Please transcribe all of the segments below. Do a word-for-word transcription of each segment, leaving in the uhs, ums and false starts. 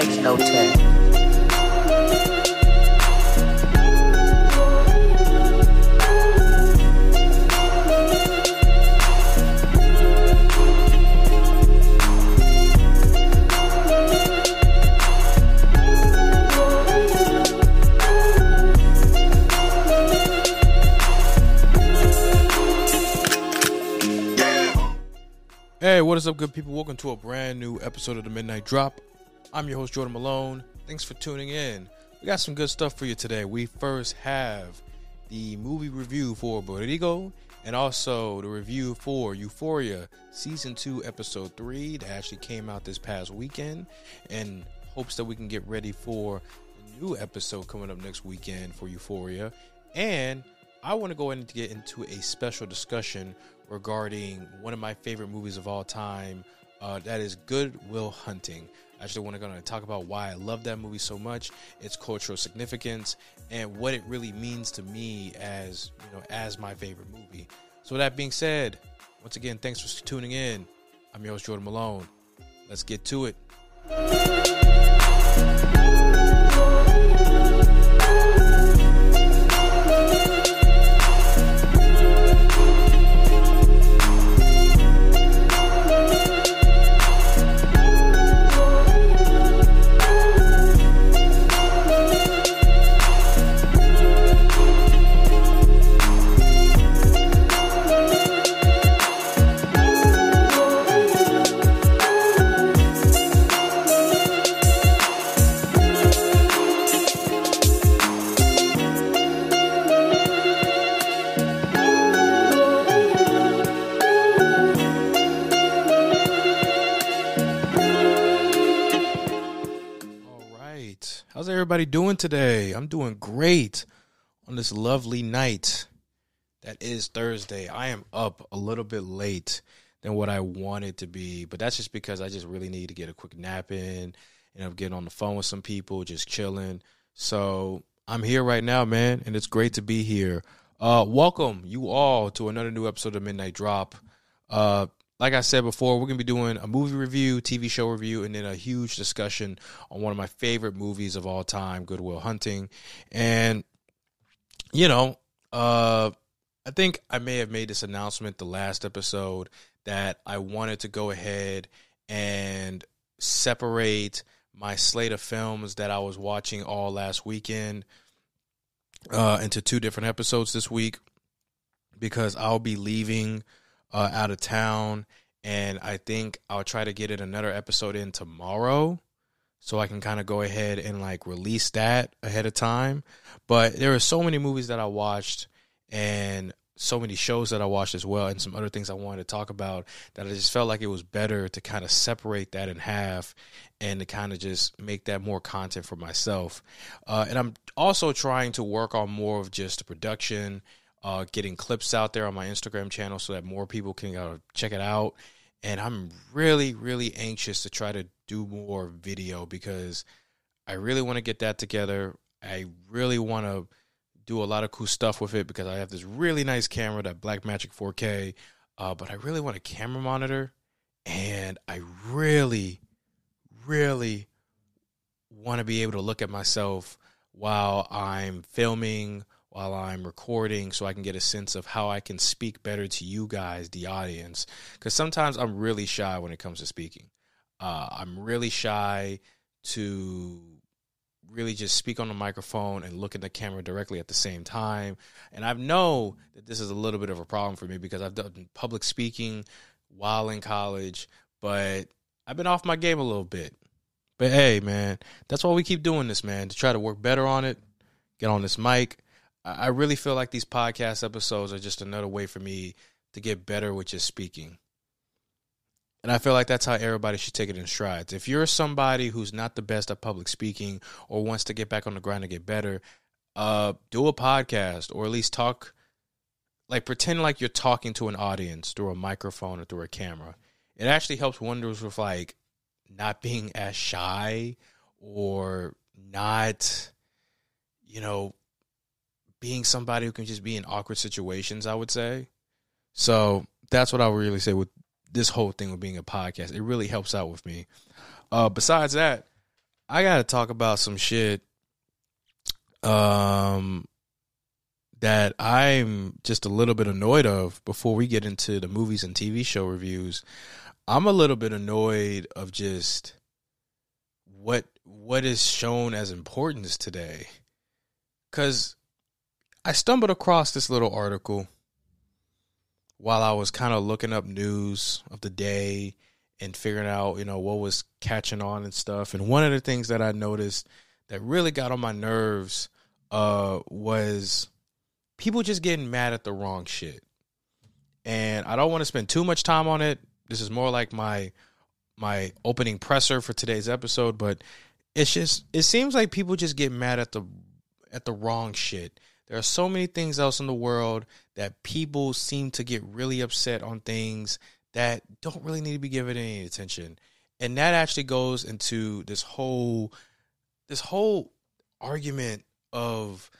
tags, no tags. Hey, what is up, good people? Welcome to a brand new episode of The Midnight Drop. I'm your host, Jordan Malone. Thanks for tuning in. We got some good stuff for you today. We first have the movie review for Borrego and also the review for Euphoria Season two, Episode three that actually came out this past weekend, in hopes that we can get ready for a new episode coming up next weekend for Euphoria. And I want to go ahead and get into a special discussion regarding one of my favorite movies of all time, uh, that is Good Will Hunting. I actually want to go and talk about why I love that movie so much, its cultural significance, and what it really means to me as, you know, as my favorite movie. So with that being said, once again, thanks for tuning in. I'm your host, Jordan Malone. Let's get to it. Everybody doing today? I'm doing great on this lovely night that is Thursday. I am up a little bit late than what I wanted to be, but that's just because I just really need to get a quick nap in, and I'm getting on the phone with some people, just chilling. So I'm here right now, man, and it's great to be here. Uh, welcome you all to another new episode of Midnight Drop. Uh, Like I said before, we're going to be doing a movie review, T V show review, and then a huge discussion on one of my favorite movies of all time, Good Will Hunting. And, you know, uh, I think I may have made this announcement the last episode that I wanted to go ahead and separate my slate of films that I was watching all last weekend uh, into two different episodes this week, because I'll be leaving Uh, out of town, and I think I'll try to get it another episode in tomorrow, so I can kind of go ahead and like release that ahead of time. But there are so many movies that I watched, and so many shows that I watched as well, and some other things I wanted to talk about, that I just felt like it was better to kind of separate that in half, and to kind of just make that more content for myself. Uh, and I'm also trying to work on more of just the production. Uh, getting clips out there on my Instagram channel so that more people can uh, check it out. And I'm really, really anxious to try to do more video, because I really want to get that together. I really want to do a lot of cool stuff with it, because I have this really nice camera, that Blackmagic four K, uh, but I really want a camera monitor, and I really, really want to be able to look at myself while I'm filming, while I'm recording, so I can get a sense of how I can speak better to you guys, the audience. Because sometimes I'm really shy when it comes to speaking. Uh, I'm really shy to really just speak on the microphone and look at the camera directly at the same time. And I know that this is a little bit of a problem for me, because I've done public speaking while in college, but I've been off my game a little bit. But hey, man, that's why we keep doing this, man, to try to work better on it, get on this mic. I really feel like these podcast episodes are just another way for me to get better with just speaking. And I feel like that's how everybody should take it in strides. If you're somebody who's not the best at public speaking, or wants to get back on the grind and get better, uh, do a podcast, or at least talk, like pretend like you're talking to an audience through a microphone or through a camera. It actually helps wonders with like not being as shy, or not, you know, being somebody who can just be in awkward situations, I would say. So that's what I would really say with this whole thing with being a podcast. It really helps out with me. Uh, besides that, I gotta talk about some shit um, that I'm just a little bit annoyed of before we get into the movies and T V show reviews. I'm a little bit annoyed of just what what is shown as importance today. Because I stumbled across this little article while I was kind of looking up news of the day and figuring out, you know, what was catching on and stuff. And one of the things that I noticed that really got on my nerves uh, was people just getting mad at the wrong shit. And I don't want to spend too much time on it. This is more like my my opening presser for today's episode, but it's just it seems like people just get mad at the at the wrong shit. There are so many things else in the world that people seem to get really upset on things that don't really need to be given any attention. And that actually goes into this whole this whole argument of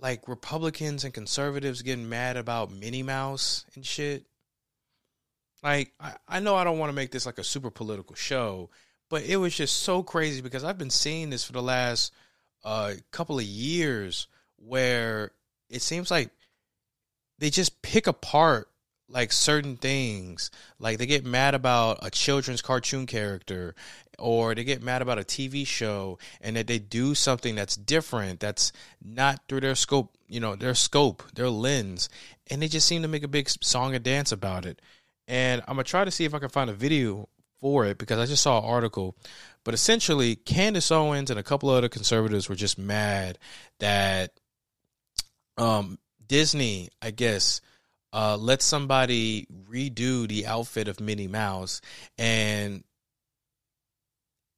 like Republicans and conservatives getting mad about Minnie Mouse and shit. Like, I, I know I don't want to make this like a super political show, but it was just so crazy because I've been seeing this for the last uh, couple of years where it seems like they just pick apart like certain things. Like they get mad about a children's cartoon character, or they get mad about a T V show, and that they do something that's different, that's not through their scope, you know, their scope, their lens. And they just seem to make a big song and dance about it. And I'm going to try to see if I can find a video for it because I just saw an article. But essentially, Candace Owens and a couple of other conservatives were just mad that um, Disney, I guess, uh, let somebody redo the outfit of Minnie Mouse. And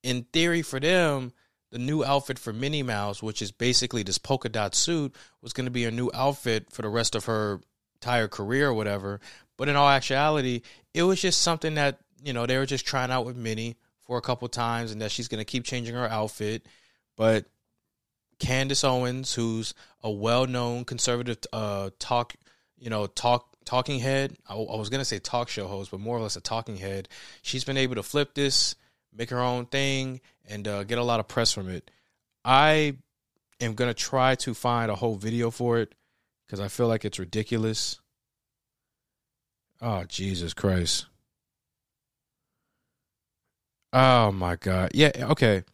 in theory for them, the new outfit for Minnie Mouse, which is basically this polka dot suit, was going to be a new outfit for the rest of her entire career or whatever. But in all actuality, it was just something that, you know, they were just trying out with Minnie for a couple times and that she's going to keep changing her outfit. But Candace Owens, who's a well-known conservative uh, talk, you know, talk talking head, I, I was going to say talk show host, but more or less a talking head, she's been able to flip this, make her own thing, and uh, get a lot of press from it. I am going to try to find a whole video for it because I feel like it's ridiculous. Oh, Jesus Christ. Oh, my God. Yeah, okay.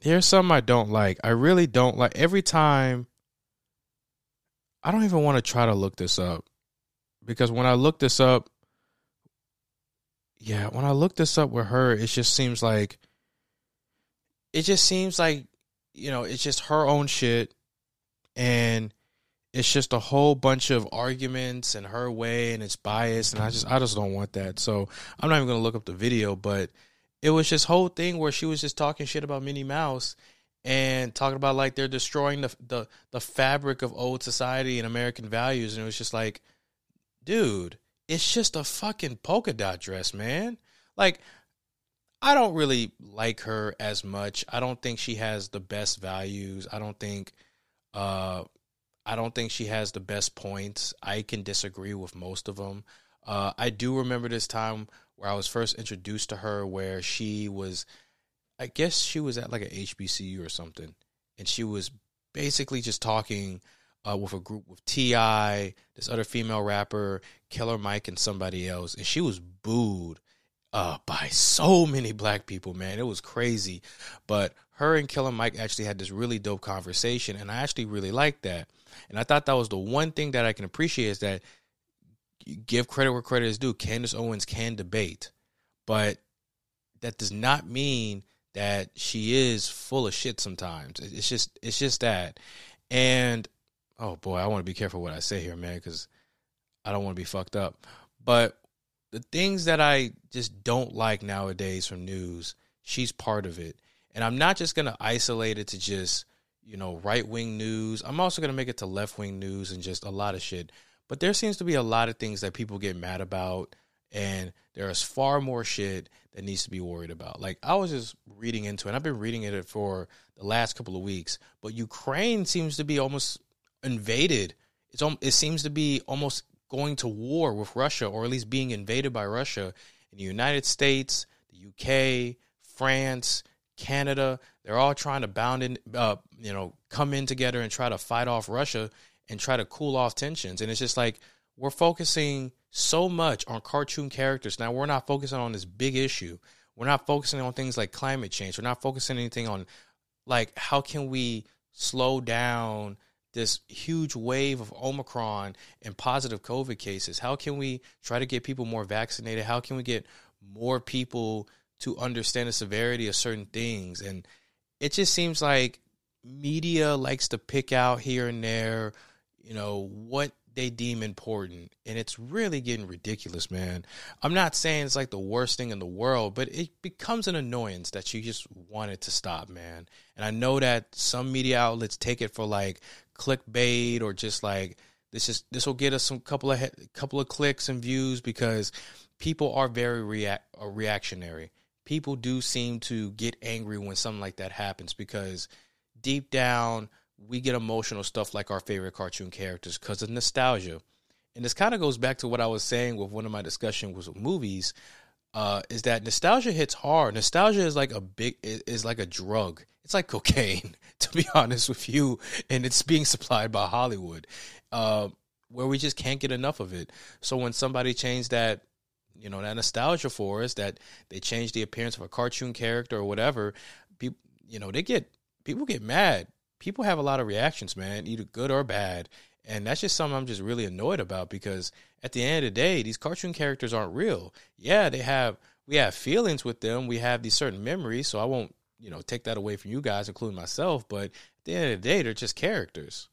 Here's something I don't like. I really don't like. Every time, I don't even want to try to look this up. Because when I look this up, yeah, when I look this up with her, it just seems like, it just seems like, you know, it's just her own shit. And it's just a whole bunch of arguments and her way and it's biased. And I just, I just don't want that. So I'm not even going to look up the video, but it was this whole thing where she was just talking shit about Minnie Mouse and talking about like they're destroying the, the, the fabric of old society and American values. And it was just like, dude, it's just a fucking polka dot dress, man. Like, I don't really like her as much. I don't think she has the best values. I don't think, uh, I don't think she has the best points. I can disagree with most of them. Uh, I do remember this time where I was first introduced to her where she was, I guess she was at like an H B C U or something. And she was basically just talking uh, with a group with T I, this other female rapper, Killer Mike, and somebody else. And she was booed uh, by so many black people, man. It was crazy. But her and Killer Mike actually had this really dope conversation. And I actually really liked that. And I thought that was the one thing that I can appreciate is that give credit where credit is due. Candace Owens can debate, but that does not mean that she is full of shit sometimes. It's just it's just that. And, oh, boy, I want to be careful what I say here, man, because I don't want to be fucked up. But the things that I just don't like nowadays from news, she's part of it. And I'm not just going to isolate it to just, you know, right-wing news. I'm also going to make it to left-wing news and just a lot of shit. But there seems to be a lot of things that people get mad about, and there is far more shit that needs to be worried about. Like, I was just reading into it, and I've been reading it for the last couple of weeks, but Ukraine seems to be almost invaded. It's It seems to be almost going to war with Russia, or at least being invaded by Russia. In the United States, the U K, France, Canada. They're all trying to bound in, uh, you know, come in together and try to fight off Russia and try to cool off tensions. And it's just like, we're focusing so much on cartoon characters. Now, we're not focusing on this big issue. We're not focusing on things like climate change. We're not focusing anything on, like, how can we slow down this huge wave of Omicron and positive COVID cases? How can we try to get people more vaccinated? How can we get more people to understand the severity of certain things? And it just seems like media likes to pick out here and there, you know, what they deem important. And it's really getting ridiculous, man. I'm not saying it's like the worst thing in the world, but it becomes an annoyance that you just want it to stop, man. And I know that some media outlets take it for like clickbait, or just like, this is, this will get us some couple of couple of clicks and views, because people are very react uh, reactionary. People do seem to get angry when something like that happens, because deep down, we get emotional stuff like our favorite cartoon characters because of nostalgia. And this kind of goes back to what I was saying with one of my discussions was with movies, uh, is that nostalgia hits hard. Nostalgia is like a big, is like a drug. It's like cocaine, to be honest with you. And it's being supplied by Hollywood, uh, where we just can't get enough of it. So when somebody changed that, you know, that nostalgia for us, that they changed the appearance of a cartoon character or whatever, people, you know, they get, people get mad. People have a lot of reactions, man, either good or bad. And that's just something I'm just really annoyed about, because at the end of the day, these cartoon characters aren't real. Yeah, they have, we have feelings with them. We have these certain memories. So I won't, you know, take that away from you guys, including myself. But at the end of the day, they're just characters.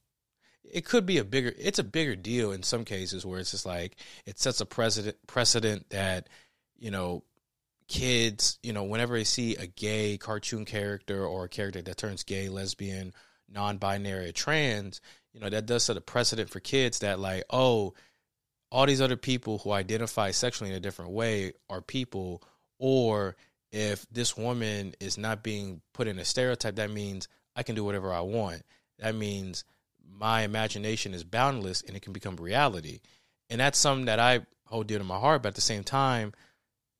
It could be a bigger, it's a bigger deal in some cases, where it's just like, it sets a precedent, precedent that, you know, kids, you know, whenever they see a gay cartoon character or a character that turns gay, lesbian, non-binary, or trans, you know, that does set a precedent for kids that like, oh, all these other people who identify sexually in a different way are people, or if this woman is not being put in a stereotype, that means I can do whatever I want. That means my imagination is boundless and it can become reality. And that's something that I hold dear to my heart. But at the same time,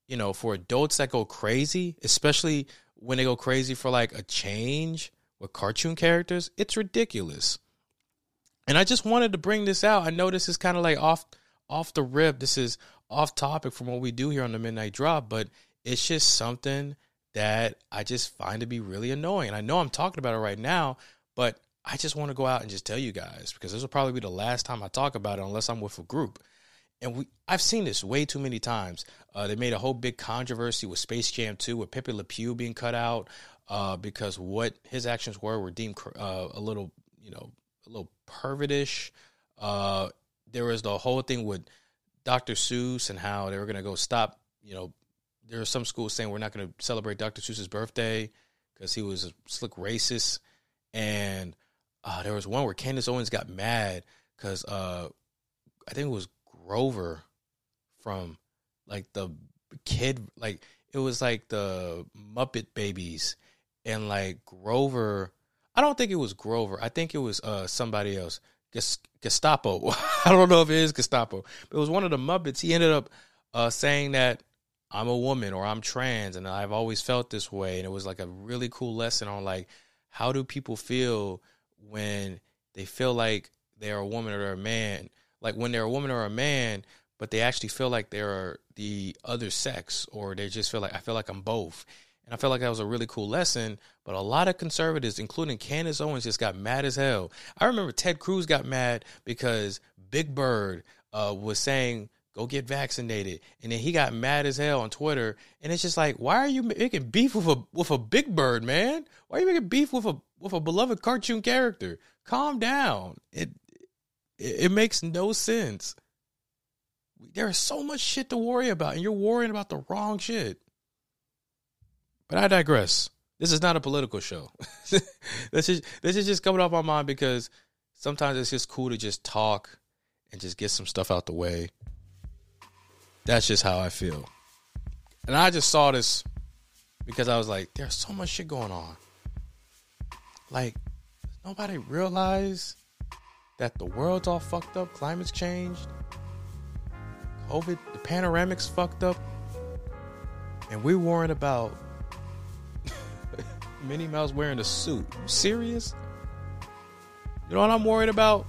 you know, for adults that go crazy, especially when they go crazy for like a change with cartoon characters, it's ridiculous. And I just wanted to bring this out. I know this is kind of like off off the rip. This is off topic from what we do here on the Midnight Drop, but it's just something that I just find to be really annoying. And I know I'm talking about it right now, but I just want to go out and just tell you guys, because this will probably be the last time I talk about it unless I'm with a group. And we, I've seen this way too many times. Uh, they made a whole big controversy with Space Jam two, with Pepe Le Pew being cut out uh, because what his actions were were deemed uh, a little, you know, a little pervertish. Uh, there was the whole thing with Doctor Seuss and how they were going to go stop, you know, there were some schools saying we're not going to celebrate Doctor Seuss's birthday because he was a slick racist. And uh, there was one where Candace Owens got mad because uh, I think it was Rover from like the kid, like it was like the Muppet Babies, and like Grover, I don't think it was Grover, I think it was uh somebody else, Gestapo. I don't know if it is Gestapo, but it was one of the Muppets. He ended up uh saying that I'm a woman, or I'm trans, and I've always felt this way. And it was like a really cool lesson on like, how do people feel when they feel like they're a woman or they're a man? Like when they're a woman or a man, but they actually feel like they're the other sex, or they just feel like, I feel like I'm both. And I feel like that was a really cool lesson. But a lot of conservatives, including Candace Owens, just got mad as hell. I remember Ted Cruz got mad because Big Bird uh, was saying, go get vaccinated. And then he got mad as hell on Twitter. And it's just like, why are you making beef with a, with a Big Bird, man? Why are you making beef with a, with a beloved cartoon character? Calm down. It, It makes no sense. There is so much shit to worry about, and you're worrying about the wrong shit. But I digress. This is not a political show. This is this is just coming off my mind because sometimes it's just cool to just talk and just get some stuff out the way. That's just how I feel. And I just saw this because I was like, there's so much shit going on. Like, does nobody realize that the world's all fucked up, climate's changed, COVID, the panoramic's fucked up, and we're worrying about Minnie Mouse wearing a suit. You serious? You know what I'm worried about?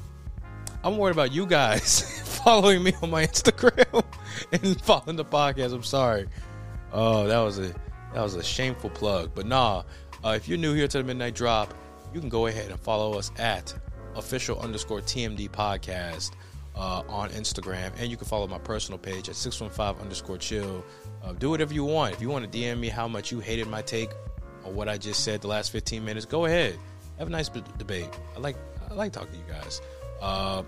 I'm worried about you guys following me on my Instagram and following the podcast. I'm sorry. Oh, that was a that was a shameful plug. But nah, uh, if you're new here to the Midnight Drop, you can go ahead and follow us at official underscore T M D podcast uh, on Instagram. And you can follow my personal page at six one five underscore chill. Uh, do whatever you want. If you want to D M me how much you hated my take on what I just said the last fifteen minutes, go ahead. Have a nice b- debate. I like I like talking to you guys. Uh,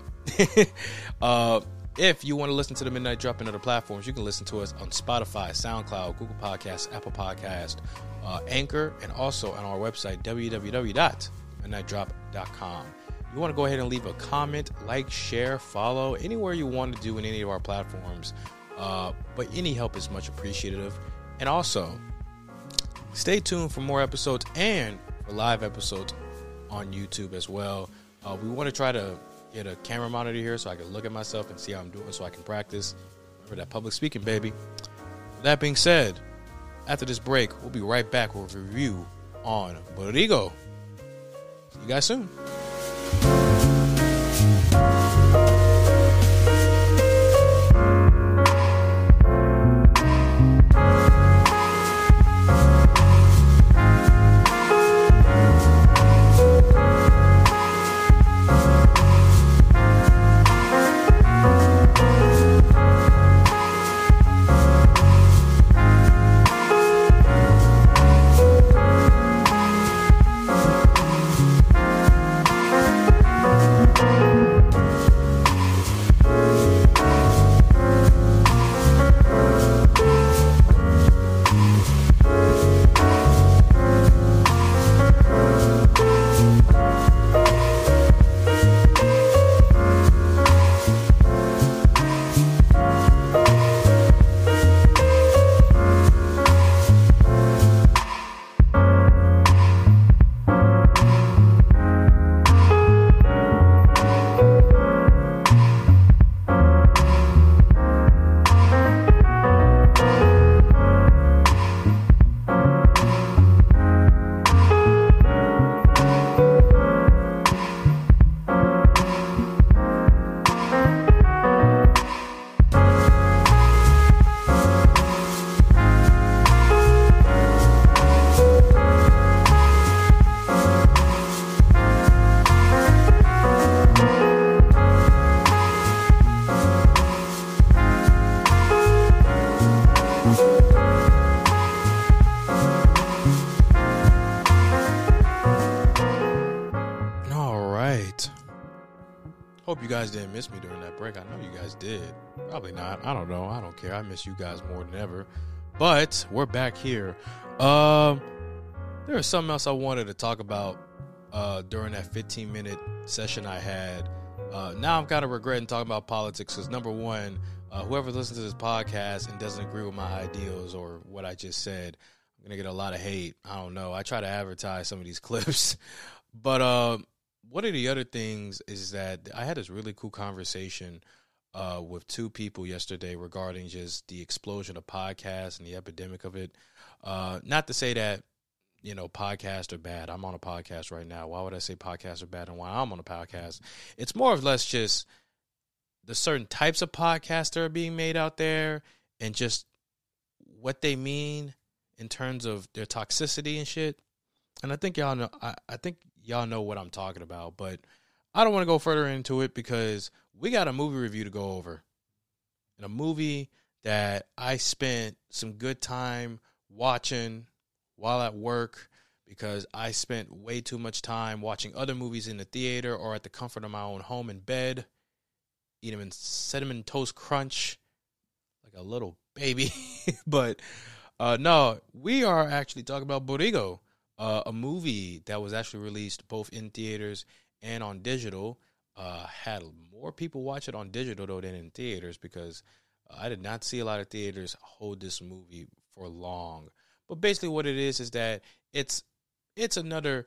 uh, if you want to listen to the Midnight Drop in other platforms, you can listen to us on Spotify, SoundCloud, Google Podcasts, Apple Podcasts, uh, Anchor, and also on our website, w w w dot midnight drop dot com. You want to go ahead and leave a comment, like, share, follow, anywhere you want to do in any of our platforms. Uh, but any help is much appreciative. And also, stay tuned for more episodes and for live episodes on YouTube as well. Uh, we want to try to get a camera monitor here so I can look at myself and see how I'm doing so I can practice. Remember that public speaking, baby. With that being said, after this break, we'll be right back with a review on Borrego. See you guys soon. You guys didn't miss me during that break. I know you guys did. Probably not. I don't know. I don't care. I miss you guys more than ever. But we're back here. Um, there is something else I wanted to talk about uh, during that fifteen minute session I had. Uh, now I'm kind of regretting talking about politics because, number one, uh, whoever listens to this podcast and doesn't agree with my ideals or what I just said, I'm going to get a lot of hate. I don't know. I try to advertise some of these clips. But, um, uh, one of the other things is that I had this really cool conversation uh, with two people yesterday regarding just the explosion of podcasts and the epidemic of it. Uh, not to say that, you know, podcasts are bad. I'm on a podcast right now. Why would I say podcasts are bad and why I'm on a podcast? It's more or less just the certain types of podcasts that are being made out there and just what they mean in terms of their toxicity and shit. And I think y'all know, I, I think y'all know what I'm talking about, but I don't want to go further into it because we got a movie review to go over. And a movie that I spent some good time watching while at work because I spent way too much time watching other movies in the theater or at the comfort of my own home in bed, eating in cinnamon toast crunch like a little baby. But uh, no, we are actually talking about Borrego. Uh, a movie that was actually released both in theaters and on digital. Uh, had more people watch it on digital, though, than in theaters because uh, I did not see a lot of theaters hold this movie for long. But basically what it is is that it's it's another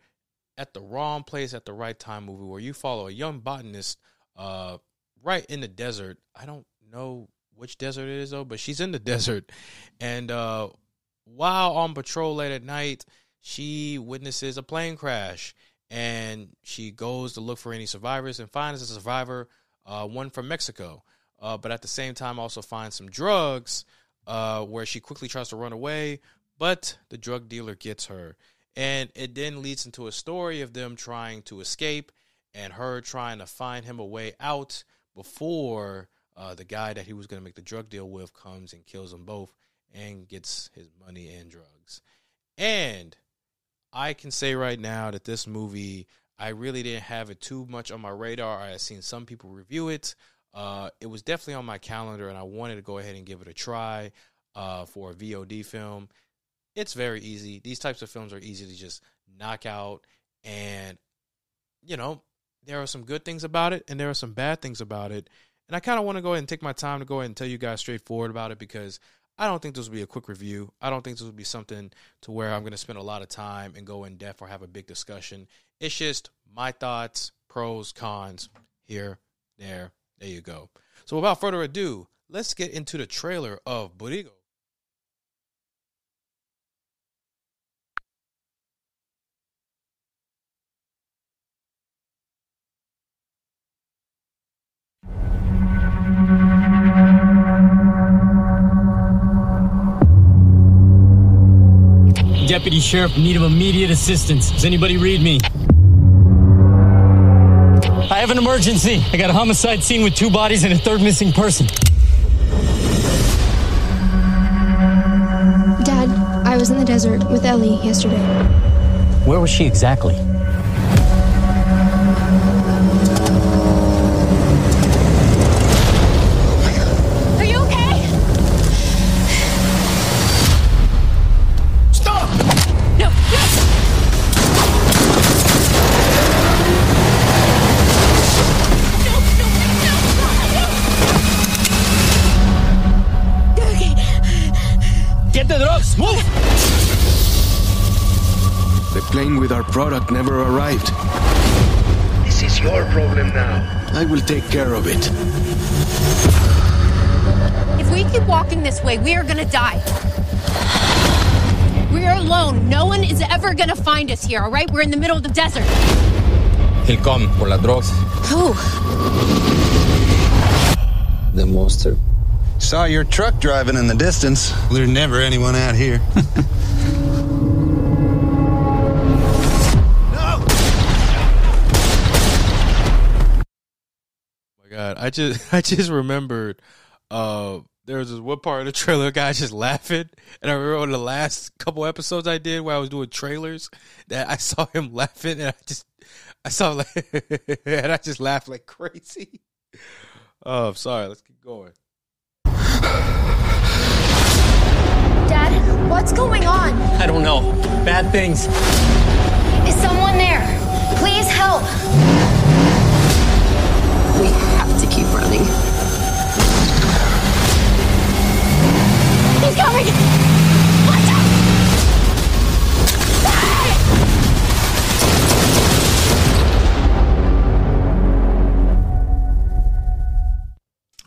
at the wrong place at the right time movie where you follow a young botanist uh, right in the desert. I don't know which desert it is, though, but she's in the desert. And uh, while on patrol late at night, she witnesses a plane crash, and she goes to look for any survivors and finds a survivor, uh, one from Mexico. Uh, but at the same time, also finds some drugs, uh, where she quickly tries to run away, but the drug dealer gets her. And it then leads into a story of them trying to escape and her trying to find him a way out before uh, the guy that he was going to make the drug deal with comes and kills them both and gets his money and drugs. And I can say right now that this movie, I really didn't have it too much on my radar. I had seen some people review it. Uh, it was definitely on my calendar, and I wanted to go ahead and give it a try uh, for a V O D film. It's very easy. These types of films are easy to just knock out. And, you know, there are some good things about it, and there are some bad things about it. And I kind of want to go ahead and take my time to go ahead and tell you guys straightforward about it, because I don't think this will be a quick review. I don't think this will be something to where I'm going to spend a lot of time and go in depth or have a big discussion. It's just my thoughts, pros, cons, here, there. There you go. So without further ado, let's get into the trailer of Borrego. Deputy Sheriff, in need of immediate assistance. Does anybody read me? I have an emergency. I got a homicide scene with two bodies and a third missing person. Dad, I was in the desert with Ellie yesterday. Where was she exactly? Are you okay? Stop! No, no! The drugs, move! The plane with our product never arrived. This is your problem now. I will take care of it. If we keep walking this way, we are gonna die. We are alone. No one is ever gonna find us here, all right? We're in the middle of the desert. He'll come for the drugs. Who? The monster. Saw your truck driving in the distance. There's never anyone out here. No! Oh my God, I just I just remembered uh, there was this one part of the trailer guy just laughing, and I remember on the last couple episodes I did where I was doing trailers that I saw him laughing, and I just I saw like, and I just laughed like crazy. Oh, I'm sorry. Let's keep going. Dad, what's going on? I don't know. Bad things. Is someone there? Please help. We have to keep running. He's coming! Watch out! Ah!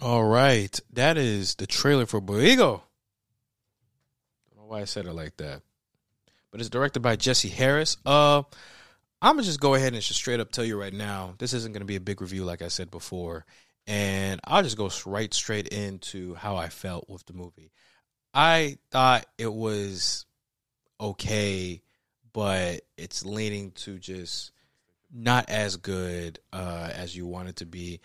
All right, that is the trailer for Borrego. Why I said it like that, but it's directed by Jesse Harris. Uh, I'm gonna just go ahead and just straight up tell you right now, this isn't gonna be a big review, like I said before, and I'll just go right straight into how I felt with the movie. I thought it was okay, but it's leaning to just not as good uh, as you want it to be.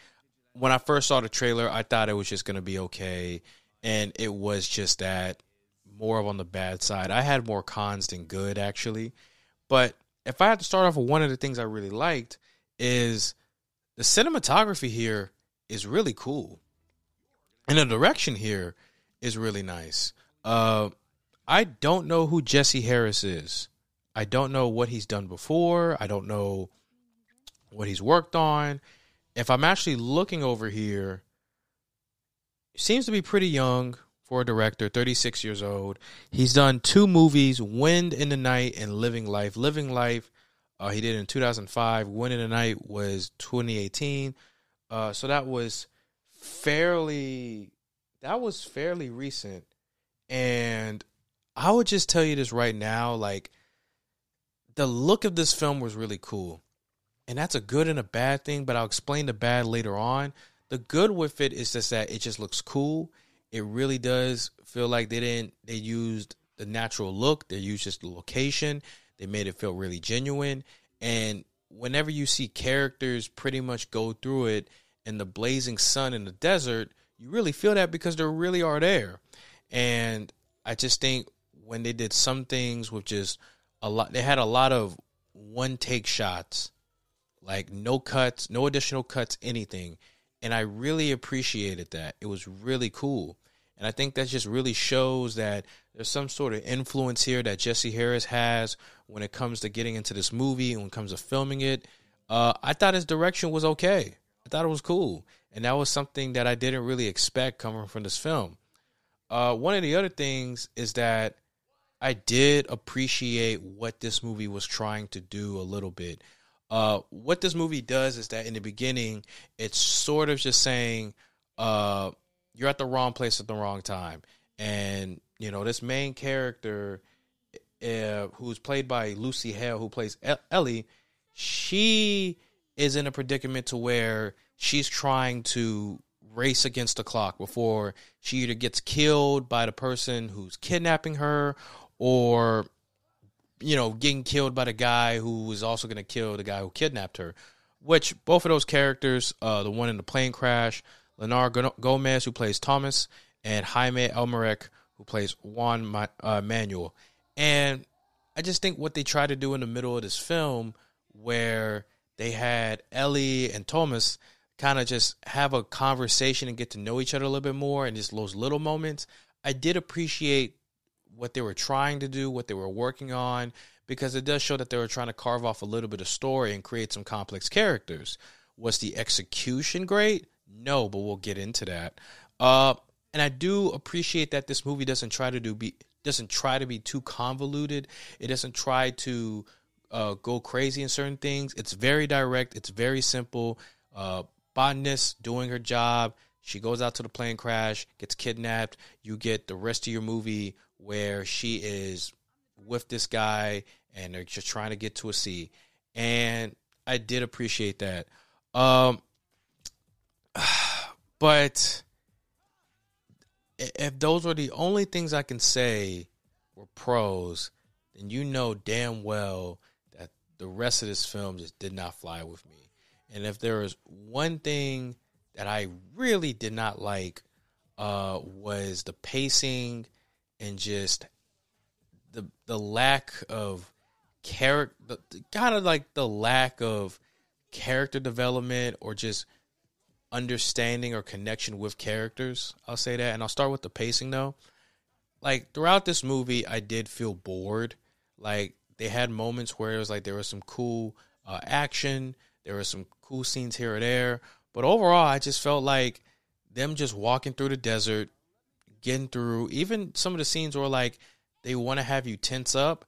When I first saw the trailer, I thought it was just gonna be okay, and it was just that. More of on the bad side. I had more cons than good, actually. But if I had to start off with one of the things I really liked is the cinematography here is really cool. And the direction here is really nice. Uh, I don't know who Jesse Harris is. I don't know what he's done before. I don't know what he's worked on. If I'm actually looking over here, he seems to be pretty young. For a director, thirty-six years old. He's done two movies, Wind in the Night and Living Life. Living Life, uh, he did in two thousand five. Wind in the Night was twenty eighteen. Uh, so that was fairly, that was fairly recent. And I would just tell you this right now, like, the look of this film was really cool. And that's a good and a bad thing, but I'll explain the bad later on. The good with it is just that it just looks cool. It really does feel like they didn't, they used the natural look. They used just the location. They made it feel really genuine. And whenever you see characters pretty much go through it in the blazing sun in the desert, you really feel that because they really are there. And I just think when they did some things with just a lot, they had a lot of one take shots, like no cuts, no additional cuts, anything. And I really appreciated that. It was really cool. And I think that just really shows that there's some sort of influence here that Jesse Harris has when it comes to getting into this movie and when it comes to filming it. Uh, I thought his direction was okay. I thought it was cool. And that was something that I didn't really expect coming from this film. Uh, one of the other things is that I did appreciate what this movie was trying to do a little bit. Uh, what this movie does is that in the beginning, it's sort of just saying, uh, you're at the wrong place at the wrong time. And, you know, this main character, uh, who's played by Lucy Hale, who plays Ellie, she is in a predicament to where she's trying to race against the clock before she either gets killed by the person who's kidnapping her or, you know, getting killed by the guy who was also going to kill the guy who kidnapped her, which both of those characters, uh, the one in the plane crash, Leonard Gomez, who plays Thomas, and Jaime Elmerich, who plays Juan uh, Manuel. And I just think what they tried to do in the middle of this film, where they had Ellie and Thomas kind of just have a conversation and get to know each other a little bit more, and just those little moments, I did appreciate what they were trying to do, what they were working on, because it does show that they were trying to carve off a little bit of story and create some complex characters. Was the execution great? No, but we'll get into that. Uh, and I do appreciate that this movie doesn't try to do be doesn't try to be too convoluted. It doesn't try to uh, go crazy in certain things. It's very direct. It's very simple. Uh, botanist doing her job. She goes out to the plane crash, gets kidnapped. You get the rest of your movie where she is with this guy and they're just trying to get to a C. And I did appreciate that. Um, but if those were the only things I can say were pros, then you know damn well that the rest of this film just did not fly with me. And if there is one thing that I really did not like, uh, was the pacing and just the the lack of character, kind of like the lack of character development or just understanding or connection with characters. I'll say that. And I'll start with the pacing, though. Like, throughout this movie, I did feel bored. Like, they had moments where it was like there was some cool uh, action. There were some cool scenes here or there. But overall, I just felt like them just walking through the desert, getting through, even some of the scenes where, like, they want to have you tense up.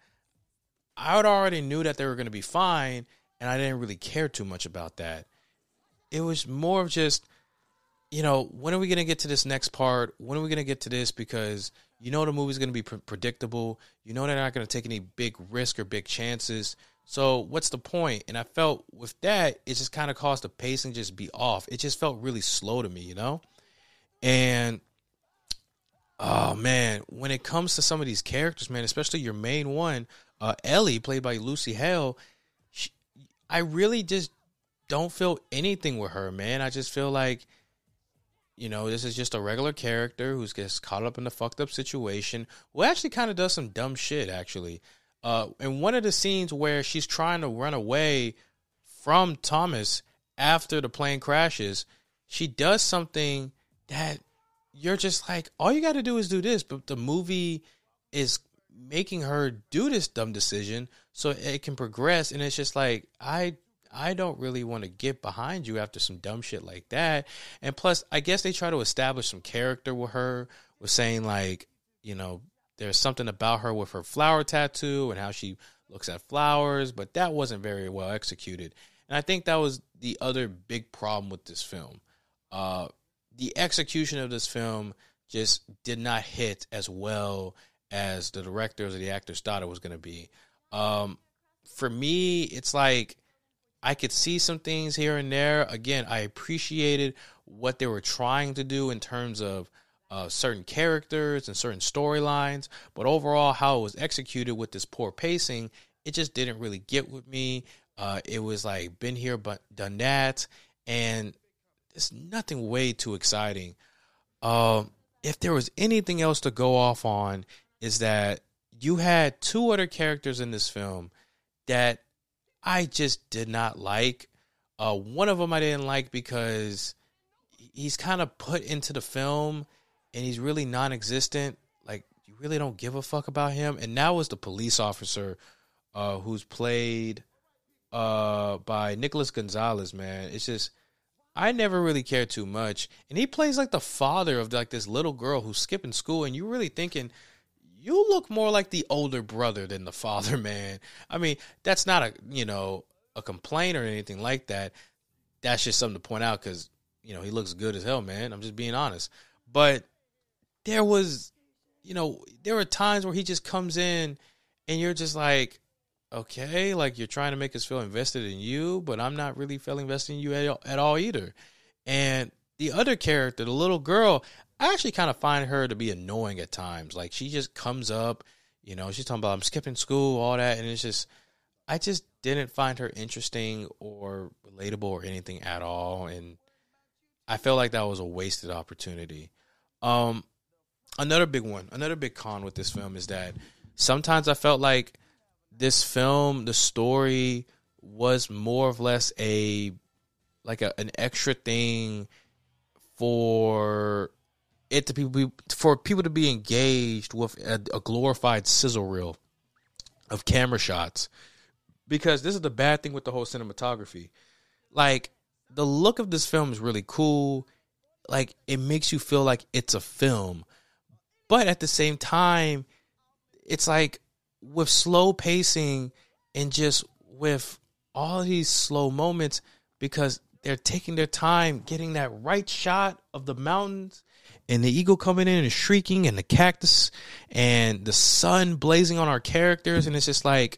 I already knew that they were going to be fine, and I didn't really care too much about that. It was more of just, you know, when are we going to get to this next part? When are we going to get to this? Because you know the movie's going to be pre- predictable. You know they're not going to take any big risk or big chances. So what's the point? And I felt with that, it just kind of caused the pacing just be off. It just felt really slow to me, you know? And, oh, man, when it comes to some of these characters, man, especially your main one, uh, Ellie, played by Lucy Hale, she, I really just don't feel anything with her, man. I just feel like, you know, this is just a regular character who's gets caught up in the fucked up situation, who actually kind of does some dumb shit, actually. Uh, and one of the scenes where she's trying to run away from Thomas after the plane crashes, she does something that you're just like, all you got to do is do this. But the movie is making her do this dumb decision so it can progress. And it's just like, I I don't really want to get behind you after some dumb shit like that. And plus, I guess they try to establish some character with her, with saying, like, you know, there's something about her with her flower tattoo and how she looks at flowers, but that wasn't very well executed. And I think that was the other big problem with this film. Uh, the execution of this film just did not hit as well as the directors or the actors thought it was going to be. Um, for me, it's like I could see some things here and there. Again, I appreciated what they were trying to do in terms of uh, certain characters and certain storylines. But overall, how it was executed with this poor pacing, it just didn't really get with me. Uh, it was like, been here, but done that. And there's nothing way too exciting. Um, if there was anything else to go off on, is that you had two other characters in this film that I just did not like. Uh, one of them I didn't like because he's kind of put into the film and he's really non-existent. Like, you really don't give a fuck about him. And that was the police officer uh, who's played uh, by Nicholas Gonzalez, man. It's just, I never really cared too much. And he plays like the father of like this little girl who's skipping school. And you're really thinking, you look more like the older brother than the father, man. I mean, that's not a, you know, a complaint or anything like that. That's just something to point out because, you know, he looks good as hell, man. I'm just being honest. But there was, you know, there are times where he just comes in and you're just like, okay, like you're trying to make us feel invested in you, but I'm not really feeling invested in you at, at all either. And the other character, the little girl, I actually kind of find her to be annoying at times. Like, she just comes up, you know, she's talking about I'm skipping school, all that. And it's just, I just didn't find her interesting or relatable or anything at all. And I felt like that was a wasted opportunity. Um, another big one, another big con with this film is that sometimes I felt like this film, the story was more or less a, like a, an extra thing for it to be, for people to be engaged with a, a glorified sizzle reel of camera shots. Because this is the bad thing with the whole cinematography. Like, the look of this film is really cool. Like, it makes you feel like it's a film. But at the same time, it's like with slow pacing and just with all these slow moments, because they're taking their time getting that right shot of the mountains and the eagle coming in and shrieking and the cactus and the sun blazing on our characters. And it's just like,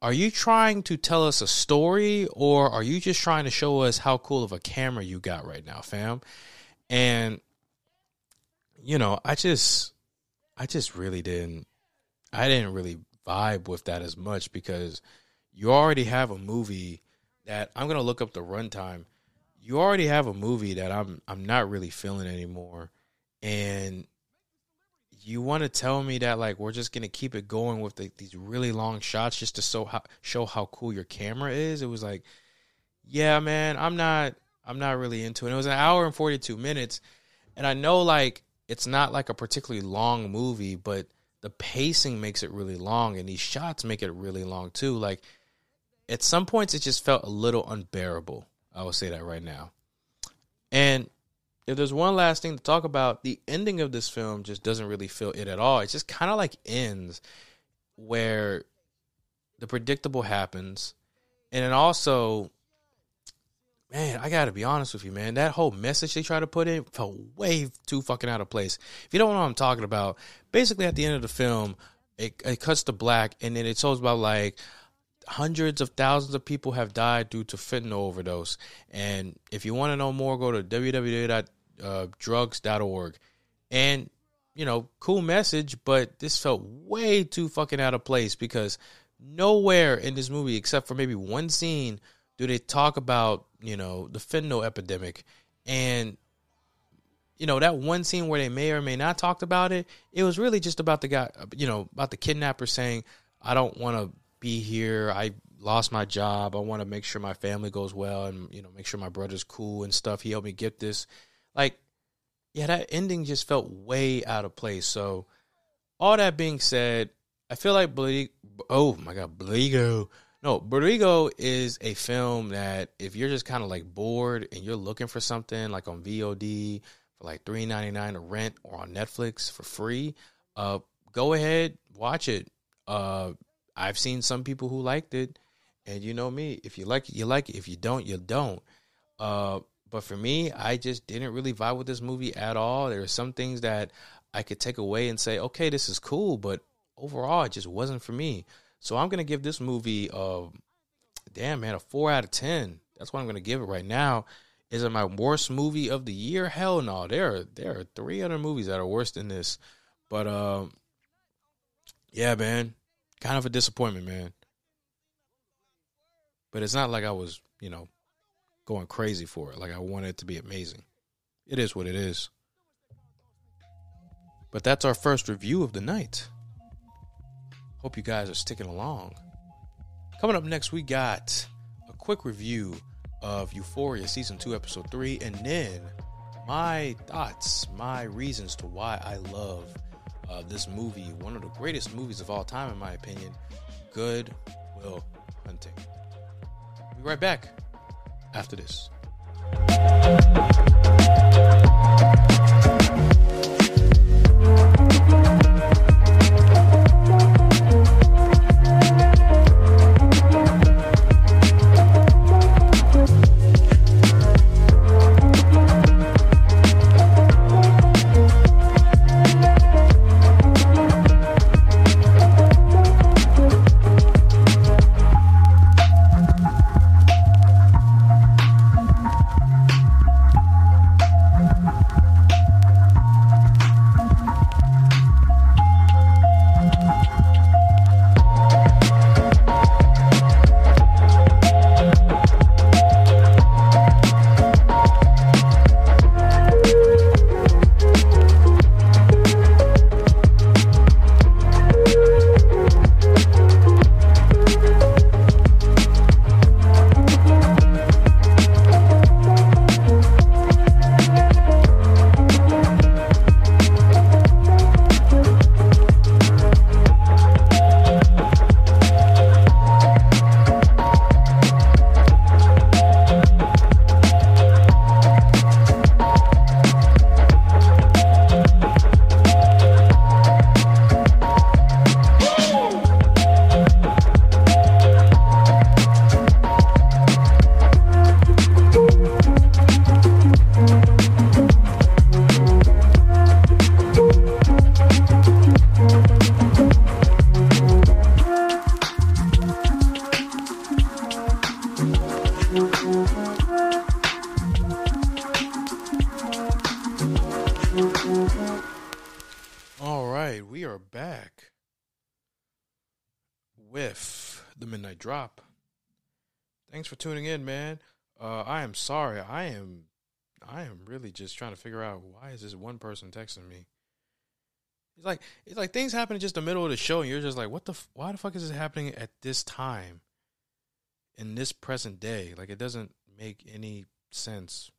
are you trying to tell us a story or are you just trying to show us how cool of a camera you got right now, fam? And, you know, I just, I just really didn't, I didn't really vibe with that as much because you already have a movie that I'm going to look up the runtime. You already have a movie that I'm, I'm not really feeling anymore. And you want to tell me that, like, we're just going to keep it going with the, these really long shots just to show how, show how cool your camera is. It was like, yeah, man, I'm not, I'm not really into it. It was an hour and forty-two minutes. And I know, like, it's not like a particularly long movie, but the pacing makes it really long. And these shots make it really long too. Like, at some points it just felt a little unbearable. I will say that right now. And if there's one last thing to talk about, the ending of this film just doesn't really feel it at all. It just kind of like ends where the predictable happens. And then also, man, I got to be honest with you, man. That whole message they tried to put in felt way too fucking out of place. If you don't know what I'm talking about, basically at the end of the film, it, it cuts to black and then it tells about like hundreds of thousands of people have died due to fentanyl overdose. And if you want to know more, go to www dot Uh, drugs dot org. And, you know, cool message, but this felt way too fucking out of place because nowhere in this movie, except for maybe one scene, do they talk about, you know, the fentanyl epidemic. And, you know, that one scene where they may or may not talked about it, it was really just about the guy, you know, about the kidnapper saying, I don't want to be here. I lost my job. I want to make sure my family goes well and, you know, make sure my brother's cool and stuff. He helped me get this. Like, yeah, that ending just felt way out of place. So, all that being said, I feel like, Ble- oh my God, Borrego. No, Borrego is a film that if you're just kind of like bored and you're looking for something like on V O D for like three ninety-nine to rent or on Netflix for free, uh, go ahead, watch it. Uh, I've seen some people who liked it. And you know me, if you like it, you like it. If you don't, you don't. Uh, But for me, I just didn't really vibe with this movie at all. There are some things that I could take away and say, okay, this is cool, but overall, it just wasn't for me. So I'm going to give this movie, uh, damn, man, a four out of ten. That's what I'm going to give it right now. Is it my worst movie of the year? Hell no. There are, there are three other movies that are worse than this. But, uh, yeah, man, kind of a disappointment, man. But it's not like I was, you know, going crazy for it. Like I wanted it to be amazing. It is what it is. But that's our first review of the night. Hope you guys are sticking along. Coming up next, we got a quick review of Euphoria Season two, Episode three, and then my thoughts, my reasons to why I love uh, this movie, one of the greatest movies of all time, in my opinion, Good Will Hunting. We'll be right back after this. For tuning in, man. Uh, I am sorry. I am, I am really just trying to figure out why is this one person texting me. It's like it's like things happen in just the middle of the show, and you're just like, what the? F- why the fuck is this happening at this time, in this present day? Like it doesn't make any sense.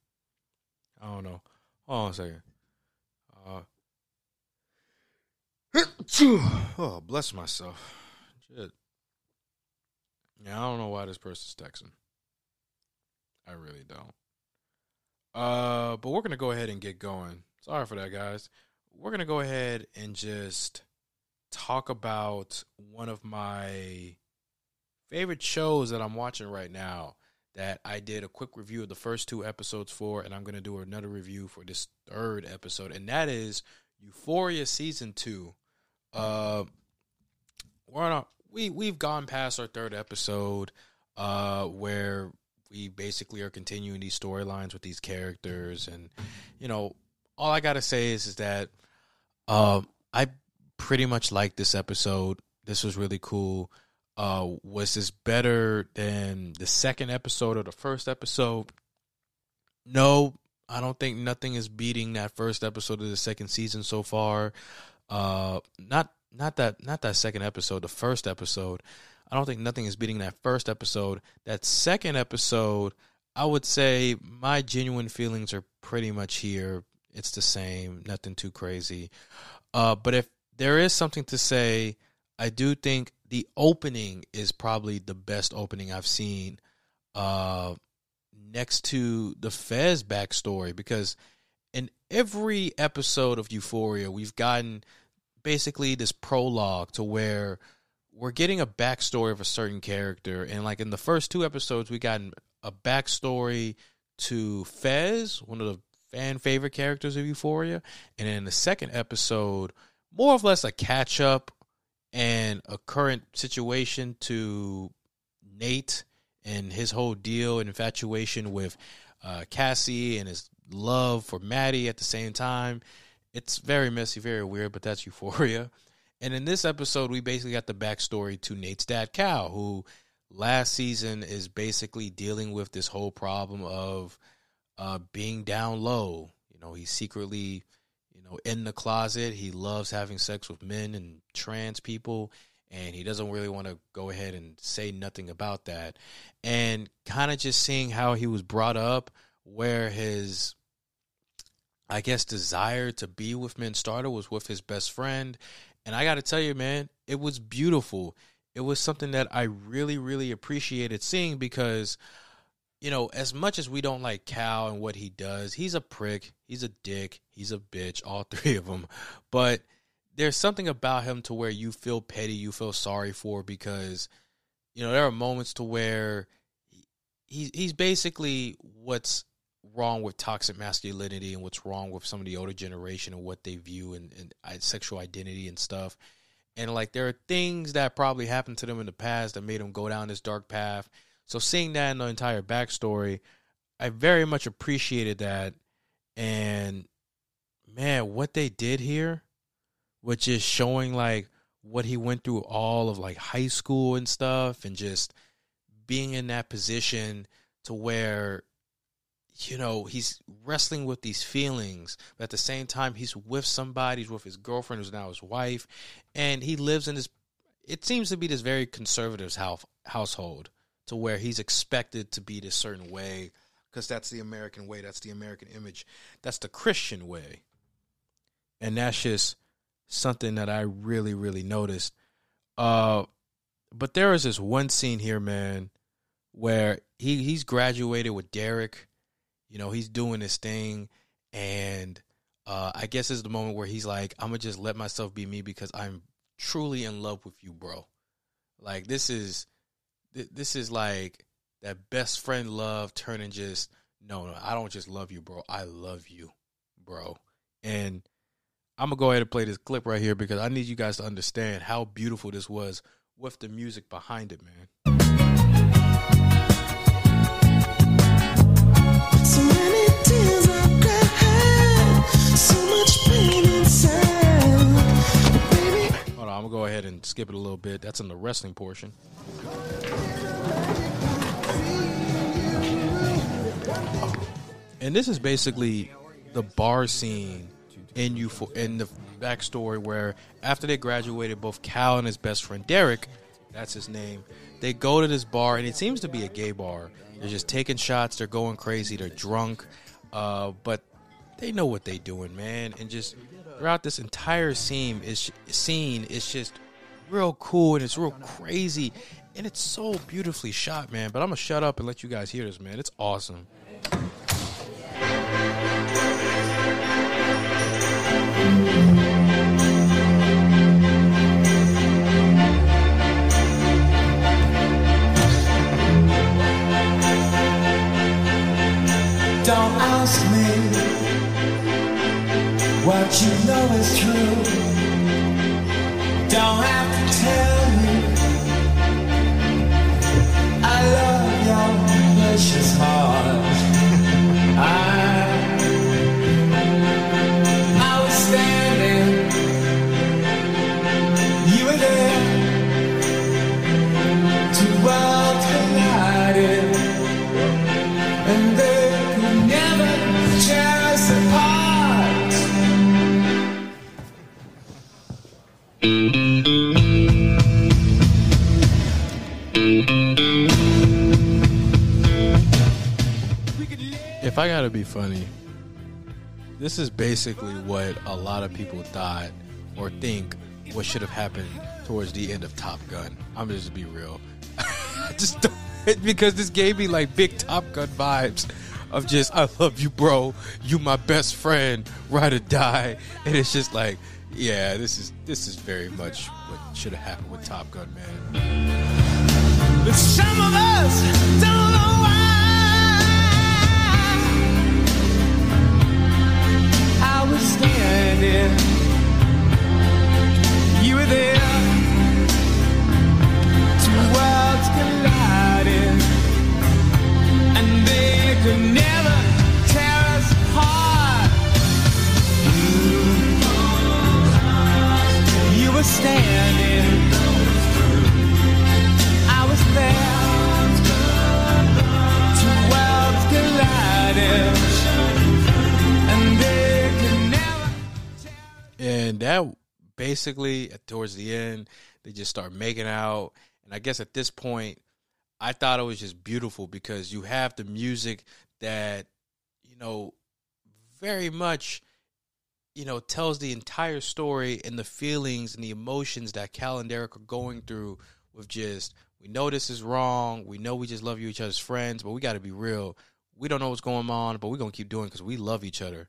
I don't know. Hold on a second. Uh, oh, bless myself. Shit. Yeah, I don't know why this person's texting. I really don't. Uh, but we're going to go ahead and get going. Sorry for that, guys. We're going to go ahead and just talk about one of my favorite shows that I'm watching right now that I did a quick review of the first two episodes for, and I'm going to do another review for this third episode, and that is Euphoria Season two. Uh, we're on a... We, we've gone past our third episode uh, where we basically are continuing these storylines with these characters. And, you know, all I got to say is, is that uh, I pretty much liked this episode. This was really cool. Uh, was this better than the second episode or the first episode? No, I don't think nothing is beating that first episode of the second season so far. Uh, not Not that not that second episode, the first episode. I don't think nothing is beating that first episode. That second episode, I would say my genuine feelings are pretty much here. It's the same, nothing too crazy. Uh, but if there is something to say, I do think the opening is probably the best opening I've seen uh, next to the Fez backstory. Because in every episode of Euphoria, we've gotten... basically this prologue to where we're getting a backstory of a certain character. And like in the first two episodes, we got a backstory to Fez, one of the fan favorite characters of Euphoria. And in the second episode, more or less a catch up and a current situation to Nate and his whole deal and infatuation with uh, Cassie and his love for Maddie at the same time. It's very messy, very weird, but that's Euphoria. And in this episode, we basically got the backstory to Nate's dad, Cal, who last season is basically dealing with this whole problem of uh, being down low. You know, he's secretly, you know, in the closet. He loves having sex with men and trans people, and he doesn't really want to go ahead and say nothing about that. And kind of just seeing how he was brought up, where his, I guess, desire to be with men started was with his best friend. And I got to tell you, man, it was beautiful. It was something that I really, really appreciated seeing because, you know, as much as we don't like Cal and what he does, he's a prick, he's a dick, he's a bitch, all three of them. But there's something about him to where you feel petty, you feel sorry for, because, you know, there are moments to where he, he's basically what's wrong with toxic masculinity and what's wrong with some of the older generation and what they view and, and sexual identity and stuff. And like, there are things that probably happened to them in the past that made them go down this dark path. So seeing that in the entire backstory, I very much appreciated that. And man, what they did here, which is showing like what he went through all of like high school and stuff, and just being in that position to where, you know, he's wrestling with these feelings, but at the same time, he's with somebody, he's with his girlfriend, who's now his wife, and he lives in this, it seems to be this very conservative house, household, to where he's expected to be this certain way, because that's the American way, that's the American image, that's the Christian way. And that's just something that I really, really noticed. Uh, but there is this one scene here, man, where he, he's graduated with Derek. You know, he's doing his thing, and uh, I guess it's the moment where he's like, I'm going to just let myself be me because I'm truly in love with you, bro. Like, this is, th- this is like that best friend love turning just, no, no, I don't just love you, bro. I love you, bro. And I'm going to go ahead and play this clip right here because I need you guys to understand how beautiful this was with the music behind it, man. Hold on, I'm gonna go ahead and skip it a little bit. That's in the wrestling portion. And this is basically the bar scene in Euphoria, in the backstory, where after they graduated, both Cal and his best friend Derek, that's his name, they go to this bar, and it seems to be a gay bar. They're just taking shots, they're going crazy, they're drunk, uh, but they know what they're doing, man. And just throughout this entire scene, it's, scene, it's just real cool, and it's real crazy, and it's so beautifully shot, man. But I'm going to shut up and let you guys hear this, man. It's awesome. Don't ask me what you know is true. Don't have to tell me I love your precious heart. I, I was standing, you were there, two worlds collided, and they if I gotta be funny, this is basically what a lot of people thought or think what should have happened towards the end of Top Gun. I'm just to be real. I just don't, because this gave me like big Top Gun vibes of just, I love you, bro, you my best friend, ride or die. And it's just like, yeah, this is this is very much what should have happened with Top Gun, man. But some of us don't know why I was standing, you were there. that basically towards the end, they just start making out. And I guess at this point, I thought it was just beautiful because you have the music that, you know, very much, you know, tells the entire story and the feelings and the emotions that Cal and Derek are going through with just, we know this is wrong. We know we just love you, each other's friends, but we got to be real. We don't know what's going on, but we're going to keep doing it because we love each other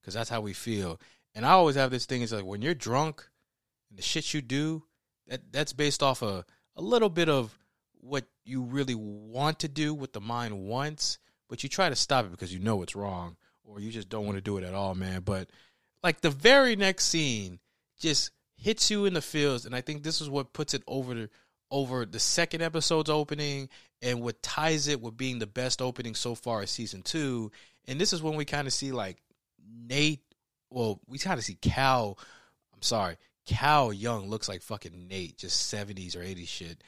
because that's how we feel. And I always have this thing. It's like when you're drunk and the shit you do, that that's based off of a little bit of what you really want to do, what the mind wants, but you try to stop it because you know it's wrong or you just don't want to do it at all, man. But like the very next scene just hits you in the feels, and I think this is what puts it over the, over the second episode's opening and what ties it with being the best opening so far is season two. And this is when we kind of see like Nate, well, we kind of see Cal, I'm sorry, Cal Young looks like fucking Nate, just seventies or eighties shit.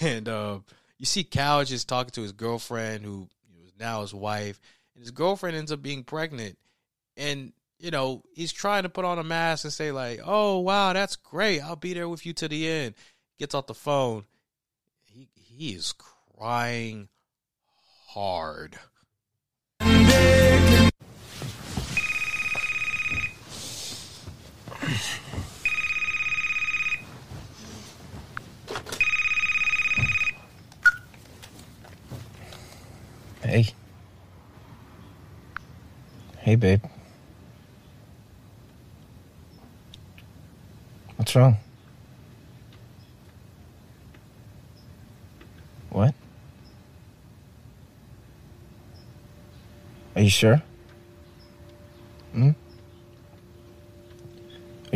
And uh, you see Cal just talking to his girlfriend who is now his wife, and his girlfriend ends up being pregnant. And you know, he's trying to put on a mask and say like, oh, wow, that's great. I'll be there with you to the end. Gets off the phone. He he is crying hard. Hey. Hey, babe. What's wrong? What? Are you sure? Hmm? Are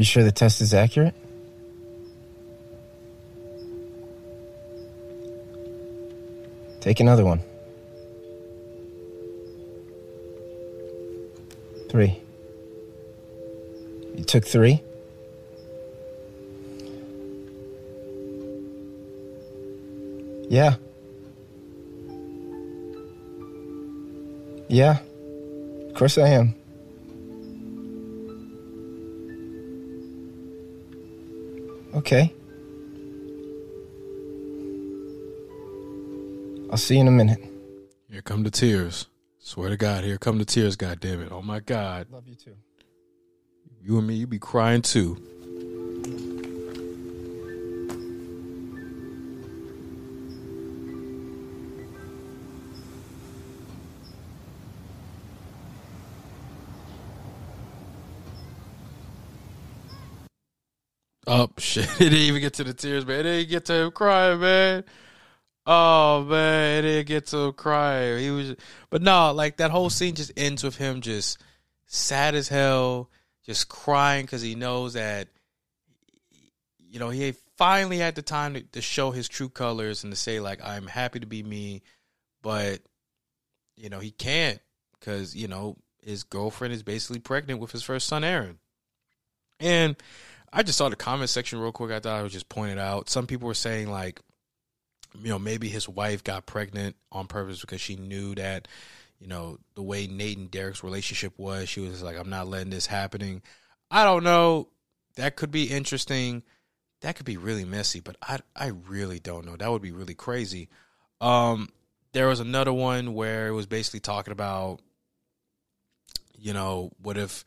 you sure the test is accurate? Take another one. Three. You took three? Yeah. Yeah. Of course I am. Okay. I'll see you in a minute. Here come the tears. Swear to God, here come the tears, God damn it. Oh my God. Love you too. You and me, you be crying too. Oh, shit. It didn't even get to the tears, man. It didn't get to him crying, man. Oh, man. It didn't get to him crying. He was, but no, like that whole scene just ends with him just sad as hell, just crying because he knows that, you know, he finally had the time to, to show his true colors and to say, like, I'm happy to be me, but, you know, he can't because, you know, his girlfriend is basically pregnant with his first son, Aaron. And I just saw the comment section real quick. I thought I would just point it out. Some people were saying, like, you know, maybe his wife got pregnant on purpose because she knew that, you know, the way Nate and Derek's relationship was, she was like, I'm not letting this happening. I don't know. That could be interesting. That could be really messy, but I, I really don't know. That would be really crazy. Um, there was another one where it was basically talking about, you know, what if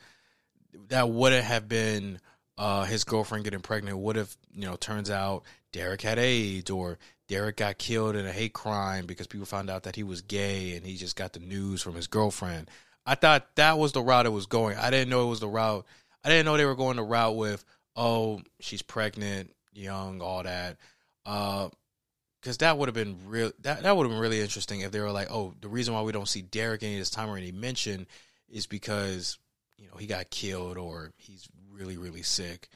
that wouldn't have been Uh, his girlfriend getting pregnant. What if, you know, turns out Derek had AIDS or Derek got killed in a hate crime because people found out that he was gay and he just got the news from his girlfriend. I thought that was the route it was going. I didn't know it was the route. I didn't know they were going the route with, oh, she's pregnant, young, all that. Uh, because that would have been real. That, that would have been really interesting if they were like, oh, the reason why we don't see Derek any of this time or any mention is because, you know, he got killed or he's really, really sick.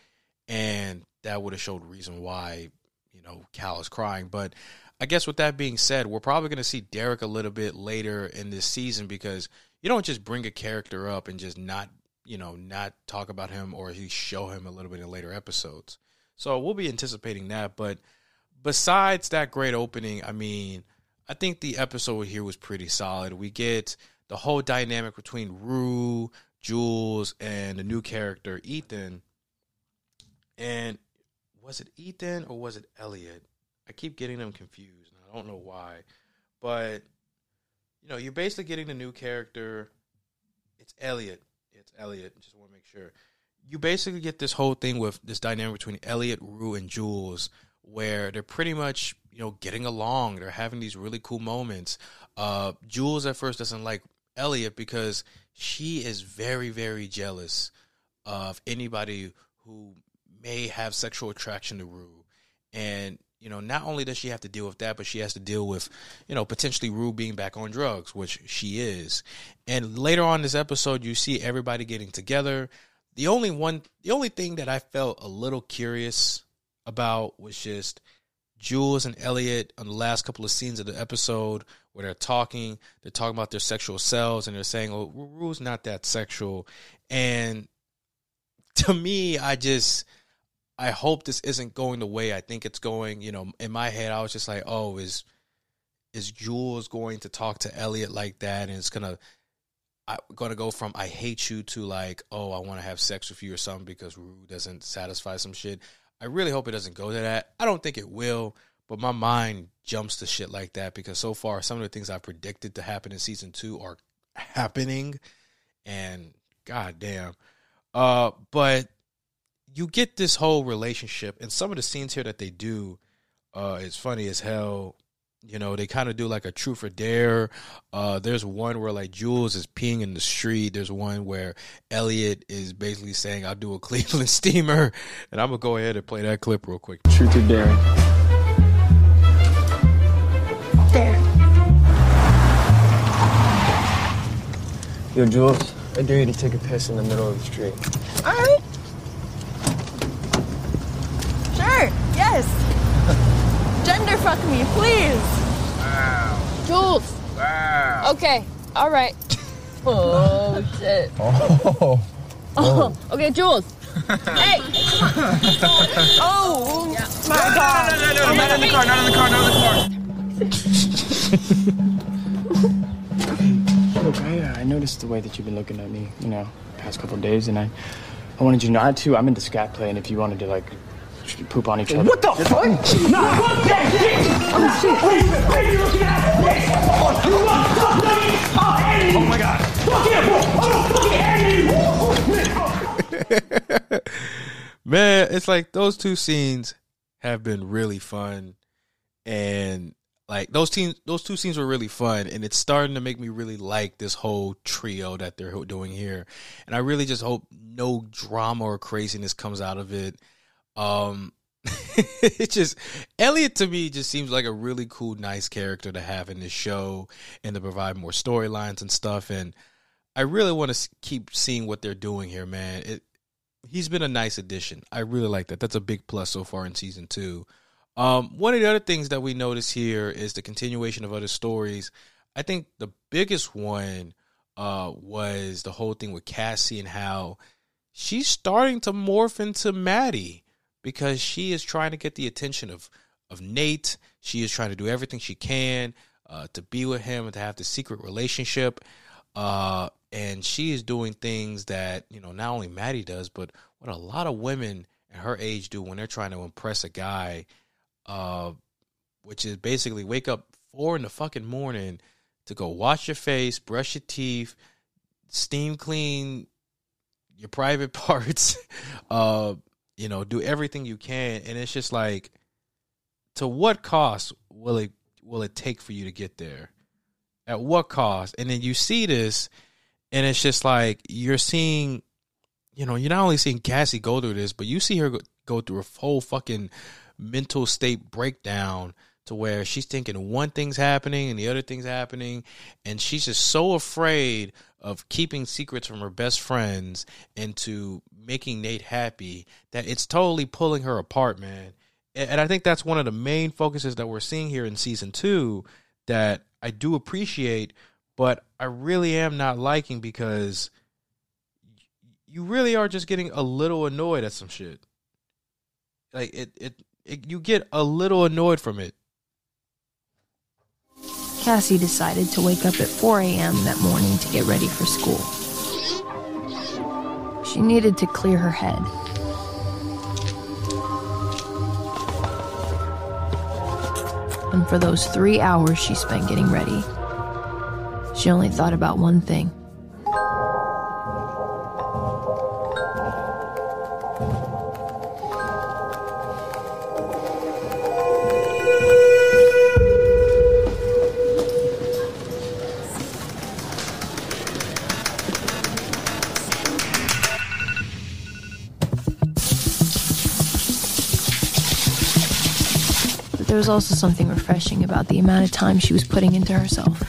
And that would have showed reason why, you know, Cal is crying. But I guess with that being said, we're probably going to see Derek a little bit later in this season because you don't just bring a character up and just not, you know, not talk about him or you show him a little bit in later episodes. So we'll be anticipating that. But besides that great opening, I mean, I think the episode here was pretty solid. We get the whole dynamic between Rue, Jules, and the new character, Ethan, And was it Ethan or was it Elliot? I keep getting them confused, and I don't know why. But, you know, you're basically getting the new character. It's Elliot. It's Elliot. Just want to make sure. You basically get this whole thing with this dynamic between Elliot, Rue, and Jules, where they're pretty much, you know, getting along. They're having these really cool moments. Uh, Jules at first doesn't like Elliot because she is very, very jealous of anybody who may have sexual attraction to Rue. And, you know, not only does she have to deal with that, but she has to deal with, you know, potentially Rue being back on drugs, which she is. And later on this episode, you see everybody getting together. The only one, the only thing that I felt a little curious about was just Jules and Elliot on the last couple of scenes of the episode where they're talking, they're talking about their sexual selves, and they're saying, oh, Rue's not that sexual. And to me, I just, I hope this isn't going the way I think it's going. You know, in my head, I was just like, oh, is, is Jules going to talk to Elliot like that? And it's going to, I'm going to go from I hate you to like, oh, I want to have sex with you or something because Rue doesn't satisfy some shit. I really hope it doesn't go to that. I don't think it will, but my mind jumps to shit like that because so far some of the things I predicted to happen in season two are happening, and goddamn. Uh, but you get this whole relationship, and some of the scenes here that they do uh, is funny as hell. You know, they kind of do like a truth or dare. Uh, there's one where like Jules is peeing in the street. There's one where Elliot is basically saying, I'll do a Cleveland steamer. And I'm going to go ahead and play that clip real quick. Truth or dare? Dare. Yo, Jules, I dare you to take a piss in the middle of the street. All right. Sure. Yes. Gender fuck me, please. Wow. Jules. Wow. Okay. All right. Oh, shit. Oh. Oh. Okay, Jules. Hey. Oh, yeah. My no, God. No, no, no, no. Not in the car. Not in the car. Not in the car. Look, I, uh, I noticed the way that you've been looking at me, you know, the past couple of days, and I, I wanted you not to. I'm into scat play, and if you wanted to, like, poop on each other. What the fuck? No! Fuck that shit! Oh, shit! What are you looking at? You want fuck me? Oh, my God. Fuck you! I don't fucking hate you! Man, it's like those two scenes have been really fun. And, like, those, teams, those two scenes were really fun. And it's starting to make me really like this whole trio that they're doing here. And I really just hope no drama or craziness comes out of it. Um, it just, Elliot to me just seems like a really cool, nice character to have in this show and to provide more storylines and stuff. And I really want to keep seeing what they're doing here, man. It, he's been a nice addition. I really like that. That's a big plus so far in season two. Um, one of the other things that we notice here is the continuation of other stories. I think the biggest one, uh, was the whole thing with Cassie and how she's starting to morph into Maddie. Because she is trying to get the attention of, of Nate. She is trying to do everything she can uh, to be with him and to have this secret relationship. Uh, and she is doing things that, you know, not only Maddie does, but what a lot of women at her age do when they're trying to impress a guy, uh, which is basically wake up four in the fucking morning to go wash your face, brush your teeth, steam clean your private parts, uh, you know, do everything you can. And it's just like, to what cost will it will it take for you to get there? At what cost? And then you see this, and it's just like, you're seeing, you know, you're not only seeing Cassie go through this, but you see her go, go through a whole fucking mental state breakdown to where she's thinking one thing's happening and the other thing's happening. And she's just so afraid of keeping secrets from her best friends and to making Nate happy that it's totally pulling her apart, man. And I think that's one of the main focuses that we're seeing here in season two that I do appreciate, but I really am not liking because you really are just getting a little annoyed at some shit. Like it, it, it you get a little annoyed from it. Cassie decided to wake up at four a.m. that morning to get ready for school. She needed to clear her head. and for those three hours she spent getting ready, she only thought about one thing. There was also something refreshing about the amount of time she was putting into herself.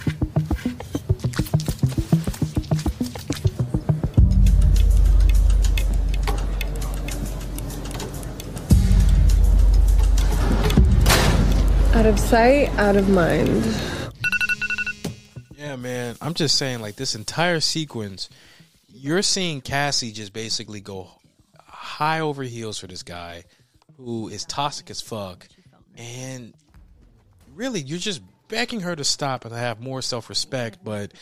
Out of sight, out of mind. Yeah, man. I'm just saying, like, this entire sequence, you're seeing Cassie just basically go high over heels for this guy who is toxic as fuck. And really, you're just begging her to stop and have more self-respect. But,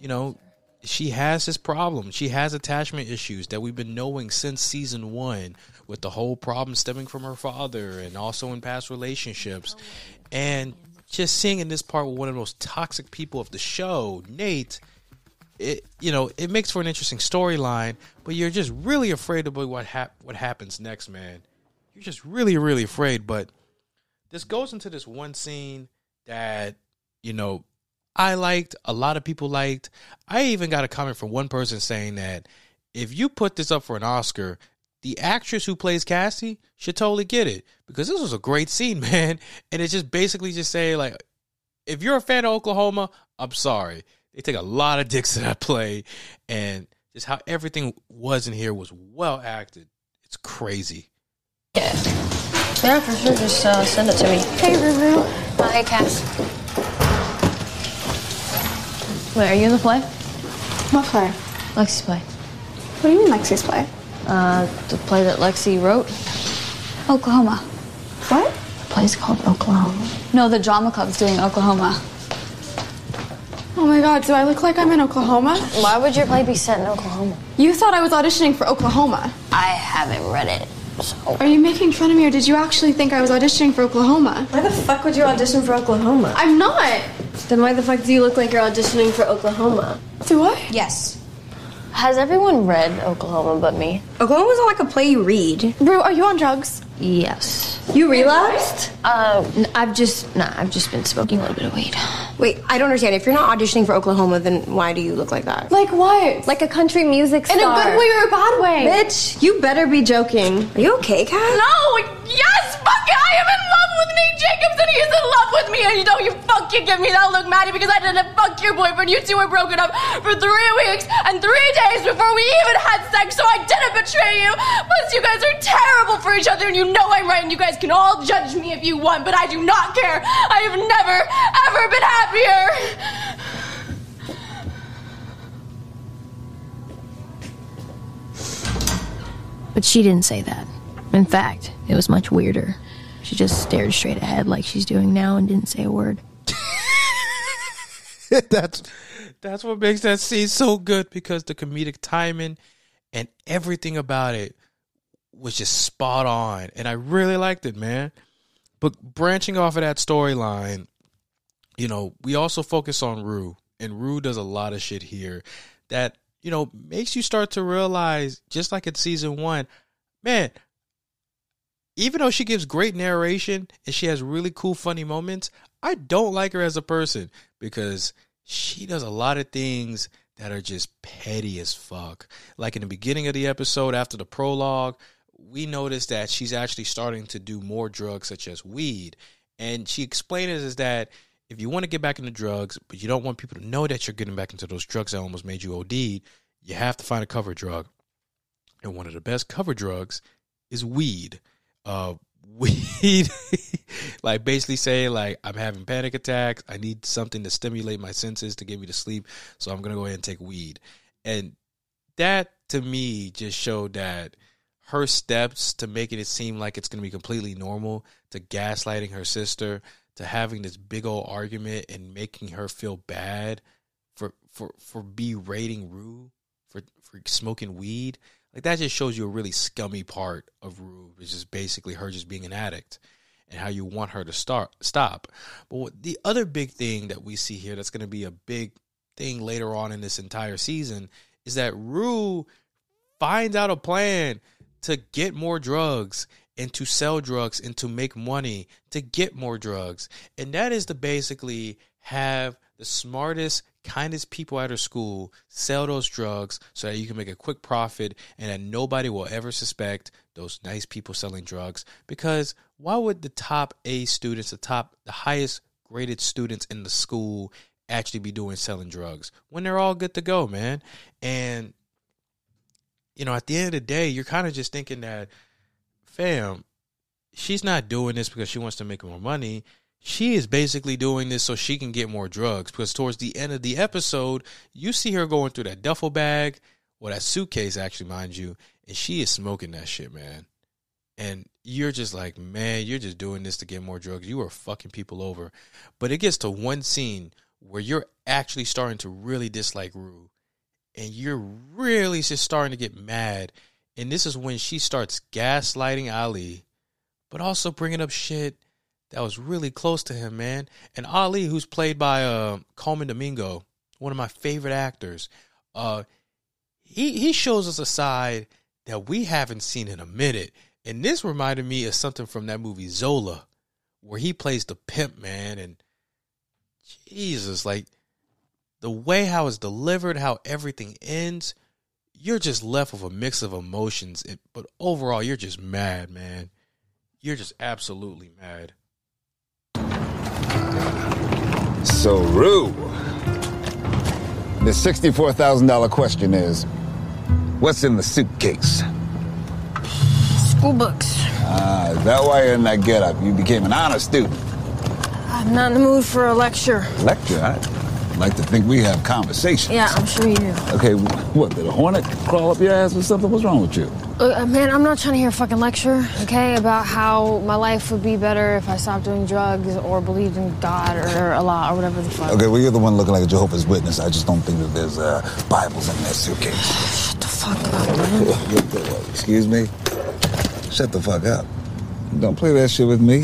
you know, she has this problem. She has attachment issues that we've been knowing since season one, with the whole problem stemming from her father and also in past relationships. And just seeing in this part with one of the most toxic people of the show, Nate, it, you know, it makes for an interesting storyline. But you're just really afraid of what hap- what happens next, man. You're just really, really afraid. But this goes into this one scene that, you know, I liked, a lot of people liked. I even got a comment from one person saying that if you put this up for an Oscar, the actress who plays Cassie should totally get it, because this was a great scene, man. And it's just basically just saying, like, if you're a fan of Oklahoma, I'm sorry. They take a lot of dicks in that play, and just how everything was in here was well acted. It's crazy. Yeah. Yeah, for sure. Just uh, send it to me. Hey, Ruru. Uh, hey, Cass. Wait, are you in the play? What play? Lexi's play. What do you mean, Lexi's play? Uh, the play that Lexi wrote. Oklahoma. What? The play's called Oklahoma. No, the drama club's doing Oklahoma. Oh, my God. Do I look like I'm in Oklahoma? Why would your play be set in Oklahoma? You thought I was auditioning for Oklahoma. I haven't read it. So. Are you making fun of me, or did you actually think I was auditioning for Oklahoma? Why the fuck would you audition for Oklahoma? I'm not! Then why the fuck do you look like you're auditioning for Oklahoma? Do I? Yes. Has everyone read Oklahoma but me? Oklahoma's not like a play you read. Bro, are you on drugs? Yes. You relapsed? Uh, I've just, nah, I've just been smoking a little bit of weed. Wait, I don't understand. If you're not auditioning for Oklahoma, then why do you look like that? Like what? Like a country music star. In a good way or a bad way. Bitch, you better be joking. Are you okay, Kat? No, yes, fuck it. I am in love with Nate Jacobs, and he is in love with me. And you know, you fucking give me that look, Maddie, because I didn't fuck your boyfriend. You two were broken up for three weeks and three days before we even had sex, so I didn't betray you. Plus, you guys are terrible for each other, and you know I'm right, and you guys can all judge me if you want, but I do not care. I have never, ever been happier. But she didn't say that. In fact, it was much weirder. She just stared straight ahead like she's doing now and didn't say a word. That's that's what makes that scene so good, because the comedic timing and everything about it was just spot on, and I really liked it, man. But branching off of that storyline, you know, we also focus on Rue, and Rue does a lot of shit here that, you know, makes you start to realize, just like in season one, man, even though she gives great narration and she has really cool, funny moments, I don't like her as a person, because she does a lot of things that are just petty as fuck. Like in the beginning of the episode, after the prologue, we notice that she's actually starting to do more drugs, such as weed. And she explains is that if you want to get back into drugs, but you don't want people to know that you're getting back into those drugs that almost made you O D, you have to find a cover drug. And one of the best cover drugs is weed. Uh, weed, like basically saying, like, I'm having panic attacks. I need something to stimulate my senses to get me to sleep. So I'm going to go ahead and take weed. And that to me just showed that her steps to making it seem like it's going to be completely normal, to gaslighting her sister, to having this big old argument and making her feel bad for, for, for berating Rue for, for smoking weed. Like, that just shows you a really scummy part of Rue, which is basically her just being an addict. and how you want her to start stop. But what, the other big thing that we see here that's going to be a big thing later on in this entire season is that Rue finds out a plan to get more drugs and to sell drugs and to make money to get more drugs. And that is to basically have the smartest, kindest people at her school sell those drugs so that you can make a quick profit and that nobody will ever suspect those nice people selling drugs. Because why would the top A students, the top, the highest graded students in the school actually be doing selling drugs when they're all good to go, man? And, you know, at the end of the day, you're kind of just thinking that, fam, she's not doing this because she wants to make more money. She is basically doing this so she can get more drugs, because towards the end of the episode, you see her going through that duffel bag, or that suitcase, actually, mind you, and she is smoking that shit, man. And you're just like, man, you're just doing this to get more drugs. You are fucking people over. But it gets to one scene where you're actually starting to really dislike Rue, and you're really just starting to get mad. And this is when she starts gaslighting Ali, but also bringing up shit that was really close to him, man. And Ali, who's played by uh, Coleman Domingo, one of my favorite actors, uh, he he shows us a side that we haven't seen in a minute. And this reminded me of something from that movie Zola, where he plays the pimp, man. And Jesus, like, the way how it's delivered, how everything ends, you're just left with a mix of emotions. It, but overall, you're just mad, man. You're just absolutely mad. So, Rue, the sixty-four thousand dollars question is, what's in the suitcase? School books. Ah, is that why you're in that getup? You became an honor student. I'm not in the mood for a lecture. Lecture? I'd like to think we have conversations. Yeah, I'm sure you do. Okay, what, did a hornet crawl up your ass or something? What's wrong with you? Uh, man, I'm not trying to hear a fucking lecture, okay, about how my life would be better if I stopped doing drugs or believed in God or Allah or whatever the fuck. Okay, well, you're the one looking like a Jehovah's Witness. I just don't think that there's uh, Bibles in that suitcase. Shut the fuck up, man. Excuse me? Shut the fuck up. Don't play that shit with me.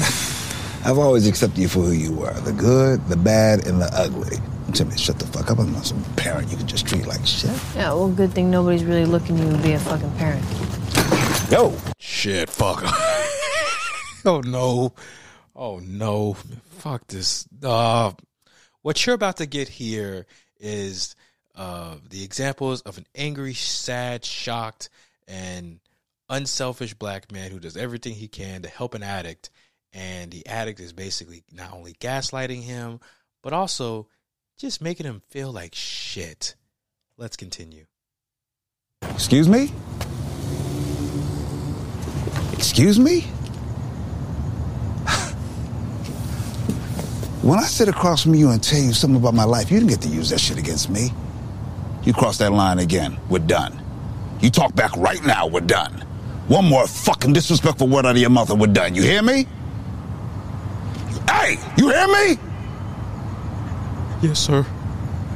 I've always accepted you for who you were, the good, the bad, and the ugly. Jimmy, shut the fuck up. I'm not some parent you can just treat like shit. Yeah, well, good thing nobody's really looking you to be a fucking parent. Yo! Shit, fuck. Oh, no. Oh, no. Fuck this. Uh, what you're about to get here is uh, the examples of an angry, sad, shocked, and unselfish black man who does everything he can to help an addict. And the addict is basically not only gaslighting him, but also just making him feel like shit. Let's continue. Excuse me? Excuse me? When I sit across from you and tell you something about my life, you didn't get to use that shit against me. You cross that line again, we're done. You talk back right now, we're done. One more fucking disrespectful word out of your mouth and we're done. You hear me? Hey, you hear me? Yes, sir.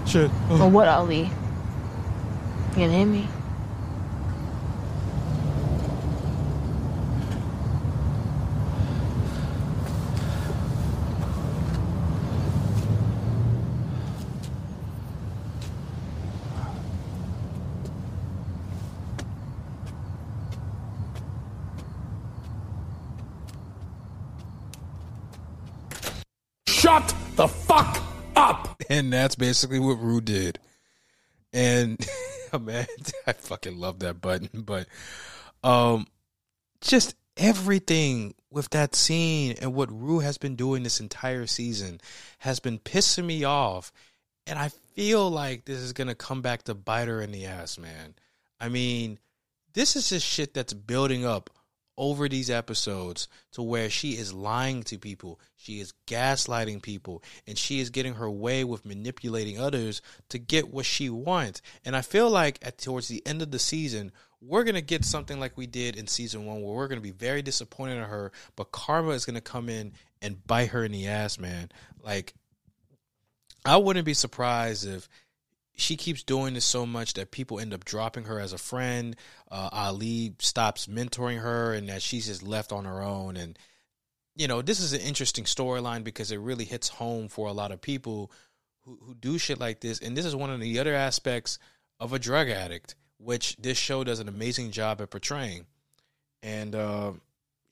Shit. Oh. Well, what, Ali? You can hear me? Shut the fuck up! And that's basically what Rue did. And, man, I fucking love that button. But um, just everything with that scene and what Rue has been doing this entire season has been pissing me off. And I feel like this is going to come back to bite her in the ass, man. I mean, this is just shit that's building up over these episodes to where she is lying to people, she is gaslighting people, and she is getting her way with manipulating others to get what she wants. And I feel like at towards the end of the season, we're going to get something like we did in season one, where we're going to be very disappointed in her, but karma is going to come in and bite her in the ass, man. Like, I wouldn't be surprised if she keeps doing this so much that people end up dropping her as a friend. Uh, Ali stops mentoring her and that she's just left on her own. And you know, this is an interesting storyline because it really hits home for a lot of people who, who do shit like this. And this is one of the other aspects of a drug addict, which this show does an amazing job at portraying. And uh,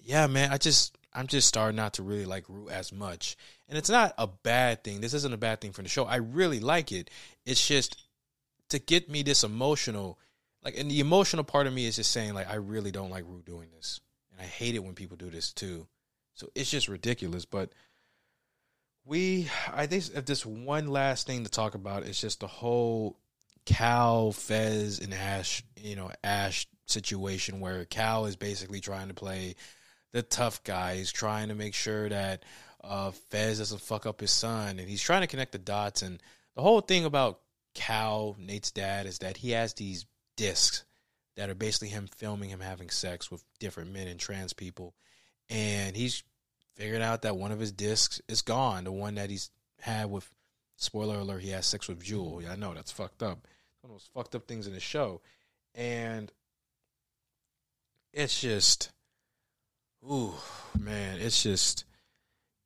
yeah, man, I just I'm just starting not to really like Root as much. And it's not a bad thing. This isn't a bad thing for the show. I really like it. It's just to get me this emotional, like, and the emotional part of me is just saying, like, I really don't like Root doing this. And I hate it when people do this too. So it's just ridiculous. But we, I think if this one last thing to talk about is just the whole Cal, Fez, and Ash, you know, Ash situation where Cal is basically trying to play the tough guy. He's trying to make sure that uh, Fez doesn't fuck up his son. And he's trying to connect the dots. And the whole thing about Cal, Nate's dad, is that he has these discs that are basically him filming him having sex with different men and trans people. And he's figured out that one of his discs is gone. The one that he's had with, spoiler alert, he has sex with Jewel. Yeah, I know, that's fucked up. One of those fucked up things in the show. And it's just, ooh, man, it's just,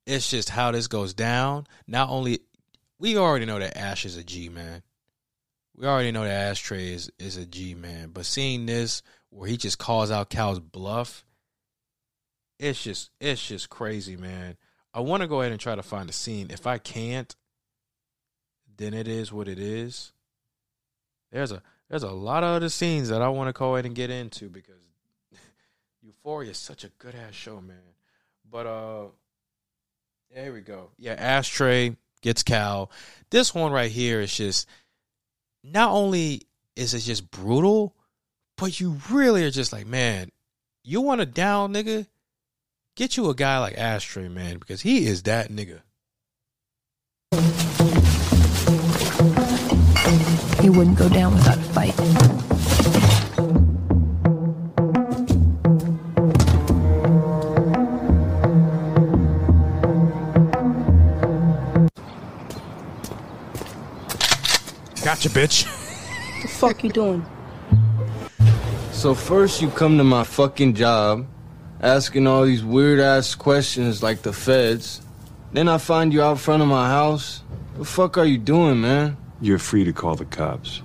it's just how this goes down. Not only, we already know that Ash is a G, man. We already know that Ashtray is, is a G, man. But seeing this, where he just calls out Cal's bluff, it's just, it's just crazy, man. I want to go ahead and try to find a scene. If I can't, then it is what it is. There's a, there's a lot of other scenes that I want to go ahead and get into because Euphoria is such a good-ass show, man. But, uh, there we go. Yeah, Ashtray gets Cal. This one right here is just, not only is it just brutal, but you really are just like, man, you want to down, nigga? Get you a guy like Ashtray, man, because he is that nigga. He wouldn't go down without a fight. Gotcha, bitch. What the fuck you doing? So first you come to my fucking job, asking all these weird-ass questions like the feds. Then I find you out front of my house. The fuck are you doing, man? You're free to call the cops.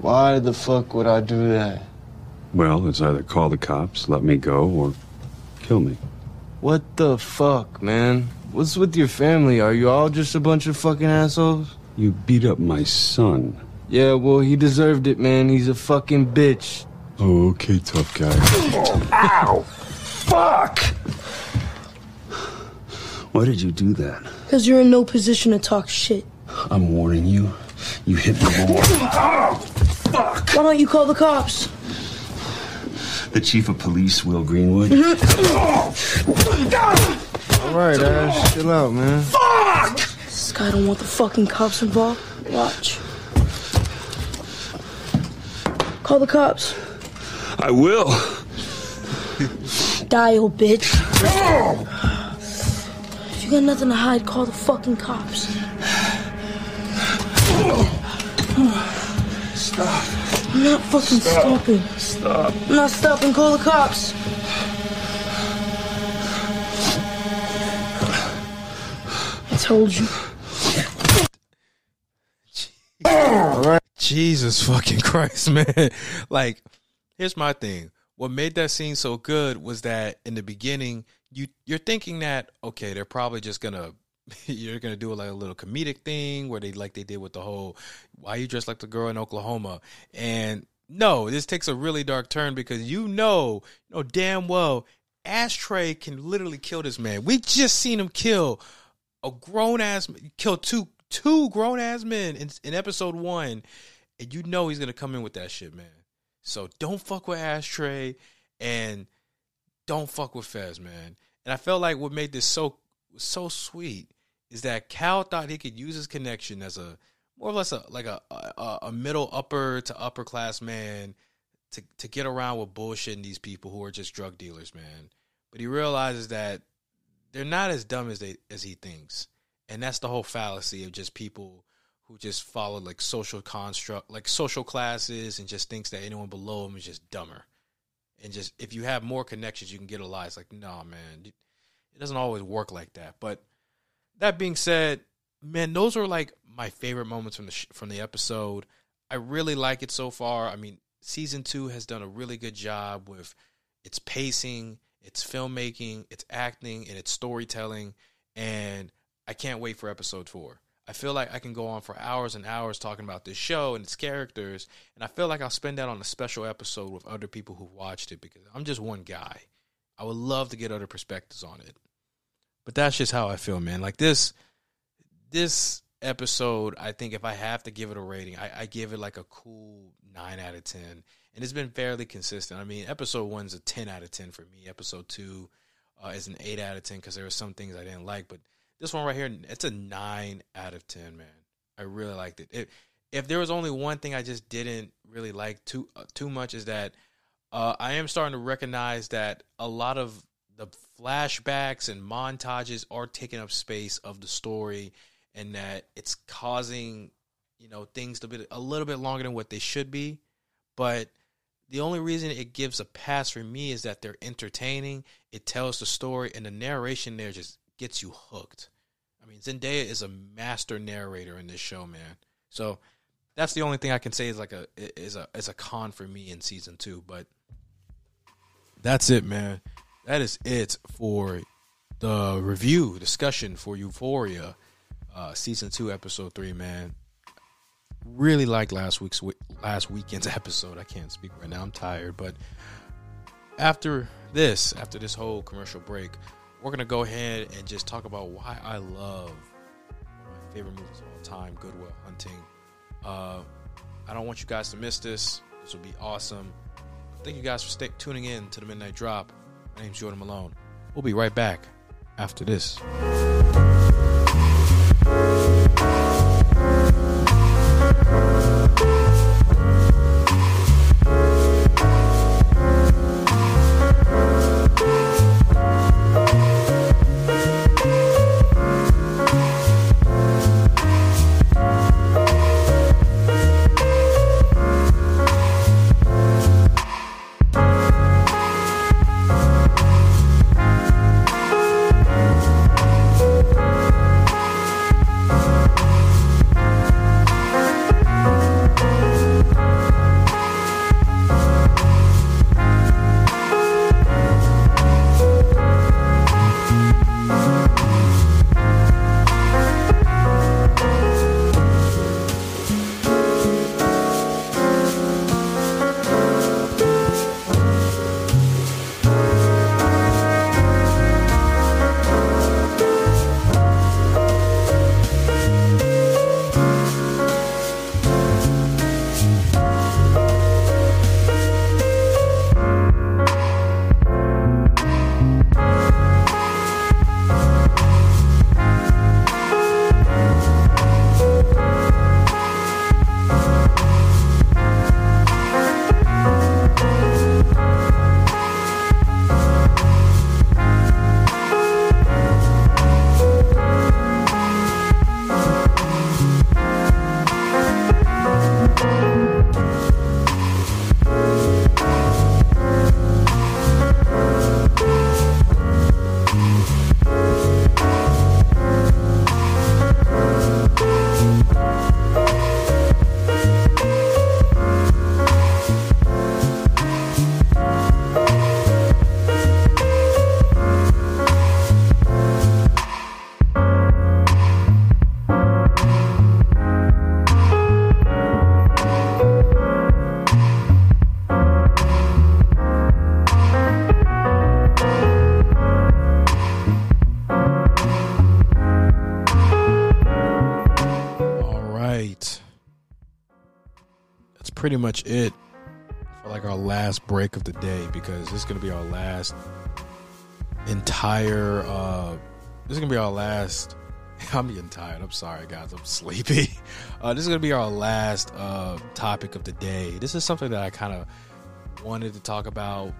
Why the fuck would I do that? Well, it's either call the cops, let me go, or kill me. What the fuck, man? What's with your family? Are you all just a bunch of fucking assholes? You beat up my son. Yeah, well, he deserved it, man. He's a fucking bitch. Oh, okay, tough guy. Oh, ow! Fuck! Why did you do that? Because you're in no position to talk shit. I'm warning you. You hit me more. Oh, fuck! Why don't you call the cops? The chief of police, Will Greenwood. All right, Ash, chill out, man. Fuck! This guy don't want the fucking cops involved. Watch. Call the cops. I will. Die, old bitch. Oh. If you got nothing to hide, call the fucking cops. Stop. I'm not fucking Stop. stopping. Stop. I'm not stopping. Call the cops. I told you. All right. Jesus fucking Christ, man. Like, here's my thing. What made that scene so good was that in the beginning, you, you're thinking that, okay, they're probably just going to, you're going to do like a little comedic thing where they, like they did with the whole, why you dressed like the girl in Oklahoma? And no, this takes a really dark turn because you know, you know damn well, Ashtray can literally kill this man. We just seen him kill a grown ass, kill two, two grown ass men in, in episode one. And you know he's going to come in with that shit, man. So don't fuck with Ashtray and don't fuck with Fez, man. And I felt like what made this so so sweet is that Cal thought he could use his connection as a more or less a, like a, a, a middle upper to upper class man to, to get around with bullshitting these people who are just drug dealers, man. But he realizes that they're not as dumb as they as he thinks. And that's the whole fallacy of just people who just follow like social construct, like social classes, and just thinks that anyone below them is just dumber. And just if you have more connections, you can get a lie. It's like, nah, man, It doesn't always work like that. But that being said, man, those are like my favorite moments from the sh- from the episode. I really like it so far. I mean, season two has done a really good job with its pacing, its filmmaking, its acting, and its storytelling. And I can't wait for episode four. I feel like I can go on for hours and hours talking about this show and its characters. And I feel like I'll spend that on a special episode with other people who've watched it, because I'm just one guy. I would love to get other perspectives on it. But that's just how I feel, man. Like this, this episode, I think if I have to give it a rating, I, I give it like a cool nine out of ten. And it's been fairly consistent. I mean, episode one's a ten out of ten for me. Episode two uh, is an eight out of ten because there were some things I didn't like. But this one right here, it's a nine out of ten, man. I really liked it. It if there was only one thing I just didn't really like too uh, too much is that uh, I am starting to recognize that a lot of the flashbacks and montages are taking up space of the story, and that it's causing, you know, things to be a little bit longer than what they should be. But the only reason it gives a pass for me is that they're entertaining. It tells the story, and the narration there just gets you hooked. I mean, Zendaya is a master narrator in this show, man. So that's the only thing I can say is like a is a is a con for me in season two. But that's it, man. That is it for the review discussion for Euphoria, uh, season two, episode three, man. Really liked last week's last weekend's episode. I can't speak right now. I'm tired, but after this, after this whole commercial break, we're going to go ahead and just talk about why I love my favorite movies of all time, Good Will Hunting. Uh, I don't want you guys to miss this. This will be awesome. Thank you guys for stay- tuning in to The Midnight Drop. My name's Jordan Malone. We'll be right back after this. Pretty much it for like our last break of the day, because this is gonna be our last entire uh this is gonna be our last I'm getting tired, I'm sorry guys, I'm sleepy. Uh this is gonna be our last uh topic of the day. This is something that I kind of wanted to talk about.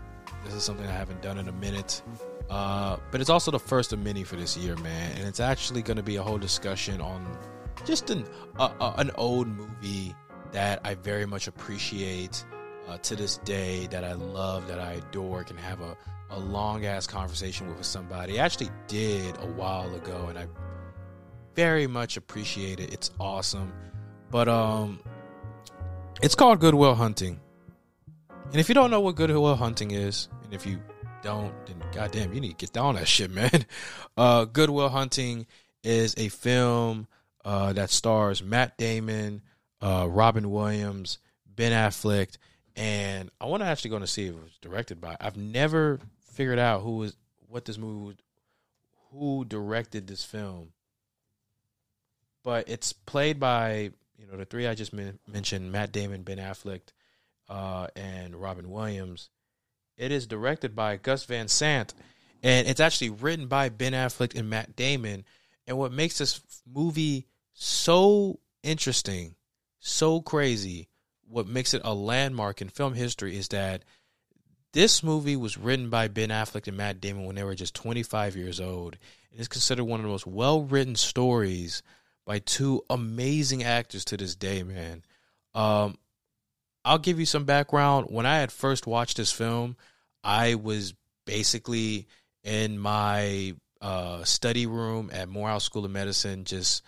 This is something I haven't done in a minute, uh but it's also the first of many for this year, man, and it's actually gonna be a whole discussion on just an uh, uh, an old movie that I very much appreciate, uh, to this day that I love, that I adore, can have a, a long-ass conversation with somebody. I actually did a while ago, and I very much appreciate it. It's awesome. But um, it's called Good Will Hunting. And if you don't know what Good Will Hunting is, and if you don't, then goddamn, you need to get down on that shit, man. Uh, Good Will Hunting is a film uh, that stars Matt Damon, uh, Robin Williams, Ben Affleck, and I want to actually go to see if it was directed by. I've never figured out who was what this movie was, who directed this film, but it's played by you know the three I just men- mentioned: Matt Damon, Ben Affleck, uh, and Robin Williams. It is directed by Gus Van Sant, and it's actually written by Ben Affleck and Matt Damon. And what makes this movie so interesting, so crazy, what makes it a landmark in film history is that this movie was written by Ben Affleck and Matt Damon when they were just twenty-five years old. It is considered one of the most well-written stories by two amazing actors to this day, man. Um, I'll give you some background. When I had first watched this film, I was basically in my uh, study room at Morehouse School of Medicine, just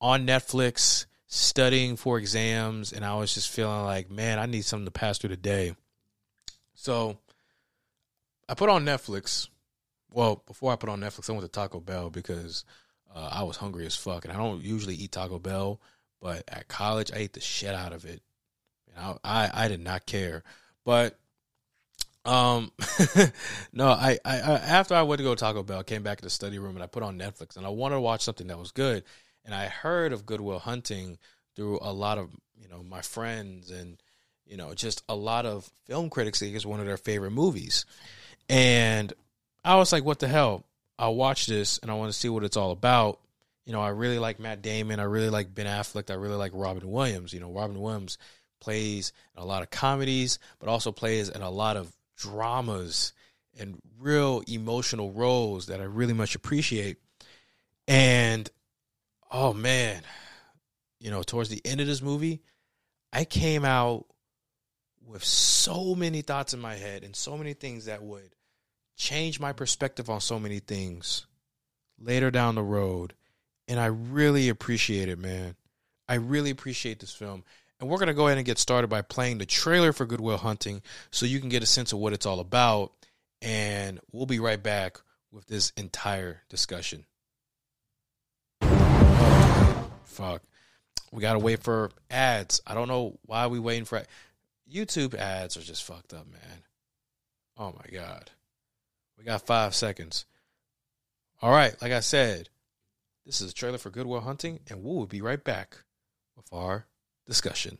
on Netflix, studying for exams, and I was just feeling like, man, I need something to pass through the day. So I put on Netflix. Well, before I put on Netflix, I went to Taco Bell because uh, I was hungry as fuck, and I don't usually eat Taco Bell, but at college, I ate the shit out of it. I, I, I did not care, but um, no, I, I, after I went to go to Taco Bell, I came back to the study room and I put on Netflix and I wanted to watch something that was good. And I heard of Good Will Hunting through a lot of, you know, my friends and, you know, just a lot of film critics. It was one of their favorite movies. And I was like, what the hell? I'll watch this and I want to see what it's all about. You know, I really like Matt Damon. I really like Ben Affleck. I really like Robin Williams. You know, Robin Williams plays in a lot of comedies, but also plays in a lot of dramas and real emotional roles that I really much appreciate. And, oh, man, you know, towards the end of this movie, I came out with so many thoughts in my head and so many things that would change my perspective on so many things later down the road. And I really appreciate it, man. I really appreciate this film. And we're going to go ahead and get started by playing the trailer for Good Will Hunting so you can get a sense of what it's all about. And we'll be right back with this entire discussion. Fuck. We got to wait for ads. I don't know why we waiting for ads. YouTube ads are just fucked up, man. Oh, my God. We got five seconds. All right. Like I said, this is a trailer for Good Will Hunting, and we'll be right back with our discussion.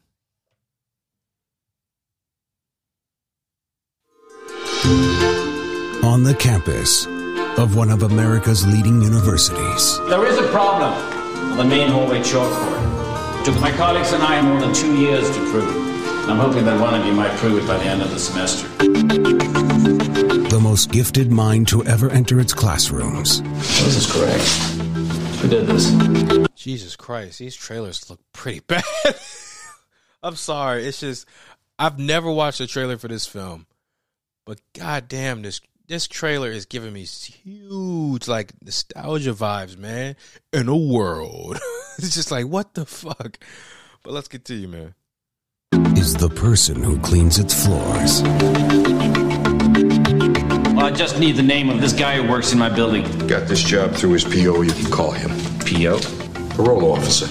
On the campus of one of America's leading universities. There is a problem on the main hallway chalkboard. It took my colleagues and I more than two years to prove it. I'm hoping that one of you might prove it by the end of the semester. The most gifted mind to ever enter its classrooms. This is correct. Who did this? Jesus Christ, these trailers look pretty bad. I'm sorry. It's just, I've never watched a trailer for this film. But goddamn, this this trailer is giving me huge, like, nostalgia vibes, man. In a world. It's just like, what the fuck? But let's continue, man. Is the person who cleans its floors. Well, I just need the name of this guy who works in my building. Got this job through his P O. You can call him. P O? Parole officer.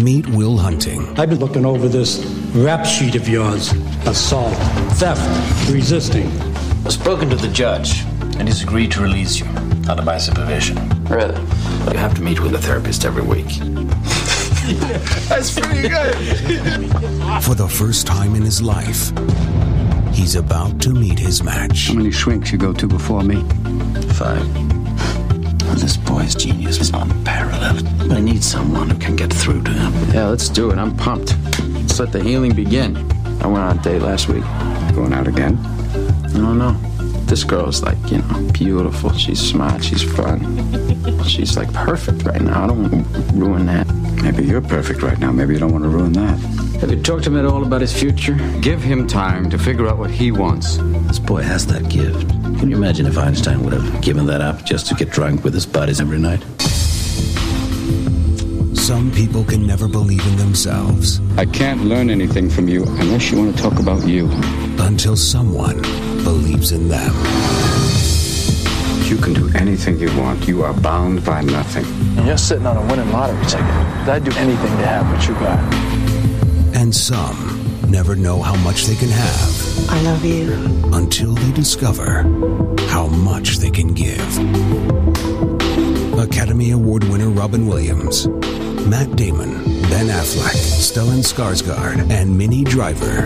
Meet Will Hunting. I've been looking over this rap sheet of yours. Assault, theft, resisting. I've spoken to the judge, and he's agreed to release you under my supervision. Really? You have to meet with a therapist every week. That's pretty good. For the first time in his life, he's about to meet his match. How many shrinks you go to before me? Five. This boy's genius is unparalleled. I need someone who can get through to him. Yeah, let's do it. I'm pumped. Let's let the healing begin. I went on a date last week. Going out again? I don't know. This girl's like, you know, beautiful. She's smart. She's fun. She's like perfect right now. I don't want to ruin that. Maybe you're perfect right now. Maybe you don't want to ruin that. Have you talked to him at all about his future? Give him time to figure out what he wants. This boy has that gift. Can you imagine if Einstein would have given that up just to get drunk with his buddies every night? Some people can never believe in themselves. I can't learn anything from you unless you want to talk about you. Until someone believes in them. You can do anything you want. You are bound by nothing. And you're sitting on a winning lottery ticket. I'd do anything to have what you got. And some never know how much they can have. I love you. Until they discover how much they can give. Academy Award winner Robin Williams, Matt Damon, Ben Affleck, Stellan Skarsgård, and Minnie Driver.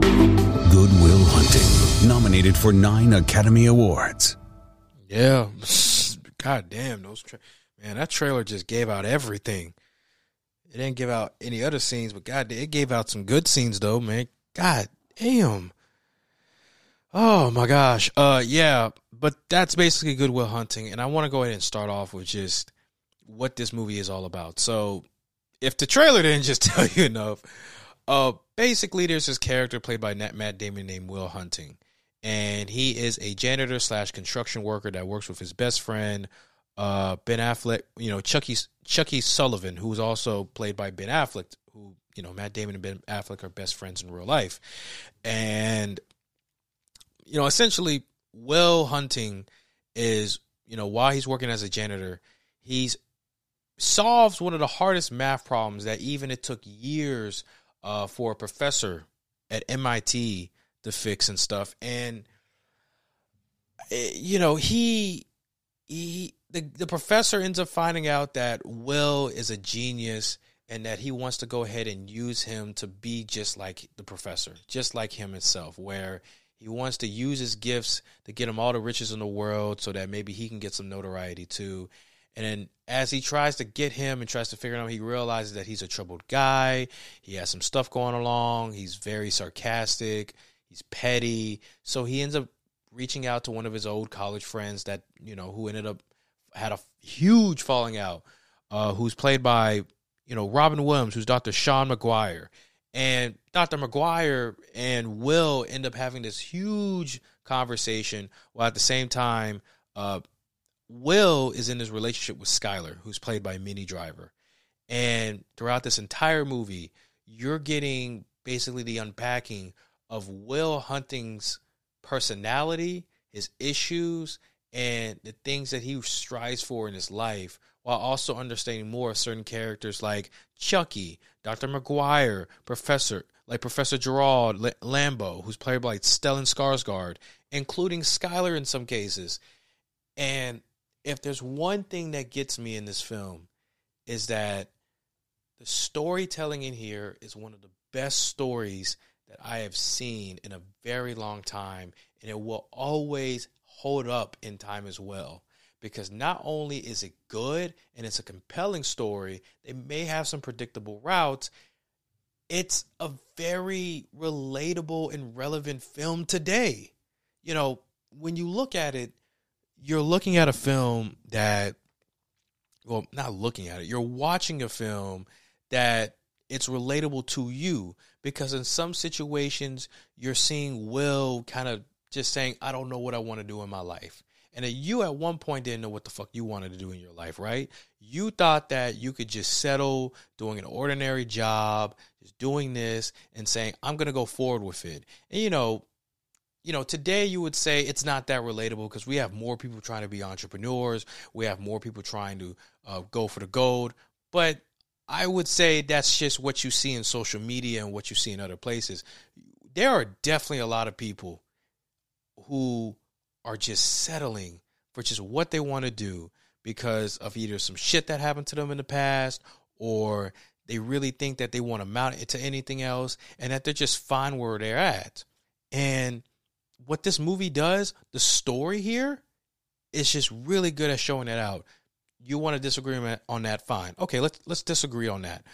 Good Will Hunting. Nominated for nine Academy Awards. Yeah. God damn. Those tra- Man, that trailer just gave out everything. It didn't give out any other scenes, but God, it gave out some good scenes, though, man. God damn. Oh, my gosh. Uh, yeah, but that's basically Good Will Hunting, and I want to go ahead and start off with just what this movie is all about. So if the trailer didn't just tell you enough, uh, basically there's this character played by Matt Damon named Will Hunting. And he is a janitor slash construction worker that works with his best friend, uh, Ben Affleck, you know, Chucky, Chucky Sullivan, who's also played by Ben Affleck, who, you know, Matt Damon and Ben Affleck are best friends in real life. And, you know, essentially, Will Hunting is, you know, while he's working as a janitor, he's solves one of the hardest math problems that even it took years uh, for a professor at M I T to fix and stuff. And, you know, he, he, the, the professor ends up finding out that Will is a genius and that he wants to go ahead and use him to be just like the professor, just like him himself, where he wants to use his gifts to get him all the riches in the world so that maybe he can get some notoriety too. And then as he tries to get him and tries to figure it out, he realizes that he's a troubled guy. He has some stuff going along. He's very sarcastic. He's petty. So he ends up reaching out to one of his old college friends that, you know, who ended up had a huge falling out, uh, who's played by, you know, Robin Williams, who's Doctor Sean McGuire. And Doctor McGuire and Will end up having this huge conversation while at the same time, uh, Will is in his relationship with Skylar, who's played by Minnie Driver. And throughout this entire movie, you're getting basically the unpacking of Will Hunting's personality, his issues, and the things that he strives for in his life, while also understanding more of certain characters like Chucky, Doctor McGuire, Professor, like Professor Gerald Lambeau, who's played by Stellan Skarsgård, including Skylar in some cases. And if there's one thing that gets me in this film, is that the storytelling in here is one of the best stories that I have seen in a very long time, and it will always hold up in time as well, because not only is it good and it's a compelling story, they may have some predictable routes, it's a very relatable and relevant film today. You know, when you look at it, you're looking at a film that, well, not looking at it, you're watching a film that it's relatable to you, because in some situations you're seeing Will kind of just saying, I don't know what I want to do in my life. And that you at one point didn't know what the fuck you wanted to do in your life, right? You thought that you could just settle doing an ordinary job, just doing this and saying, I'm going to go forward with it. And, you know, You know, today you would say it's not that relatable because we have more people trying to be entrepreneurs. We have more people trying to uh, go for the gold. But I would say that's just what you see in social media and what you see in other places. There are definitely a lot of people who are just settling for just what they want to do because of either some shit that happened to them in the past, or they really think that they want to mount it to anything else and that they're just fine where they're at. And what this movie does, the story here, is just really good at showing that out. You want to disagree on that, fine. Okay, let's let's disagree on that.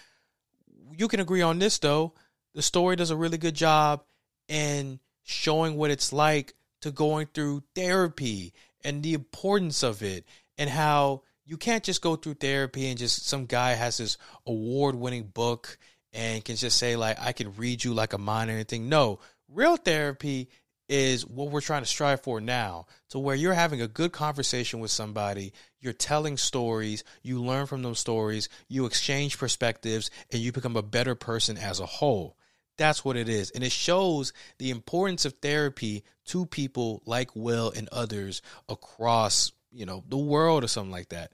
You can agree on this, though. The story does a really good job in showing what it's like to going through therapy and the importance of it and how you can't just go through therapy and just some guy has this award-winning book and can just say, like, I can read you like a mind or anything. No, real therapy is what we're trying to strive for now, to where you're having a good conversation with somebody, you're telling stories, you learn from those stories, you exchange perspectives, and you become a better person as a whole. That's what it is. And it shows the importance of therapy to people like Will and others across, you know, the world or something like that.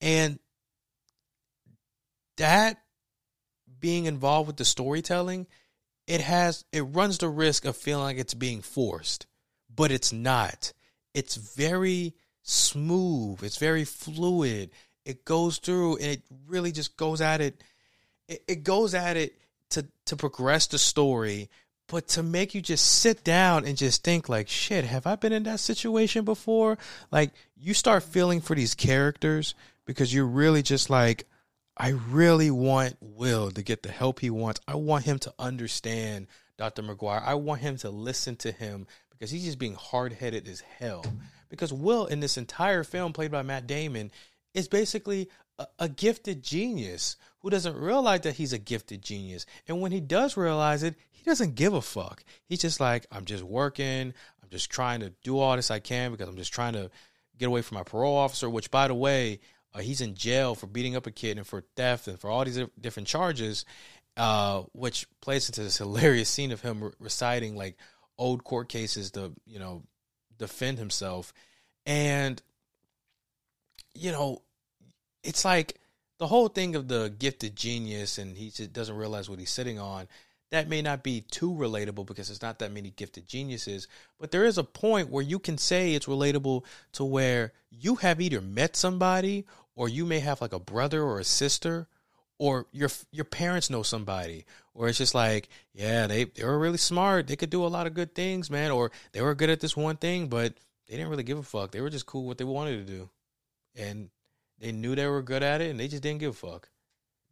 And that being involved with the storytelling, it has, it runs the risk of feeling like it's being forced, but it's not. It's very smooth. It's very fluid. It goes through and it really just goes at it. It, it goes at it to, to progress the story, but to make you just sit down and just think like, shit, have I been in that situation before? Like, you start feeling for these characters because you're really just like, I really want Will to get the help he wants. I want him to understand Doctor McGuire. I want him to listen to him because he's just being hard-headed as hell. Because Will, in this entire film played by Matt Damon, is basically a, a gifted genius who doesn't realize that he's a gifted genius. And when he does realize it, he doesn't give a fuck. He's just like, I'm just working. I'm just trying to do all this I can because I'm just trying to get away from my parole officer, which, by the way, Uh, he's in jail for beating up a kid and for theft and for all these different charges, uh, which plays into this hilarious scene of him re- reciting like old court cases to, you know, defend himself. And, you know, it's like the whole thing of the gifted genius and he just doesn't realize what he's sitting on. That may not be too relatable because there's not that many gifted geniuses, but there is a point where you can say it's relatable to where you have either met somebody or you may have like a brother or a sister or your your parents know somebody, or it's just like, yeah, they, they were really smart. They could do a lot of good things, man, or they were good at this one thing, but they didn't really give a fuck. They were just cool with what they wanted to do, and they knew they were good at it, and they just didn't give a fuck.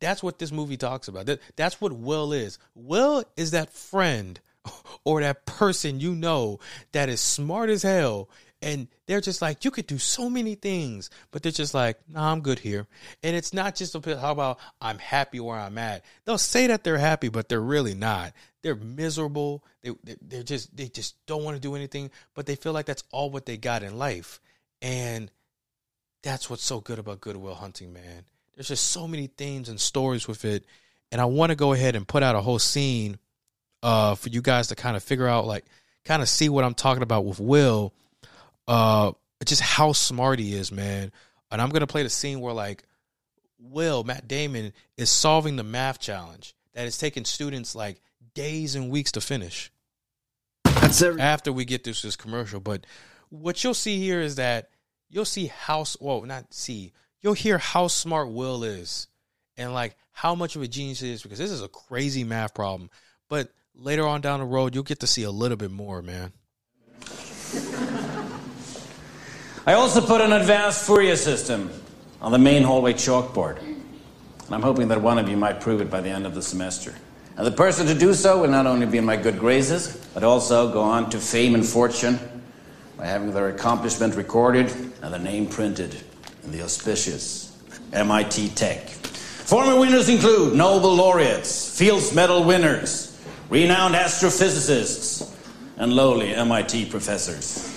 That's what this movie talks about. That, that's what Will is. Will is that friend or that person you know that is smart as hell. And they're just like, you could do so many things. But they're just like, nah, I'm good here. And it's not just a, how about I'm happy where I'm at. They'll say that they're happy, but they're really not. They're miserable. They, they, they're just, they just don't want to do anything. But they feel like that's all what they got in life. And that's what's so good about Good Will Hunting, man. There's just so many themes and stories with it. And I want to go ahead and put out a whole scene uh, for you guys to kind of figure out, like, kind of see what I'm talking about with Will. Uh, just how smart he is, man. And I'm going to play the scene where, like, Will, Matt Damon, is solving the math challenge that has taken students, like, days and weeks to finish. That's every- After we get this, this commercial. But what you'll see here is that you'll see how, well, not see, you'll hear how smart Will is and like how much of a genius he is, because this is a crazy math problem. But later on down the road, you'll get to see a little bit more, man. I also put an advanced Fourier system on the main hallway chalkboard. And I'm hoping that one of you might prove it by the end of the semester. And the person to do so will not only be in my good graces, but also go on to fame and fortune by having their accomplishment recorded and their name printed in the auspicious M I T Tech. Former winners include Nobel laureates, Fields Medal winners, renowned astrophysicists, and lowly M I T professors.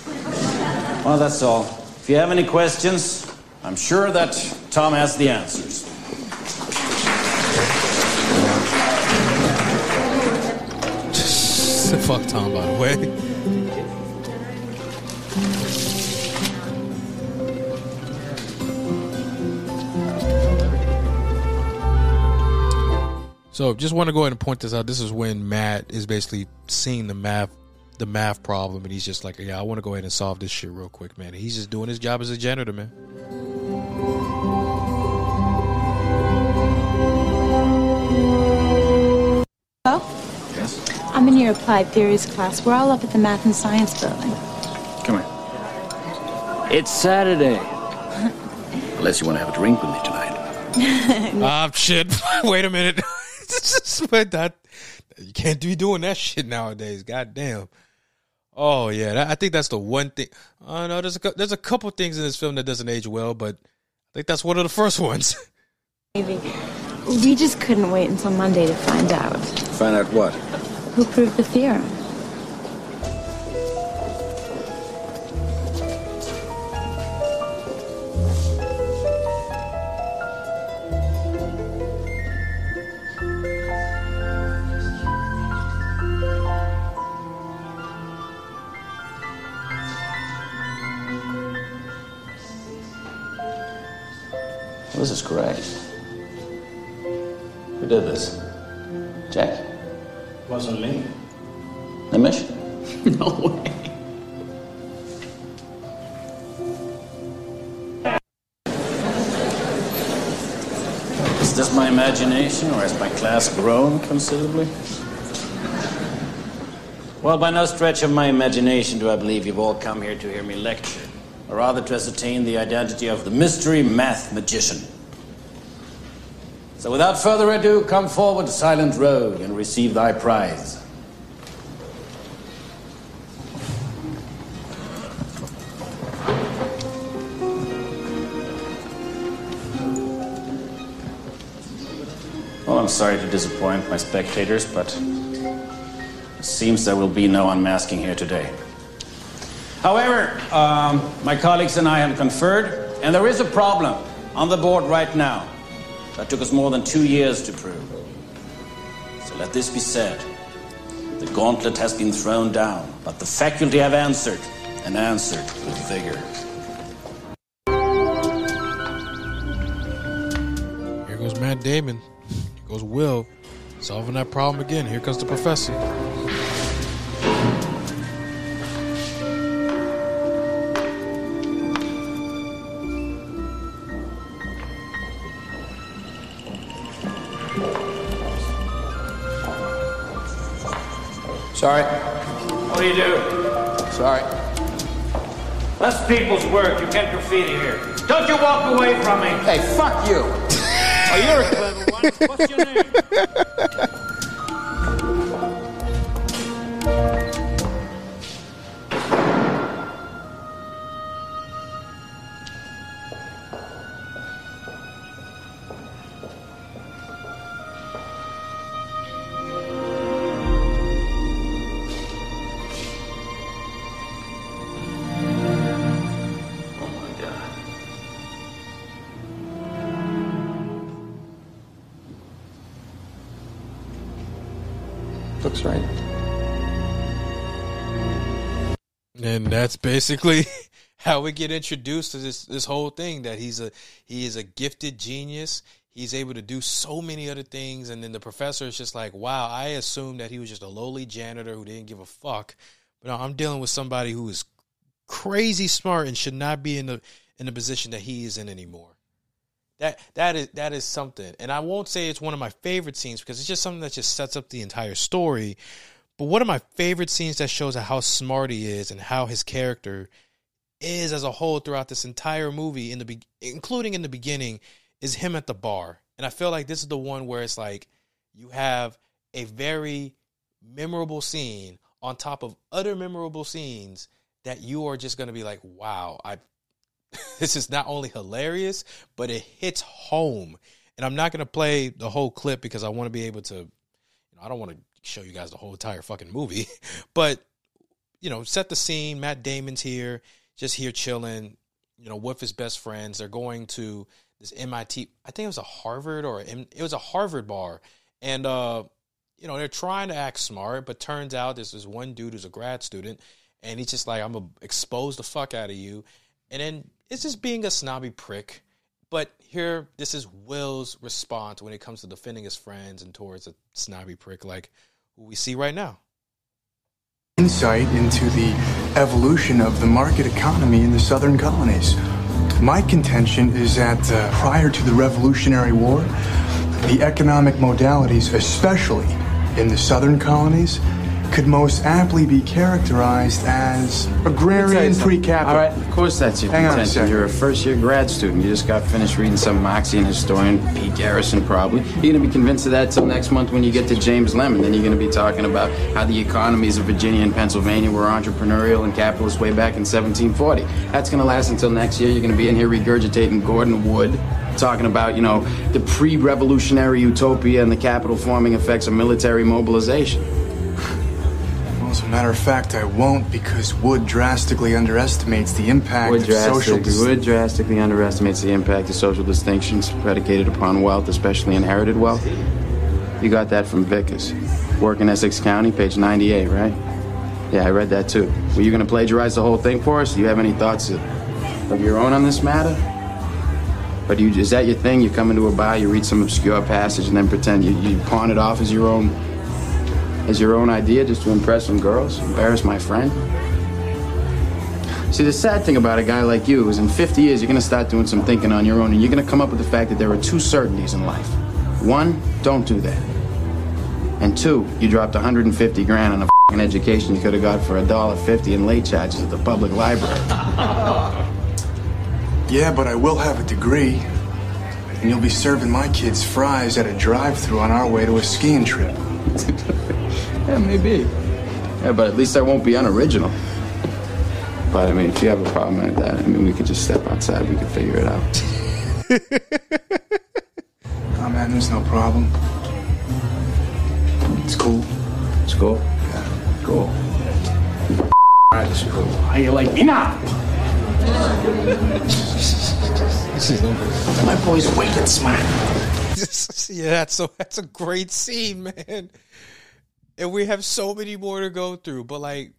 Well, that's all. If you have any questions, I'm sure that Tom has the answers. Fuck Tom, by the way. So just want to go ahead and point this out. This is when Matt is basically seeing the math the math problem, and he's just like, yeah, I want to go ahead and solve this shit real quick, man. And he's just doing his job as a janitor, man. Hello? Yes? I'm in your Applied Theories class. We're all up at the Math and Science building. Come here. It's Saturday. Unless you want to have a drink with me tonight. Ah, uh, shit. Wait a minute. But that, you can't be doing that shit nowadays. God damn. Oh yeah, that, I think that's the one thing. Oh no, there's a, there's a couple things in this film that doesn't age well, but I think that's one of the first ones. Maybe. We just couldn't wait until Monday to find out. Find out what? Who proved the theorem. This is correct. Who did this? Jack? Wasn't me. Nimish? No way. Is this my imagination, or has my class grown considerably? Well, by no stretch of my imagination do I believe you've all come here to hear me lecture, or rather to ascertain the identity of the mystery math magician. So without further ado, come forward, Silent Rogue, and receive thy prize. Well, I'm sorry to disappoint my spectators, but it seems there will be no unmasking here today. However, um, my colleagues and I have conferred, and there is a problem on the board right now. That took us more than two years to prove. So let this be said. The gauntlet has been thrown down, but the faculty have answered, and answered with vigor. Here goes Matt Damon. Here goes Will. Solving that problem again. Here comes the professor. Sorry. What do you do? Sorry. That's people's work. You can't graffiti here. Don't you walk away from me. Hey, fuck you. Oh, you're a clever one. What's your name? Right. And that's basically how we get introduced to this this whole thing, that he's a he is a gifted genius. He's able to do so many other things, and then the professor is just like, wow, I assumed that he was just a lowly janitor who didn't give a fuck. But no, I'm dealing with somebody who is crazy smart and should not be in the in the position that he is in anymore. That that is that is something. And I won't say it's one of my favorite scenes because it's just something that just sets up the entire story. But one of my favorite scenes that shows how smart he is and how his character is as a whole throughout this entire movie, in the be- including in the beginning, is him at the bar. And I feel like this is the one where it's like you have a very memorable scene on top of other memorable scenes that you are just going to be like, wow, I this is not only hilarious, but it hits home. And I'm not going to play the whole clip because I want to be able to, you know, I don't want to show you guys the whole entire fucking movie, but, you know, set the scene. Matt Damon's here, just here chilling, you know, with his best friends. They're going to this M I T, I think it was a Harvard or a, it was a Harvard bar. And, uh, you know, they're trying to act smart, but turns out there's this one dude who's a grad student and he's just like, I'm going to expose the fuck out of you. And then it's just being a snobby prick. But here, this is Will's response when it comes to defending his friends and towards a snobby prick like who we see right now. Insight into the evolution of the market economy in the southern colonies. My contention is that uh, prior to the Revolutionary War, the economic modalities, especially in the southern colonies, could most aptly be characterized as agrarian pre-capital. All right, of course that's your Hang contention. On a You're a first-year grad student. You just got finished reading some Marxian historian, Pete Garrison probably. You're going to be convinced of that till next month when you get to James Lemon. Then you're going to be talking about how the economies of Virginia and Pennsylvania were entrepreneurial and capitalist way back in seventeen forty. That's going to last until next year. You're going to be in here regurgitating Gordon Wood, talking about, you know, the pre-revolutionary utopia and the capital forming effects of military mobilization. Well, as a matter of fact, I won't, because Wood drastically underestimates the impact Wood of social... Dis- Wood drastically underestimates the impact of social distinctions predicated upon wealth, especially inherited wealth. You got that from Vickers. Work in Essex County, page ninety-eight, right? Yeah, I read that too. Were you going to plagiarize the whole thing for us? Do you have any thoughts of, of your own on this matter? But you, is that your thing? You come into a bar, you read some obscure passage, and then pretend you, you pawn it off as your own, as your own idea, just to impress some girls, embarrass my friend. See, the sad thing about a guy like you is in fifty years, you're going to start doing some thinking on your own, and you're going to come up with the fact that there are two certainties in life. One, don't do that. And two, you dropped one hundred fifty grand on a f***ing education you could have got for a dollar fifty in late charges at the public library. Yeah, but I will have a degree, and you'll be serving my kids fries at a drive-thru on our way to a skiing trip. Yeah, maybe. Yeah, but at least I won't be unoriginal. But, I mean, if you have a problem like that, I mean, we could just step outside. We could figure it out. Oh, man, there's no problem. It's cool. It's cool? Yeah. Cool. Yeah. Alright, it's cool. How you like me now? My boy's awake and smart. Yeah, that's a, that's a great scene, man. And we have so many more to go through. But like,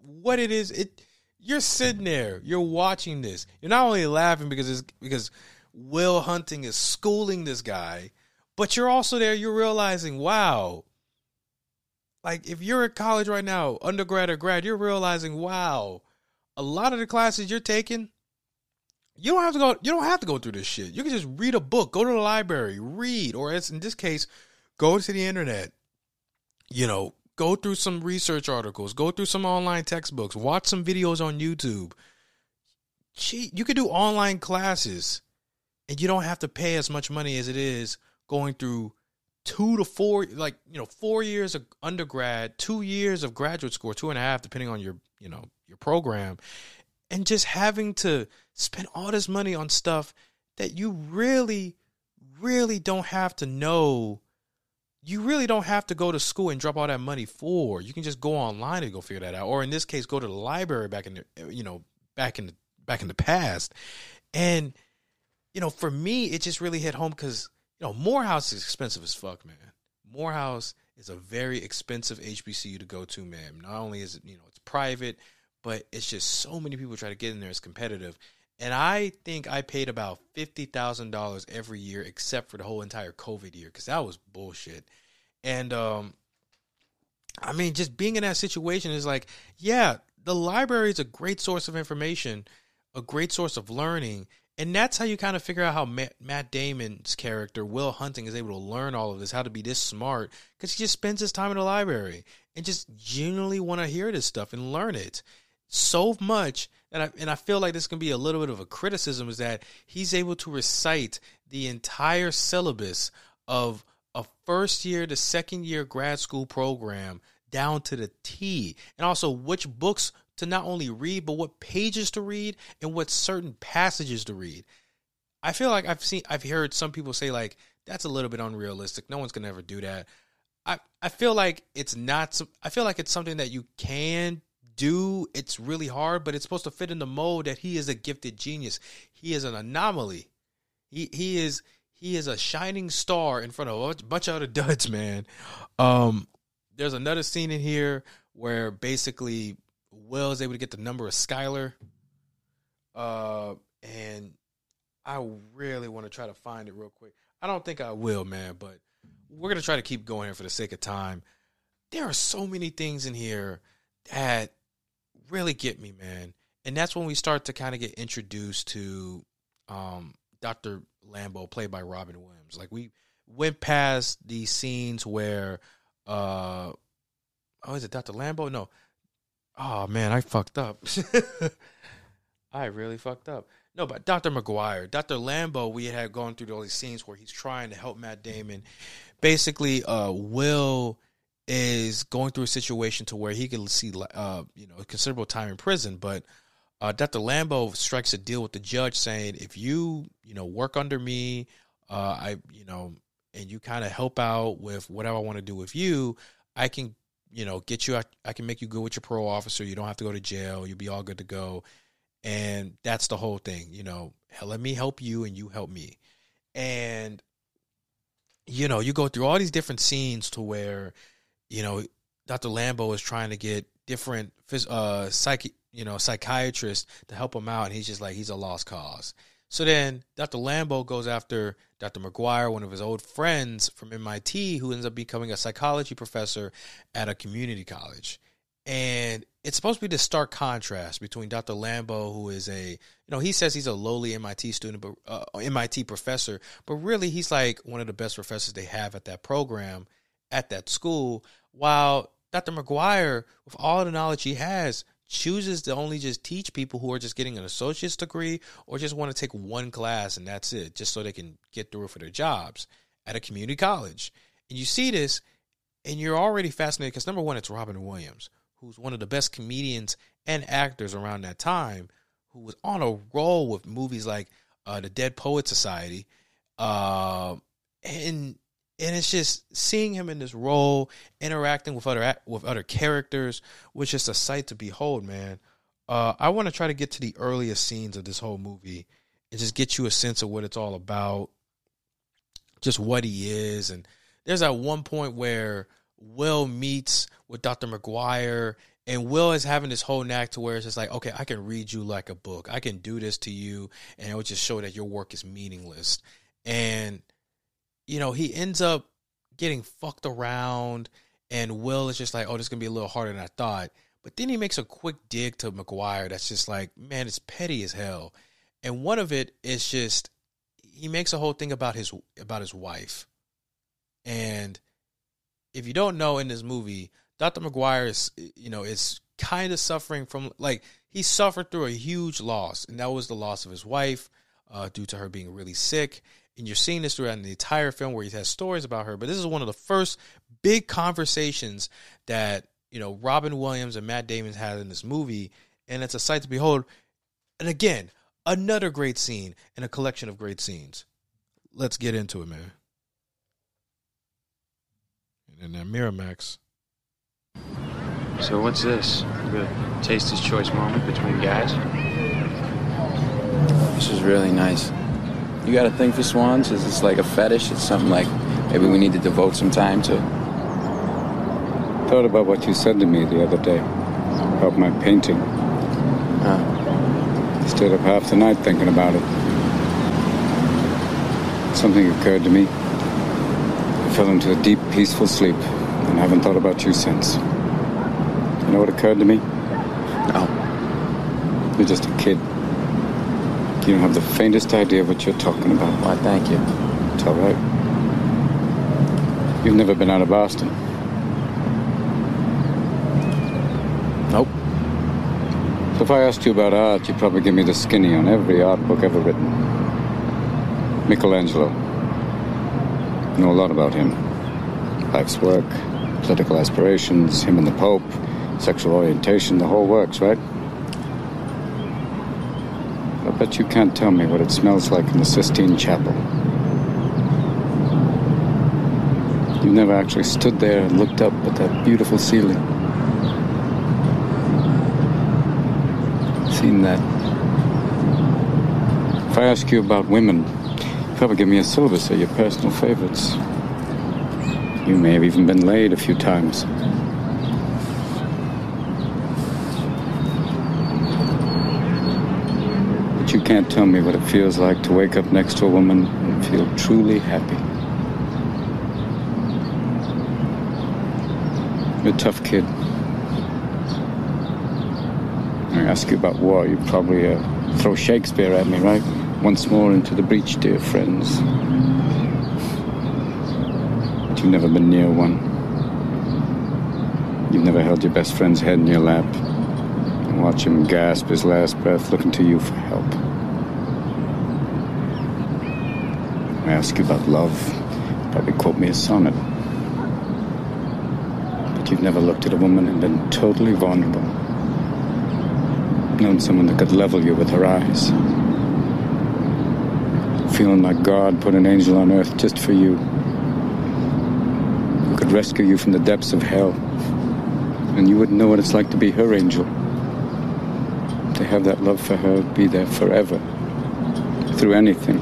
what it is, it you're sitting there, you're watching this. You're not only laughing because it's, because Will Hunting is schooling this guy, but you're also there. You're realizing, wow. Like if you're at college right now, undergrad or grad, you're realizing, wow. A lot of the classes you're taking, you don't have to go. You don't have to go through this shit. You can just read a book, go to the library, read, or as in this case, go to the internet. You know, go through some research articles, go through some online textbooks, watch some videos on YouTube. Gee, you can do online classes, and you don't have to pay as much money as it is going through two to four, like you know, four years of undergrad, two years of graduate school, two and a half, depending on your, you know, your program, and just having to spend all this money on stuff that you really, really don't have to know. You really don't have to go to school and drop all that money for. You can just go online and go figure that out. Or in this case, go to the library back in the, you know, back in the, back in the past. And, you know, for me, it just really hit home because, you know, Morehouse is expensive as fuck, man. Morehouse is a very expensive H B C U to go to, man. Not only is it, you know, it's private, but it's just so many people try to get in there. It's competitive. And I think I paid about fifty thousand dollars every year, except for the whole entire COVID year, because that was bullshit. And, um, I mean, just being in that situation is like, yeah, the library is a great source of information, a great source of learning. And that's how you kind of figure out how Matt Damon's character, Will Hunting, is able to learn all of this, how to be this smart, because he just spends his time in the library and just genuinely want to hear this stuff and learn it so much. And I, and I feel like this can be a little bit of a criticism, is that he's able to recite the entire syllabus of a first year to second year grad school program down to the T, and also which books to not only read, but what pages to read and what certain passages to read. I feel like I've seen, I've heard some people say like, that's a little bit unrealistic. No one's going to ever do that. I, I feel like it's not, I feel like it's something that you can do. It's really hard, but it's supposed to fit in the mold that he is a gifted genius. He is an anomaly. He, he is, he is a shining star in front of a bunch of other duds, man. Um, there's another scene in here where basically Will is able to get the number of Skylar. Uh, and I really want to try to find it real quick. I don't think I will, man, but we're going to try to keep going here for the sake of time. There are so many things in here that really get me, man. And that's when we start to kind of get introduced to um, Doctor Lambeau, played by Robin Williams. Like, we went past the scenes where... Uh, Oh, is it Doctor Lambeau? No. Oh, man, I fucked up. I really fucked up. No, but Doctor McGuire, Doctor Lambeau, we had gone through all these scenes where he's trying to help Matt Damon. Basically, uh, Will is going through a situation to where he could see, uh, you know, a considerable time in prison. But uh, Doctor Lambeau strikes a deal with the judge, saying, if you, you know, work under me, uh, I, you know, and you kind of help out with whatever I want to do with you, I can, you know, get you. I, I can make you good with your parole officer. You don't have to go to jail. You'll be all good to go. And that's the whole thing, you know, let me help you and you help me. And, you know, you go through all these different scenes to where, you know, Doctor Lambeau is trying to get different uh, psych, you know, psychiatrists to help him out. And he's just like, he's a lost cause. So then Doctor Lambeau goes after Doctor McGuire, one of his old friends from M I T, who ends up becoming a psychology professor at a community college. And it's supposed to be the stark contrast between Doctor Lambeau, who is a, you know, he says he's a lowly M I T student, but uh, M I T professor, but really he's like one of the best professors they have at that program, at that school. While Doctor McGuire, with all the knowledge he has, chooses to only just teach people who are just getting an associate's degree or just want to take one class and that's it, just so they can get through for their jobs at a community college. And you see this, and you're already fascinated because, number one, it's Robin Williams, who's one of the best comedians and actors around that time, who was on a roll with movies like uh, The Dead Poets Society. Uh, and and it's just seeing him in this role, interacting with other with other characters, was just a sight to behold, man. Uh, I want to try to get to the earliest scenes of this whole movie and just get you a sense of what it's all about, just what he is. And there's that one point where Will meets with Doctor McGuire, and Will is having this whole knack to where it's just like, okay, I can read you like a book. I can do this to you, and it would just show that your work is meaningless. And, you know, he ends up getting fucked around, and Will is just like, oh, this is going to be a little harder than I thought. But then he makes a quick dig to McGuire that's just like, man, it's petty as hell. And one of it is just, he makes a whole thing about his about his wife. And if you don't know, in this movie, Doctor McGuire is, you know, is kind of suffering from, like, he suffered through a huge loss, and that was the loss of his wife uh, due to her being really sick. And you're seeing this throughout the entire film where he has stories about her, but this is one of the first big conversations that, you know, Robin Williams and Matt Damon had in this movie, and it's a sight to behold. And again, another great scene in a collection of great scenes. Let's get into it, man. And that Miramax. So what's this? Good taster's choice moment between guys. This is really nice. You got a thing for swans? Is this like a fetish? It's something like maybe we need to devote some time to. I thought about what you said to me the other day about my painting. Huh? I stayed up half the night thinking about it. Something occurred to me. Fell into a deep, peaceful sleep, and haven't thought about you since. You know what occurred to me? No. You're just a kid. You don't have the faintest idea what you're talking about. Why, thank you. It's all right. You've never been out of Boston. Nope. So if I asked you about art, you'd probably give me the skinny on every art book ever written. Michelangelo. Know a lot about him. Life's work, political aspirations, him and the Pope, sexual orientation, the whole works, right? I bet you can't tell me what it smells like in the Sistine Chapel. You've never actually stood there and looked up at that beautiful ceiling. Seen that. If I ask you about women, probably give me a syllabus of your personal favorites. You may have even been laid a few times. But you can't tell me what it feels like to wake up next to a woman and feel truly happy. You're a tough kid. When I ask you about war, you probably uh, throw Shakespeare at me, right? Once more into the breach, dear friends. But you've never been near one. You've never held your best friend's head in your lap and watch him gasp his last breath looking to you for help. I ask you about love, you probably quote me a sonnet. But you've never looked at a woman and been totally vulnerable. Known someone that could level you with her eyes. Feeling like God put an angel on earth just for you, who could rescue you from the depths of hell, and you wouldn't know what it's like to be her angel, to have that love for her be there forever, through anything,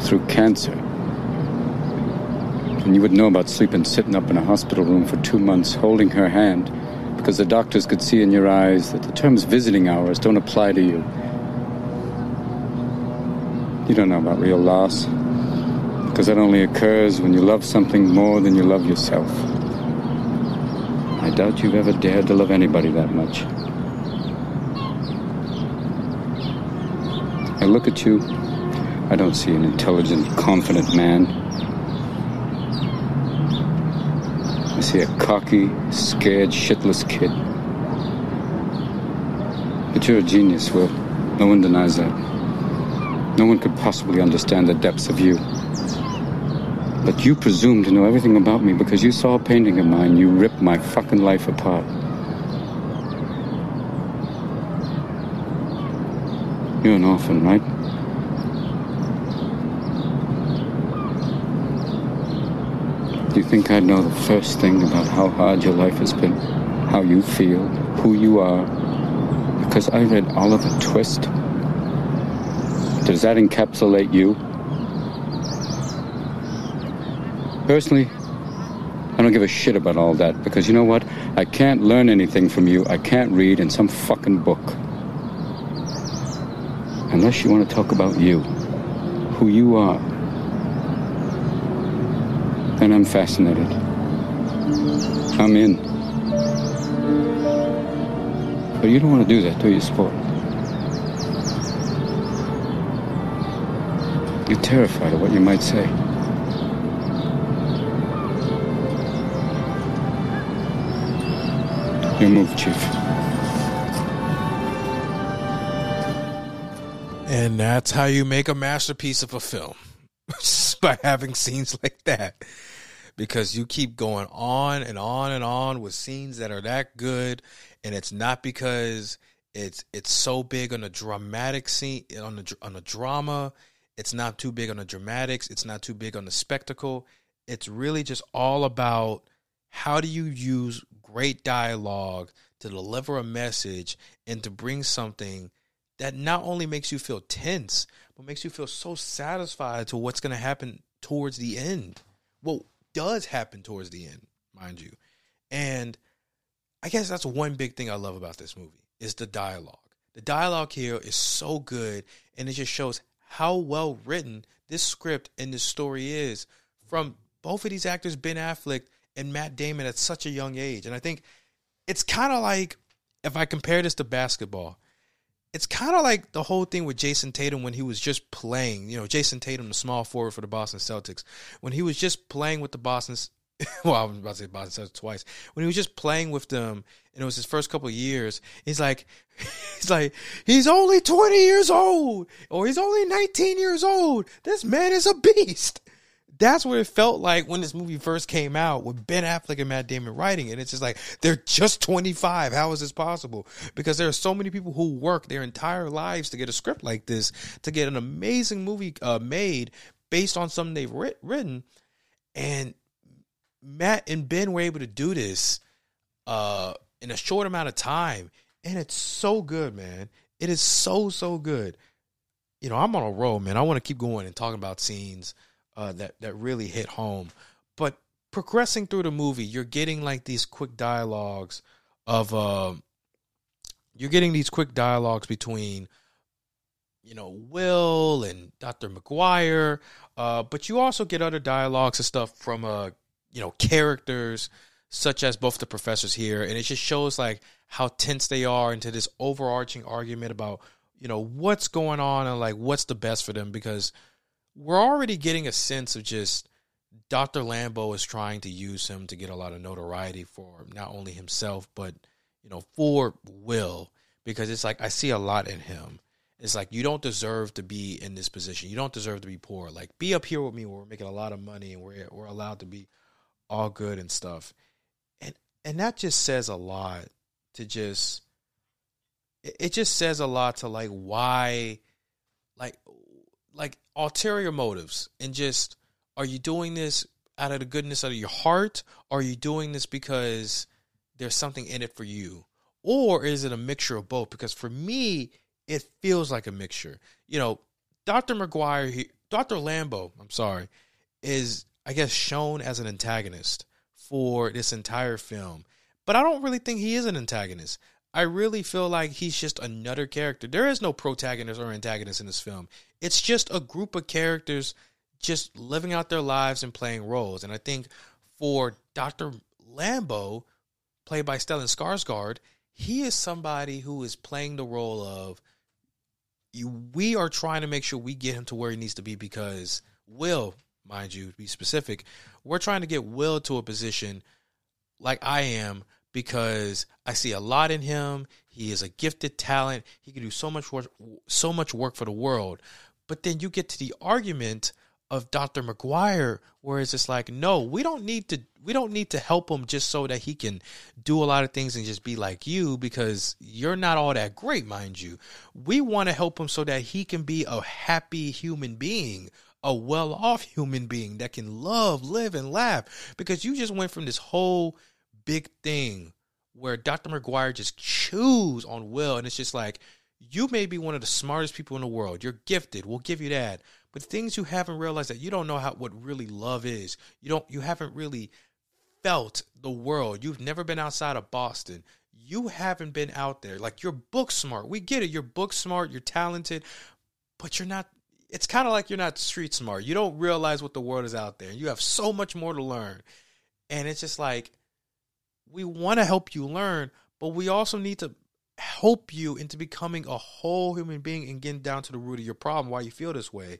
through cancer. And you would know about sleeping sitting up in a hospital room for two months holding her hand, because the doctors could see in your eyes that the terms visiting hours don't apply to you. You don't know about real loss, because that only occurs when you love something more than you love yourself. I doubt you've ever dared to love anybody that much. I look at you, I don't see an intelligent, confident man. I see a cocky, scared, shitless kid. But you're a genius, Will. No one denies that. No one could possibly understand the depths of you. But you presume to know everything about me because you saw a painting of mine. You ripped my fucking life apart. You're an orphan, right? Do you think I'd know the first thing about how hard your life has been? How you feel? Who you are? Because I read Oliver Twist. Does that encapsulate you? Personally, I don't give a shit about all that, because you know what? I can't learn anything from you. I can't read in some fucking book. Unless you want to talk about you, who you are, then I'm fascinated. I'm in. But you don't want to do that, do you, sport? You're terrified of what you might say. Your move, Chief. And that's how you make a masterpiece of a film. Just by having scenes like that. Because you keep going on and on and on with scenes that are that good. And it's not because it's it's so big on a dramatic scene, on the on the drama. It's not too big on the dramatics. It's not too big on the spectacle. It's really just all about how do you use great dialogue to deliver a message and to bring something that not only makes you feel tense, but makes you feel so satisfied to what's going to happen towards the end. What does happen towards the end, mind you. And I guess that's one big thing I love about this movie is the dialogue. The dialogue here is so good, and it just shows how well written this script and this story is from both of these actors, Ben Affleck and Matt Damon, at such a young age. And I think it's kind of like, if I compare this to basketball, it's kind of like the whole thing with Jayson Tatum when he was just playing, you know, Jayson Tatum, the small forward for the Boston Celtics, when he was just playing with the Boston, well, I was about to say Boston Celtics twice, when he was just playing with them, and it was his first couple of years. He's like, he's like, he's only twenty years old, or he's only nineteen years old. This man is a beast. That's what it felt like when this movie first came out with Ben Affleck and Matt Damon writing it. It's just like, they're just twenty-five. How is this possible? Because there are so many people who work their entire lives to get a script like this, to get an amazing movie uh, made based on something they've writ- written. And Matt and Ben were able to do this uh, in a short amount of time, and it's so good, man. It is so, so good. You know, I'm on a roll, man. I want to keep going and talking about scenes uh, that, that really hit home. But progressing through the movie, you're getting like these quick dialogues of, uh, you're getting these quick dialogues between, you know, Will and Doctor McGuire, uh, but you also get other dialogues and stuff from, uh, you know, characters, such as both the professors here. And it just shows like how tense they are into this overarching argument about, you know, what's going on and like what's the best for them, because we're already getting a sense of just Doctor Lambeau is trying to use him to get a lot of notoriety for not only himself, but, you know, for Will, because it's like, I see a lot in him. It's like, you don't deserve to be in this position. You don't deserve to be poor. Like, be up here with me where we're making a lot of money and we're we're allowed to be all good and stuff. And and that just says a lot to just, it just says a lot to like why, like, like ulterior motives and just, are you doing this out of the goodness of your heart? Or are you doing this because there's something in it for you? Or is it a mixture of both? Because for me, it feels like a mixture. You know, Doctor McGuire, he, Doctor Lambeau, I'm sorry, is, I guess, shown as an antagonist for this entire film. But I don't really think he is an antagonist. I really feel like he's just another character. There is no protagonist or antagonist in this film. It's just a group of characters just living out their lives and playing roles. And I think for Doctor Lambeau, played by Stellan Skarsgård, he is somebody who is playing the role of, you, we are trying to make sure we get him to where he needs to be because Will, mind you, to be specific, we're trying to get Will to a position like I am because I see a lot in him. He is a gifted talent. He can do so much work, so much work for the world. But then you get to the argument of Doctor McGuire, where it's just like, no, we don't need to, we don't need to help him just so that he can do a lot of things and just be like you, because you're not all that great, mind you. We want to help him so that he can be a happy human being, a well-off human being that can love, live, and laugh. Because you just went from this whole big thing where Doctor McGuire just chews on Will, and it's just like, you may be one of the smartest people in the world. You're gifted. We'll give you that. But things you haven't realized, that you don't know how, what really love is. You don't, you haven't really felt the world. You've never been outside of Boston. You haven't been out there. Like, you're book smart. We get it. You're book smart. You're talented, but you're not, it's kind of like you're not street smart. You don't realize what the world is out there. You have so much more to learn. And it's just like, we want to help you learn, but we also need to help you into becoming a whole human being and getting down to the root of your problem, why you feel this way.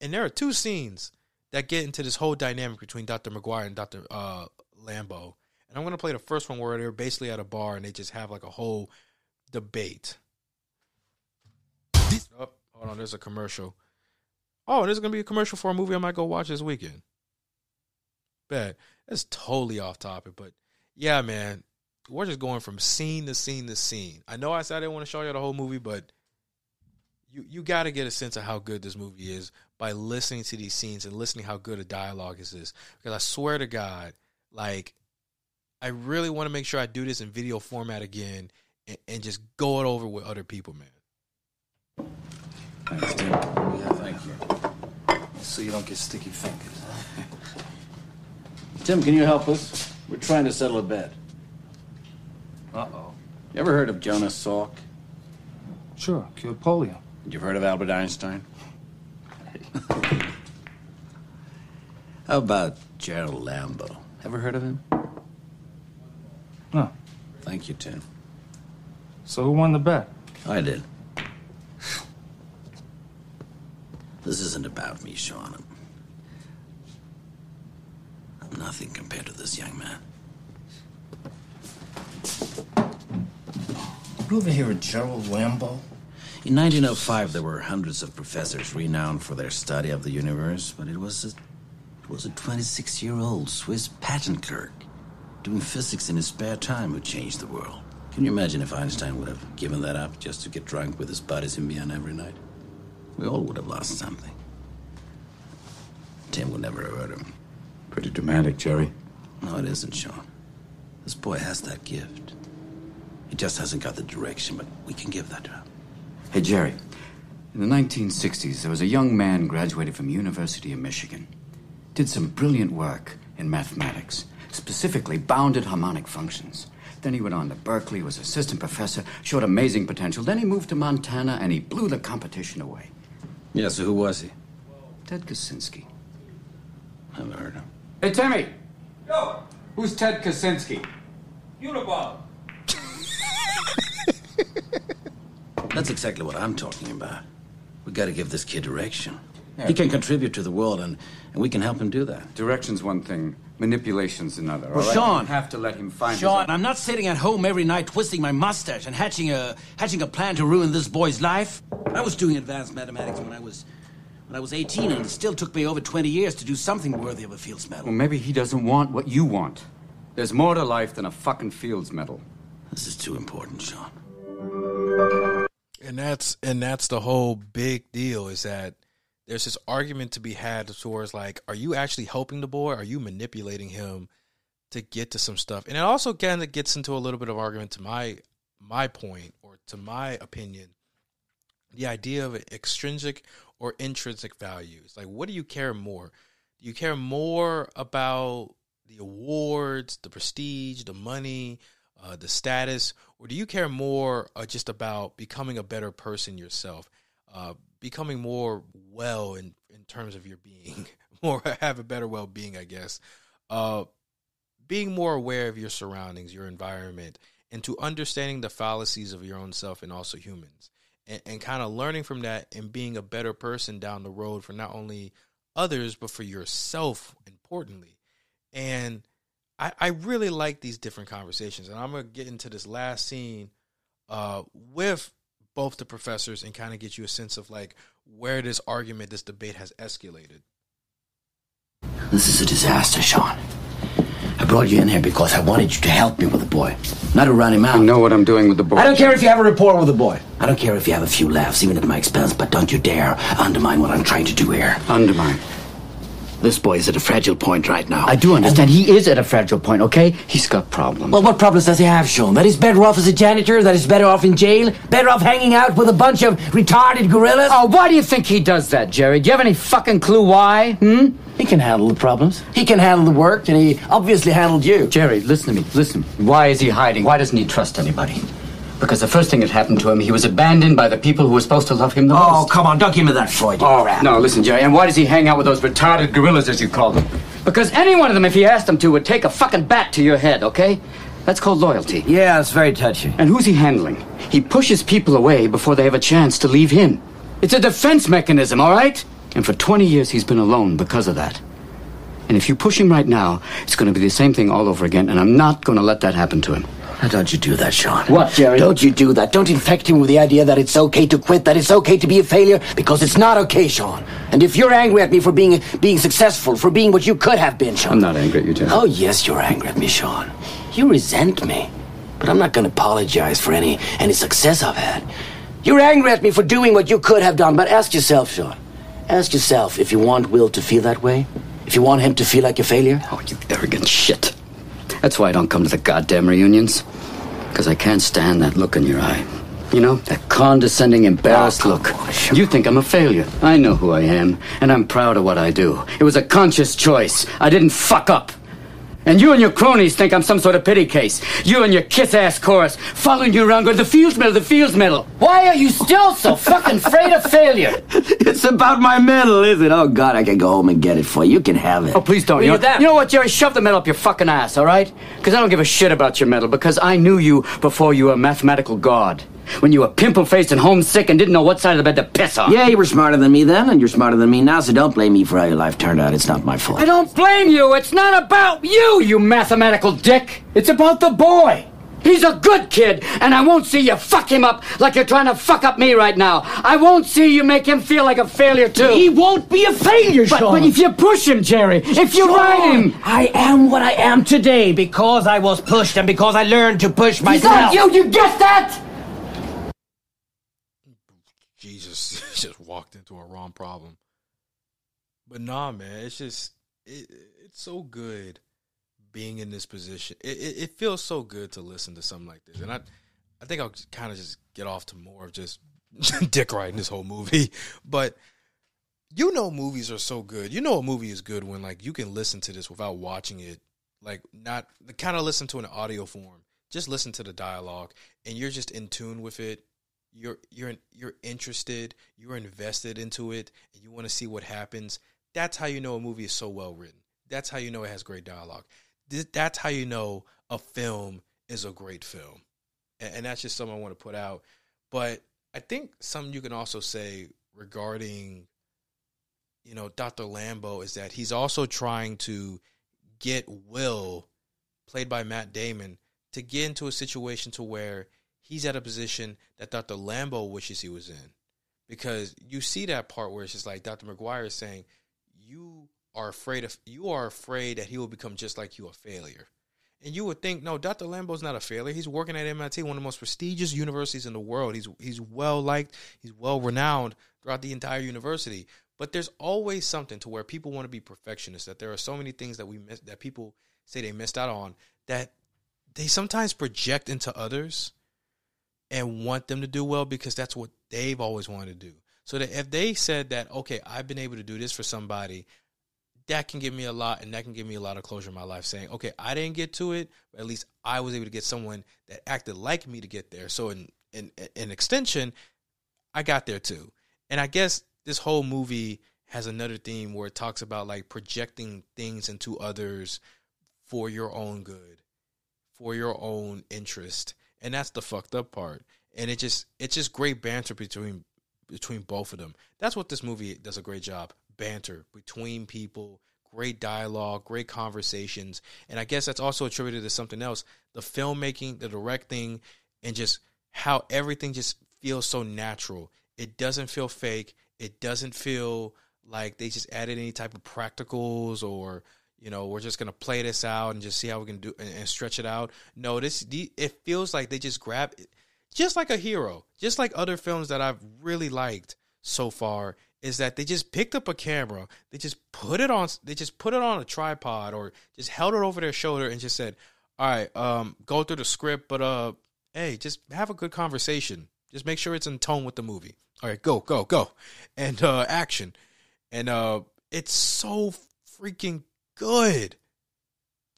And there are two scenes that get into this whole dynamic between Doctor McGuire and Doctor Uh, Lambeau. And I'm going to play the first one where they're basically at a bar and they just have like a whole debate. Oh, hold on, there's a commercial. Oh, there's going to be a commercial for a movie I might go watch this weekend. Bet. That's totally off topic, but yeah, man. We're just going from scene to scene to scene. I know I said I didn't want to show you the whole movie, but you you got to get a sense of how good this movie is by listening to these scenes and listening how good a dialogue is this. Because I swear to God, like, I really want to make sure I do this in video format again and, and just go it over with other people, man. Thanks, dude. Yeah, thank you. So you don't get sticky fingers. Tim, can you help us? We're trying to settle a bet. Uh-oh. You ever heard of Jonas Salk? Sure, cured polio. You've heard of Albert Einstein? How about Gerald Lambeau? Ever heard of him? No. Thank you, Tim. So who won the bet? I did. This isn't about me, Sean. I'm nothing compared to this young man. You ever hear of Gerald Lambeau? In nineteen oh five, there were hundreds of professors renowned for their study of the universe, but it was a, it was a twenty-six-year-old Swiss patent clerk doing physics in his spare time who changed the world. Can you imagine if Einstein would have given that up just to get drunk with his buddies in Vienna every night? We all would have lost something. Tim would never have heard of him. Pretty dramatic, Jerry. No, it isn't, Sean. This boy has that gift. He just hasn't got the direction, but we can give that to him. Hey, Jerry, in the nineteen sixties, there was a young man graduated from University of Michigan, did some brilliant work in mathematics, specifically bounded harmonic functions. Then he went on to Berkeley, was assistant professor, showed amazing potential. Then he moved to Montana, and he blew the competition away. Yeah, so who was he? Ted Kaczynski. Never heard of him. Hey, Timmy! Yo! Who's Ted Kaczynski? Uniball. That's exactly what I'm talking about. We gotta give this kid direction. Yeah. He can contribute to the world, and, and we can help him do that. Direction's one thing. Manipulation's another. Well, right? Sean. You have to let him find Sean, I'm not sitting at home every night twisting my mustache and hatching a, hatching a plan to ruin this boy's life. I was doing advanced mathematics when I was... When I was eighteen, and it still took me over twenty years to do something worthy of a Fields Medal. Well, maybe he doesn't want what you want. There's more to life than a fucking Fields Medal. This is too important, Sean. And that's and that's the whole big deal, is that there's this argument to be had towards, like, are you actually helping the boy? Are you manipulating him to get to some stuff? And it also kind of gets into a little bit of argument to my my point, or to my opinion, the idea of extrinsic or intrinsic values. Like, what do you care more? Do you care more about the awards, the prestige, the money, uh, the status? Or do you care more uh, just about becoming a better person yourself? Uh, becoming more well in, in terms of your being. More have a better well-being, I guess. Uh, being more aware of your surroundings, your environment, and to understanding the fallacies of your own self and also humans. And, and kind of learning from that and being a better person down the road for not only others, but for yourself, importantly. And I, I really like these different conversations. And I'm going to get into this last scene uh, with both the professors and kind of get you a sense of, like, where this argument, this debate has escalated. This is a disaster, Sean. I brought you in here because I wanted you to help me with the boy, not to run him out. I know what I'm doing with the boy. I don't care if you have a rapport with the boy. I don't care if you have a few laughs, even at my expense, but don't you dare undermine what I'm trying to do here. Undermine? This boy is at a fragile point right now. I do understand. He is at a fragile point, okay? He's got problems. Well, what problems does he have, Sean? That he's better off as a janitor? That he's better off in jail? Better off hanging out with a bunch of retarded gorillas? Oh, why do you think he does that, Jerry? Do you have any fucking clue why? Hmm? He can handle the problems. He can handle the work, and he obviously handled you. Jerry, listen to me. Listen. Why is he hiding? Why doesn't he trust anybody? Because the first thing that happened to him, he was abandoned by the people who were supposed to love him the oh, most. Oh, come on, don't give me that Freudian crap. All right. No, listen, Jerry, and why does he hang out with those retarded gorillas, as you call them? Because any one of them, if he asked them to, would take a fucking bat to your head, okay? That's called loyalty. Yeah, it's very touchy. And who's he handling? He pushes people away before they have a chance to leave him. It's a defense mechanism, all right? And for twenty years, he's been alone because of that. And if you push him right now, it's going to be the same thing all over again, and I'm not going to let that happen to him. Now, don't you do that, Sean. What, Jerry? Don't you do that. Don't infect him with the idea that it's okay to quit, that it's okay to be a failure, because it's not okay, Sean. And if you're angry at me for being being successful, for being what you could have been, Sean... I'm not angry at you, Jerry. Oh, yes, you're angry at me, Sean. You resent me. But I'm not going to apologize for any any success I've had. You're angry at me for doing what you could have done, but ask yourself, Sean. Ask yourself if you want Will to feel that way, if you want him to feel like a failure. Oh, you arrogant shit. That's why I don't come to the goddamn reunions. Because I can't stand that look in your eye. You know, that condescending, embarrassed oh, look. On, sure. You think I'm a failure. I know who I am, and I'm proud of what I do. It was a conscious choice. I didn't fuck up. And you and your cronies think I'm some sort of pity case. You and your kiss-ass chorus following you around going, the Fields Medal, the Fields Medal. Why are you still so fucking afraid of failure? It's about my medal, is it? Oh, God, I can go home and get it for you. You can have it. Oh, please don't. You know, that. you know what, Jerry? Shove the medal up your fucking ass, all right? Because I don't give a shit about your medal, because I knew you before you were a mathematical god. When you were pimple-faced and homesick and didn't know what side of the bed to piss on. Yeah, you were smarter than me then, and you're smarter than me now, so don't blame me for how your life turned out. It's not my fault. I don't blame you. It's not about you, you mathematical dick. It's about the boy. He's a good kid, and I won't see you fuck him up like you're trying to fuck up me right now. I won't see you make him feel like a failure, too. He won't be a failure, Sean. But, but if you push him, Jerry, if you Sean, ride him... I am what I am today because I was pushed and because I learned to push myself. He's not you. You guessed that? Jesus just walked into a wrong problem. But nah, man, it's just, it, it's so good being in this position. It, it, it feels so good to listen to something like this. And I I think I'll kind of just get off to more of just dick riding this whole movie. But you know movies are so good. You know a movie is good when, like, you can listen to this without watching it. Like, not, kind of listen to an audio form. Just listen to the dialogue, and you're just in tune with it. You're you're you're interested, you're invested into it, and you want to see what happens. That's how you know a movie is so well written. That's how you know it has great dialogue. That's how you know a film is a great film. And, and that's just something I want to put out. But I think something you can also say regarding you know, Doctor Lambeau is that he's also trying to get Will, played by Matt Damon, to get into a situation to where he's at a position that Doctor Lambeau wishes he was in. Because you see that part where it's just like Doctor McGuire is saying, you are afraid of, you are afraid that he will become just like you, a failure. And you would think, no, Doctor Lambeau's not a failure. He's working at M I T, one of the most prestigious universities in the world. He's he's well-liked. He's well-renowned throughout the entire university. But there's always something to where people want to be perfectionists, that there are so many things that we miss, that people say they missed out on, that they sometimes project into others and want them to do well because that's what they've always wanted to do. So that if they said that, okay, I've been able to do this for somebody, that can give me a lot, and that can give me a lot of closure in my life, saying, okay, I didn't get to it, but at least I was able to get someone that acted like me to get there. So in, in, in extension, I got there too. And I guess this whole movie has another theme where it talks about like projecting things into others for your own good, for your own interest. And that's the fucked up part. And it just, it's just great banter between, between both of them. That's what this movie does a great job. Banter between people, great dialogue, great conversations. And I guess that's also attributed to something else, the filmmaking, the directing, and just how everything just feels so natural. It doesn't feel fake. It doesn't feel like they just added any type of practicals or, you know, we're just going to play this out and just see how we can do and, and stretch it out. No, this it feels like they just grabbed it, just like a hero, just like other films that I've really liked so far, is that they just picked up a camera, they just put it on, they just put it on a tripod or just held it over their shoulder and just said, all right, um, go through the script, but uh, hey, just have a good conversation. Just make sure it's in tone with the movie. All right, go, go, go. And uh, action. And uh, it's so freaking good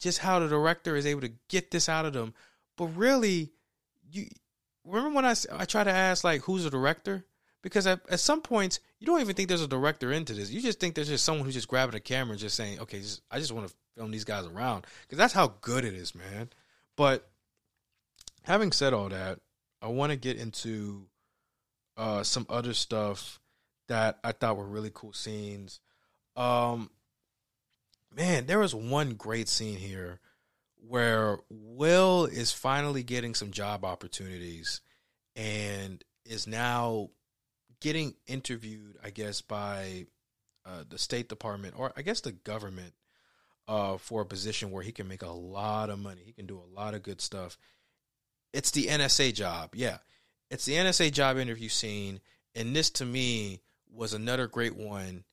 just how the director is able to get this out of them. But really, you remember when I, I try to ask, like, who's the director? Because at, at some points, you don't even think there's a director into this. You just think there's just someone who's just grabbing a camera and just saying, okay, just, I just want to film these guys around. Because that's how good it is, man. But having said all that, I want to get into uh, some other stuff that I thought were really cool scenes. Um, man, there was one great scene here where Will is finally getting some job opportunities and is now getting interviewed, I guess, by uh, the State Department, or I guess the government, uh, for a position where he can make a lot of money. He can do a lot of good stuff. It's the N S A job. Yeah. It's the N S A job interview scene. And this, to me, was another great one.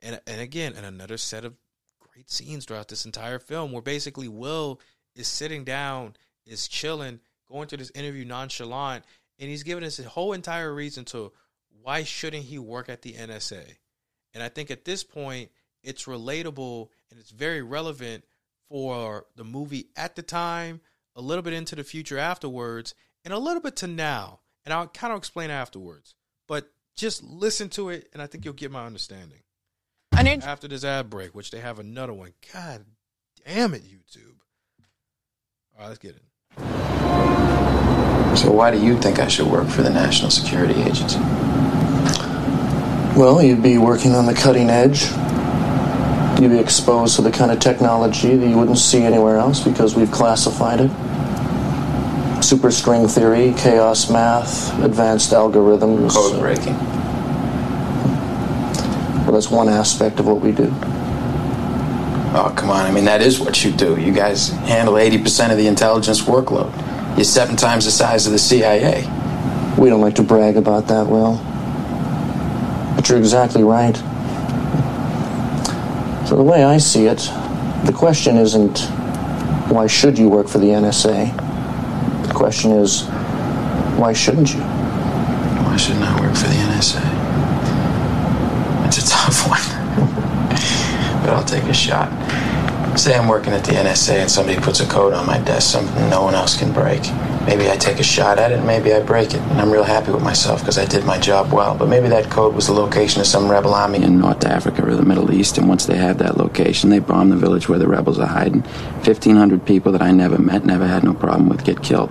And, and again, and another set of great scenes throughout this entire film where basically Will is sitting down, is chilling, going through this interview nonchalant, and he's giving us a whole entire reason to why shouldn't he work at the N S A? And I think at this point, it's relatable and it's very relevant for the movie at the time, a little bit into the future afterwards, and a little bit to now. And I'll kind of explain afterwards. But just listen to it, and I think you'll get my understanding. And then after this ad break, which they have another one. God damn it, YouTube. All right, let's get it. So why do you think I should work for the National Security Agency? Well, you'd be working on the cutting edge. You'd be exposed to the kind of technology that you wouldn't see anywhere else because we've classified it. Superstring theory, chaos math, advanced algorithms. Code breaking. Well, that's one aspect of what we do. Oh, come on. I mean, that is what you do. You guys handle eighty percent of the intelligence workload. You're seven times the size of the C I A. We don't like to brag about that, Will. But you're exactly right. So the way I see it, the question isn't why should you work for the N S A? The question is, why shouldn't you? Why shouldn't I work for the N S A? It's a tough one. But I'll take a shot. Say I'm working at the N S A and somebody puts a code on my desk, something no one else can break. Maybe I take a shot at it, maybe I break it. And I'm real happy with myself because I did my job well. But maybe that code was the location of some rebel army in North Africa or the Middle East. And once they have that location, they bomb the village where the rebels are hiding. fifteen hundred people that I never met, never had no problem with, get killed.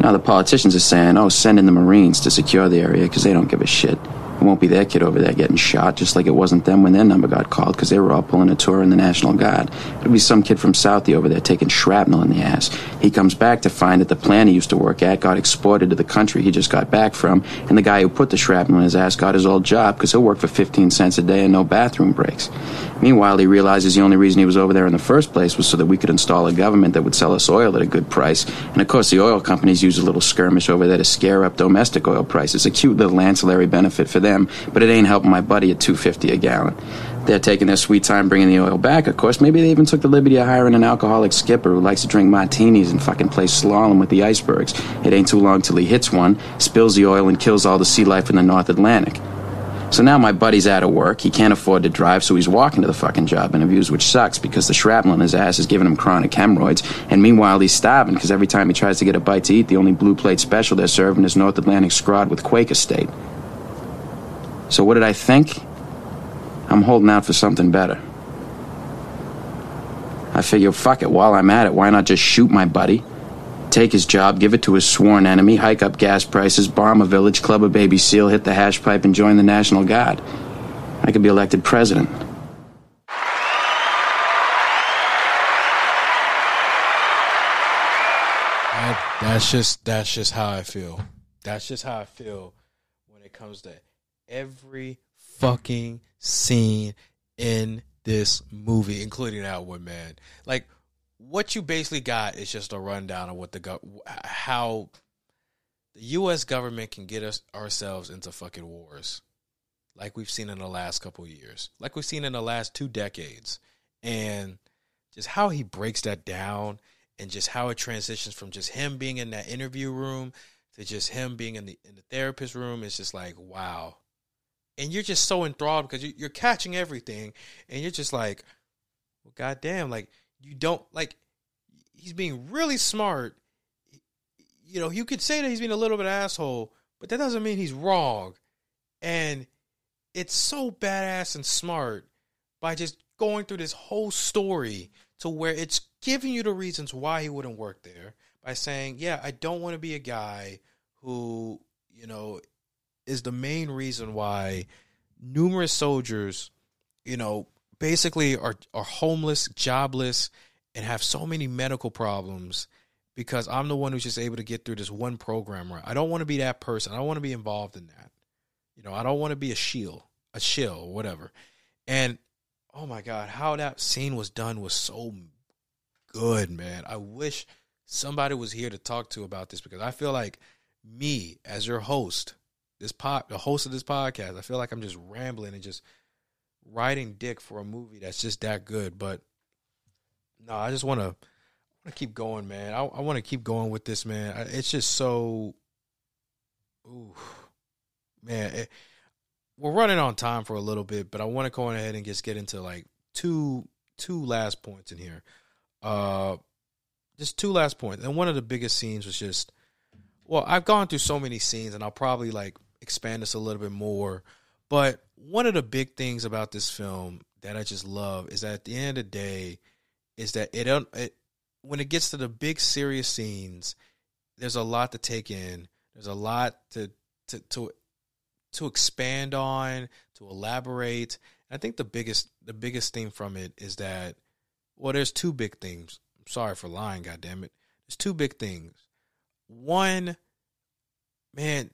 Now the politicians are saying, oh, send in the Marines to secure the area because they don't give a shit. It won't be that kid over there getting shot, just like it wasn't them when their number got called because they were all pulling a tour in the National Guard. It'll be some kid from Southie over there taking shrapnel in the ass. He comes back to find that the plant he used to work at got exported to the country he just got back from, and the guy who put the shrapnel in his ass got his old job because he'll work for fifteen cents a day and no bathroom breaks. Meanwhile, he realizes the only reason he was over there in the first place was so that we could install a government that would sell us oil at a good price. And, of course, the oil companies use a little skirmish over there to scare up domestic oil prices, a cute little ancillary benefit for them, but it ain't helping my buddy at two fifty a gallon. They're taking their sweet time bringing the oil back, of course. Maybe they even took the liberty of hiring an alcoholic skipper who likes to drink martinis and fucking play slalom with the icebergs. It ain't too long till he hits one, spills the oil, and kills all the sea life in the North Atlantic. So now my buddy's out of work, he can't afford to drive, so he's walking to the fucking job interviews, which sucks because the shrapnel in his ass is giving him chronic hemorrhoids, and meanwhile he's starving because every time he tries to get a bite to eat, the only blue plate special they're serving is North Atlantic scrod with Quaker State. So what did I think? I'm holding out for something better. I figure, fuck it, while I'm at it, why not just shoot my buddy? Take his job, give it to his sworn enemy, hike up gas prices, bomb a village, club a baby seal, hit the hash pipe, and join the National Guard. I could be elected president. That, that's just that's just how I feel. That's just how I feel when it comes to every fucking scene in this movie, including that one, man. Like, what you basically got is just a rundown of what the go- how the U S government can get us ourselves into fucking wars, like we've seen in the last couple of years, like we've seen in the last two decades, and just how he breaks that down, and just how it transitions from just him being in that interview room to just him being in the in the therapist room. It's just like, wow, and you're just so enthralled because you're catching everything, and you're just like, well, goddamn, like. You don't, like, he's being really smart. You know, you could say that he's being a little bit of an asshole, but that doesn't mean he's wrong. And it's so badass and smart by just going through this whole story to where it's giving you the reasons why he wouldn't work there by saying, yeah, I don't want to be a guy who, you know, is the main reason why numerous soldiers, you know, basically are are homeless, jobless, and have so many medical problems because I'm the one who's just able to get through this one program. Right? I don't want to be that person. I don't want to be involved in that. You know, I don't want to be a shill, a shill, or whatever. And, oh, my God, how that scene was done was so good, man. I wish somebody was here to talk to about this because I feel like me, as your host, this pop, the host of this podcast, I feel like I'm just rambling and just riding dick for a movie that's just that good. But no, I just want to want to keep going, man. I, I want to keep going with this, man. I, it's just so, ooh, man. It, we're running on time for a little bit, but I want to go on ahead and just get into like two two last points in here. Uh, just two last points, and one of the biggest scenes was just, well, I've gone through so many scenes, and I'll probably like expand this a little bit more, but one of the big things about this film that I just love is that at the end of the day is that it, it when it gets to the big serious scenes, there's a lot to take in. There's a lot to to to, to expand on, to elaborate. And I think the biggest the biggest thing from it is that, well, there's two big things. I'm sorry for lying, goddammit. There's two big things. One, man,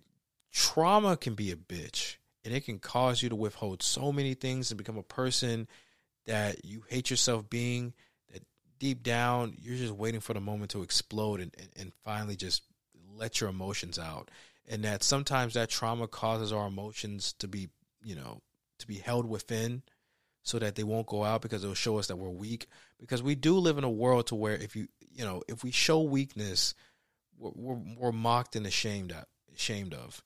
trauma can be a bitch. And it can cause you to withhold so many things and become a person that you hate yourself being, that deep down, you're just waiting for the moment to explode and, and, and finally just let your emotions out. And that sometimes that trauma causes our emotions to be, you know, to be held within so that they won't go out because it'll show us that we're weak. Because we do live in a world to where if you, you know, if we show weakness, we're, we're, we're mocked and ashamed of, ashamed of.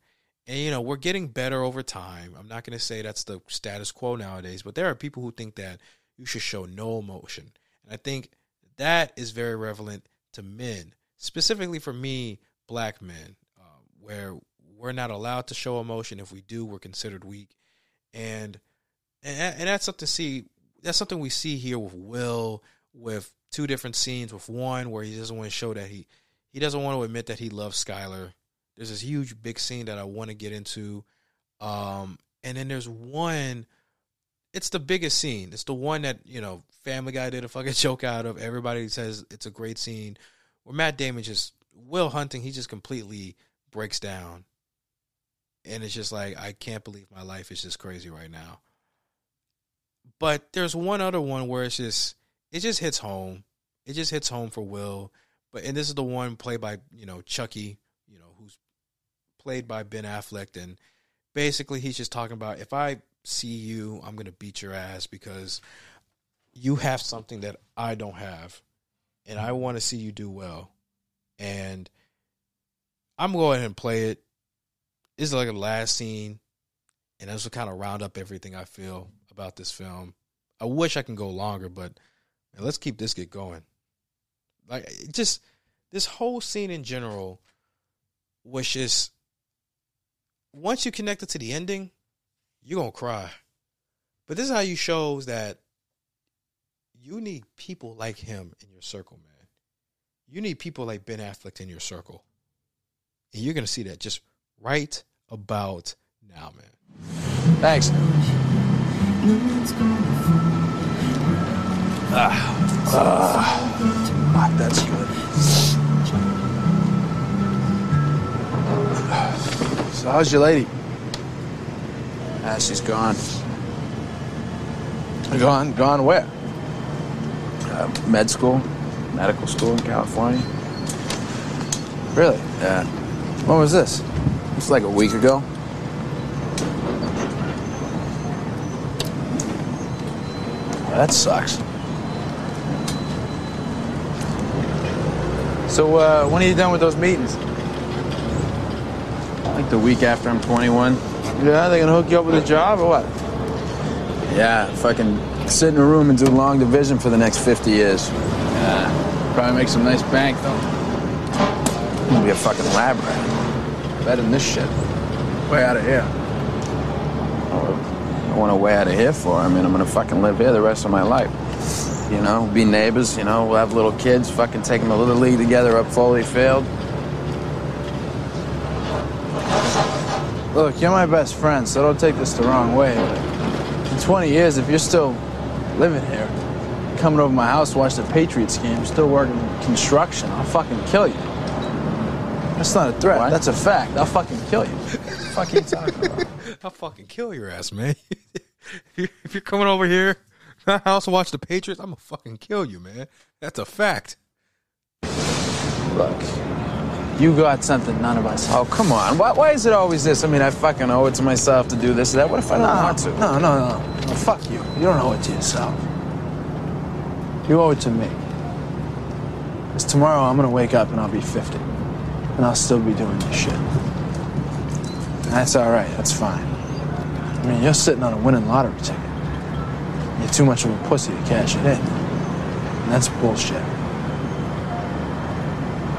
And, you know, we're getting better over time. I'm not going to say that's the status quo nowadays, but there are people who think that you should show no emotion. And I think that is very relevant to men, specifically for me, black men, uh, where we're not allowed to show emotion. If we do, we're considered weak. And, and and that's something to see. That's something we see here with Will, with two different scenes, with one where he doesn't want to show that he, he doesn't want to admit that he loves Skylar. There's this huge, big scene that I want to get into. Um, And then there's one, it's the biggest scene. It's the one that, you know, Family Guy did a fucking joke out of. Everybody says it's a great scene where Matt Damon just, Will Hunting, he just completely breaks down. And it's just like, I can't believe my life is just crazy right now. But there's one other one where it's just, it just hits home. It just hits home for Will. But, and this is the one played by, you know, Chucky, you know, who's played by Ben Affleck. And basically he's just talking about, if I see you, I'm going to beat your ass because you have something that I don't have. And I want to see you do well. And I'm going to go ahead and play it. This is like a last scene, and that's what kind of round up everything I feel about this film. I wish I can go longer, but man, let's keep this get going. Like, it just, this whole scene in general was just, once you connect it to the ending, you're going to cry. But this is how you shows that you need people like him in your circle, man. You need people like Ben Affleck in your circle. And you're going to see that just right about now, man. Thanks. Ah, ah, that's good. So how's your lady? Ah, she's gone. Gone? Gone where? Uh, med school, medical school in California. Really? Yeah. When was this? It's like a week ago. That sucks. So, uh, when are you done with those meetings? Like the week after I'm twenty-one. Yeah, they gonna hook you up with a job or what? Yeah, if I can sit in a room and do long division for the next fifty years. Yeah, probably make some nice bank, though. I'm gonna be a fucking lab rat. Better than this shit. Way out of here. I want to way out of here for. I mean, I'm gonna fucking live here the rest of my life. You know, be neighbors, you know, we'll have little kids, fucking take them to Little League together up Foley Field. Look, you're my best friend, so don't take this the wrong way, but in twenty years, if you're still living here, coming over my house to watch the Patriots game, still working construction, I'll fucking kill you. That's not a threat, what? That's a fact. I'll fucking kill you. What the fuck are you talking about? I'll fucking kill your ass, man. If you're coming over here, I also watch the Patriots. I'm gonna fucking kill you, man. That's a fact. Look, you got something none of us. Oh, come on. Why, why is it always this? I mean, I fucking owe it to myself to do this or that. What if I don't no, want to? No, no, no. Well, fuck you. You don't owe it to yourself. You owe it to me. Because tomorrow I'm gonna wake up and I'll be fifty. And I'll still be doing this shit. And that's all right. That's fine. I mean, you're sitting on a winning lottery ticket. You're too much of a pussy to cash it in. And that's bullshit.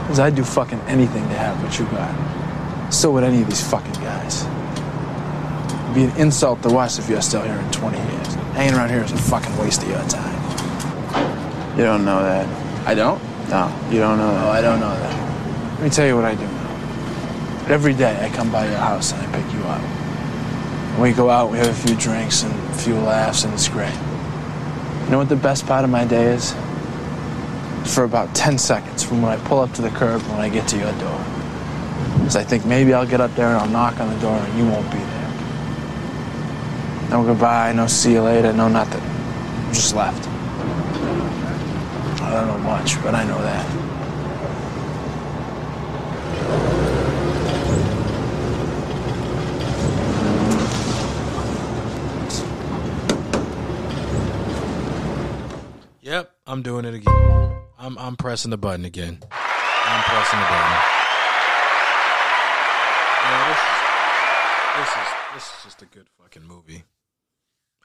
Because I'd do fucking anything to have what you got. So would any of these fucking guys. It'd be an insult to us if you're still here in twenty years. Hanging around here is a fucking waste of your time. You don't know that. I don't? No, you don't know that. No, I don't know that. Let me tell you what I do know. Every day I come by your house and I pick you up. We go out, we have a few drinks and a few laughs, and it's great. You know what the best part of my day is? It's for about ten seconds from when I pull up to the curb and when I get to your door. Because I think maybe I'll get up there and I'll knock on the door and you won't be there. No goodbye, no see you later, no nothing. I'm just left. I don't know much, but I know that. Yep, I'm doing it again. I'm I'm pressing the button again. I'm pressing the button. Yeah, this is, this is this is just a good fucking movie.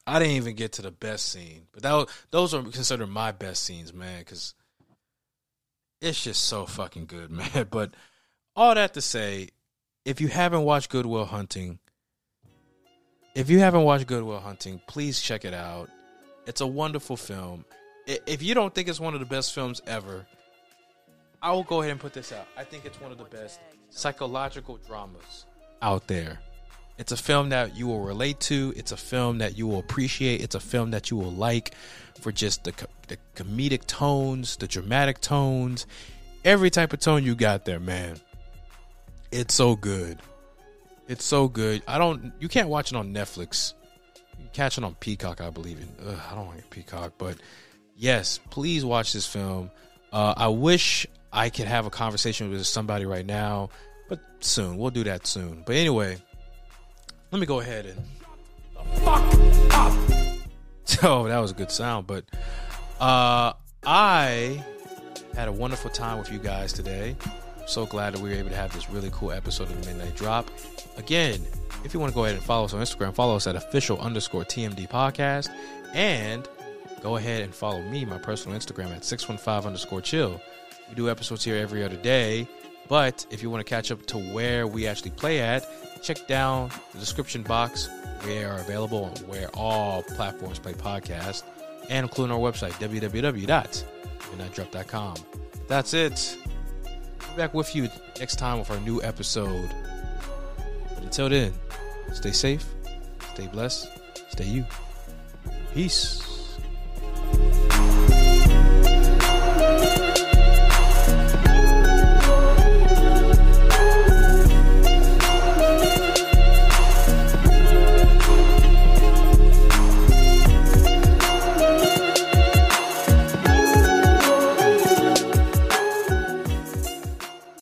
I didn't even get to the best scene, but that was, those are considered my best scenes, man, because it's just so fucking good, man. But all that to say, if you haven't watched Good Will Hunting, if you haven't watched Good Will Hunting, please check it out. It's a wonderful film. If you don't think it's one of the best films ever, I will go ahead and put this out. I think it's one of the best psychological dramas out there. It's a film that you will relate to. It's a film that you will appreciate. It's a film that you will like for just the, co- the comedic tones, the dramatic tones, every type of tone you got there, man. It's so good. It's so good. I don't. You can't watch it on Netflix. You can catch it on Peacock, I believe. In. Ugh, I don't like Peacock, but yes, please watch this film. Uh, I wish I could have a conversation with somebody right now, but soon. We'll do that soon. But anyway. Let me go ahead and oh, that was a good sound, but uh, I had a wonderful time with you guys today. I'm so glad that we were able to have this really cool episode of the Midnight Drop. Again, if you want to go ahead and follow us on Instagram, follow us at official underscore T M D podcast, and go ahead and follow me, my personal Instagram at six one five underscore chill. We do episodes here every other day. But if you want to catch up to where we actually play at, check down the description box. We are available on where all platforms play podcasts, and including our website, w w w dot midnight drop dot com. That's it. We'll be back with you next time with our new episode. But until then, stay safe, stay blessed, stay you. Peace.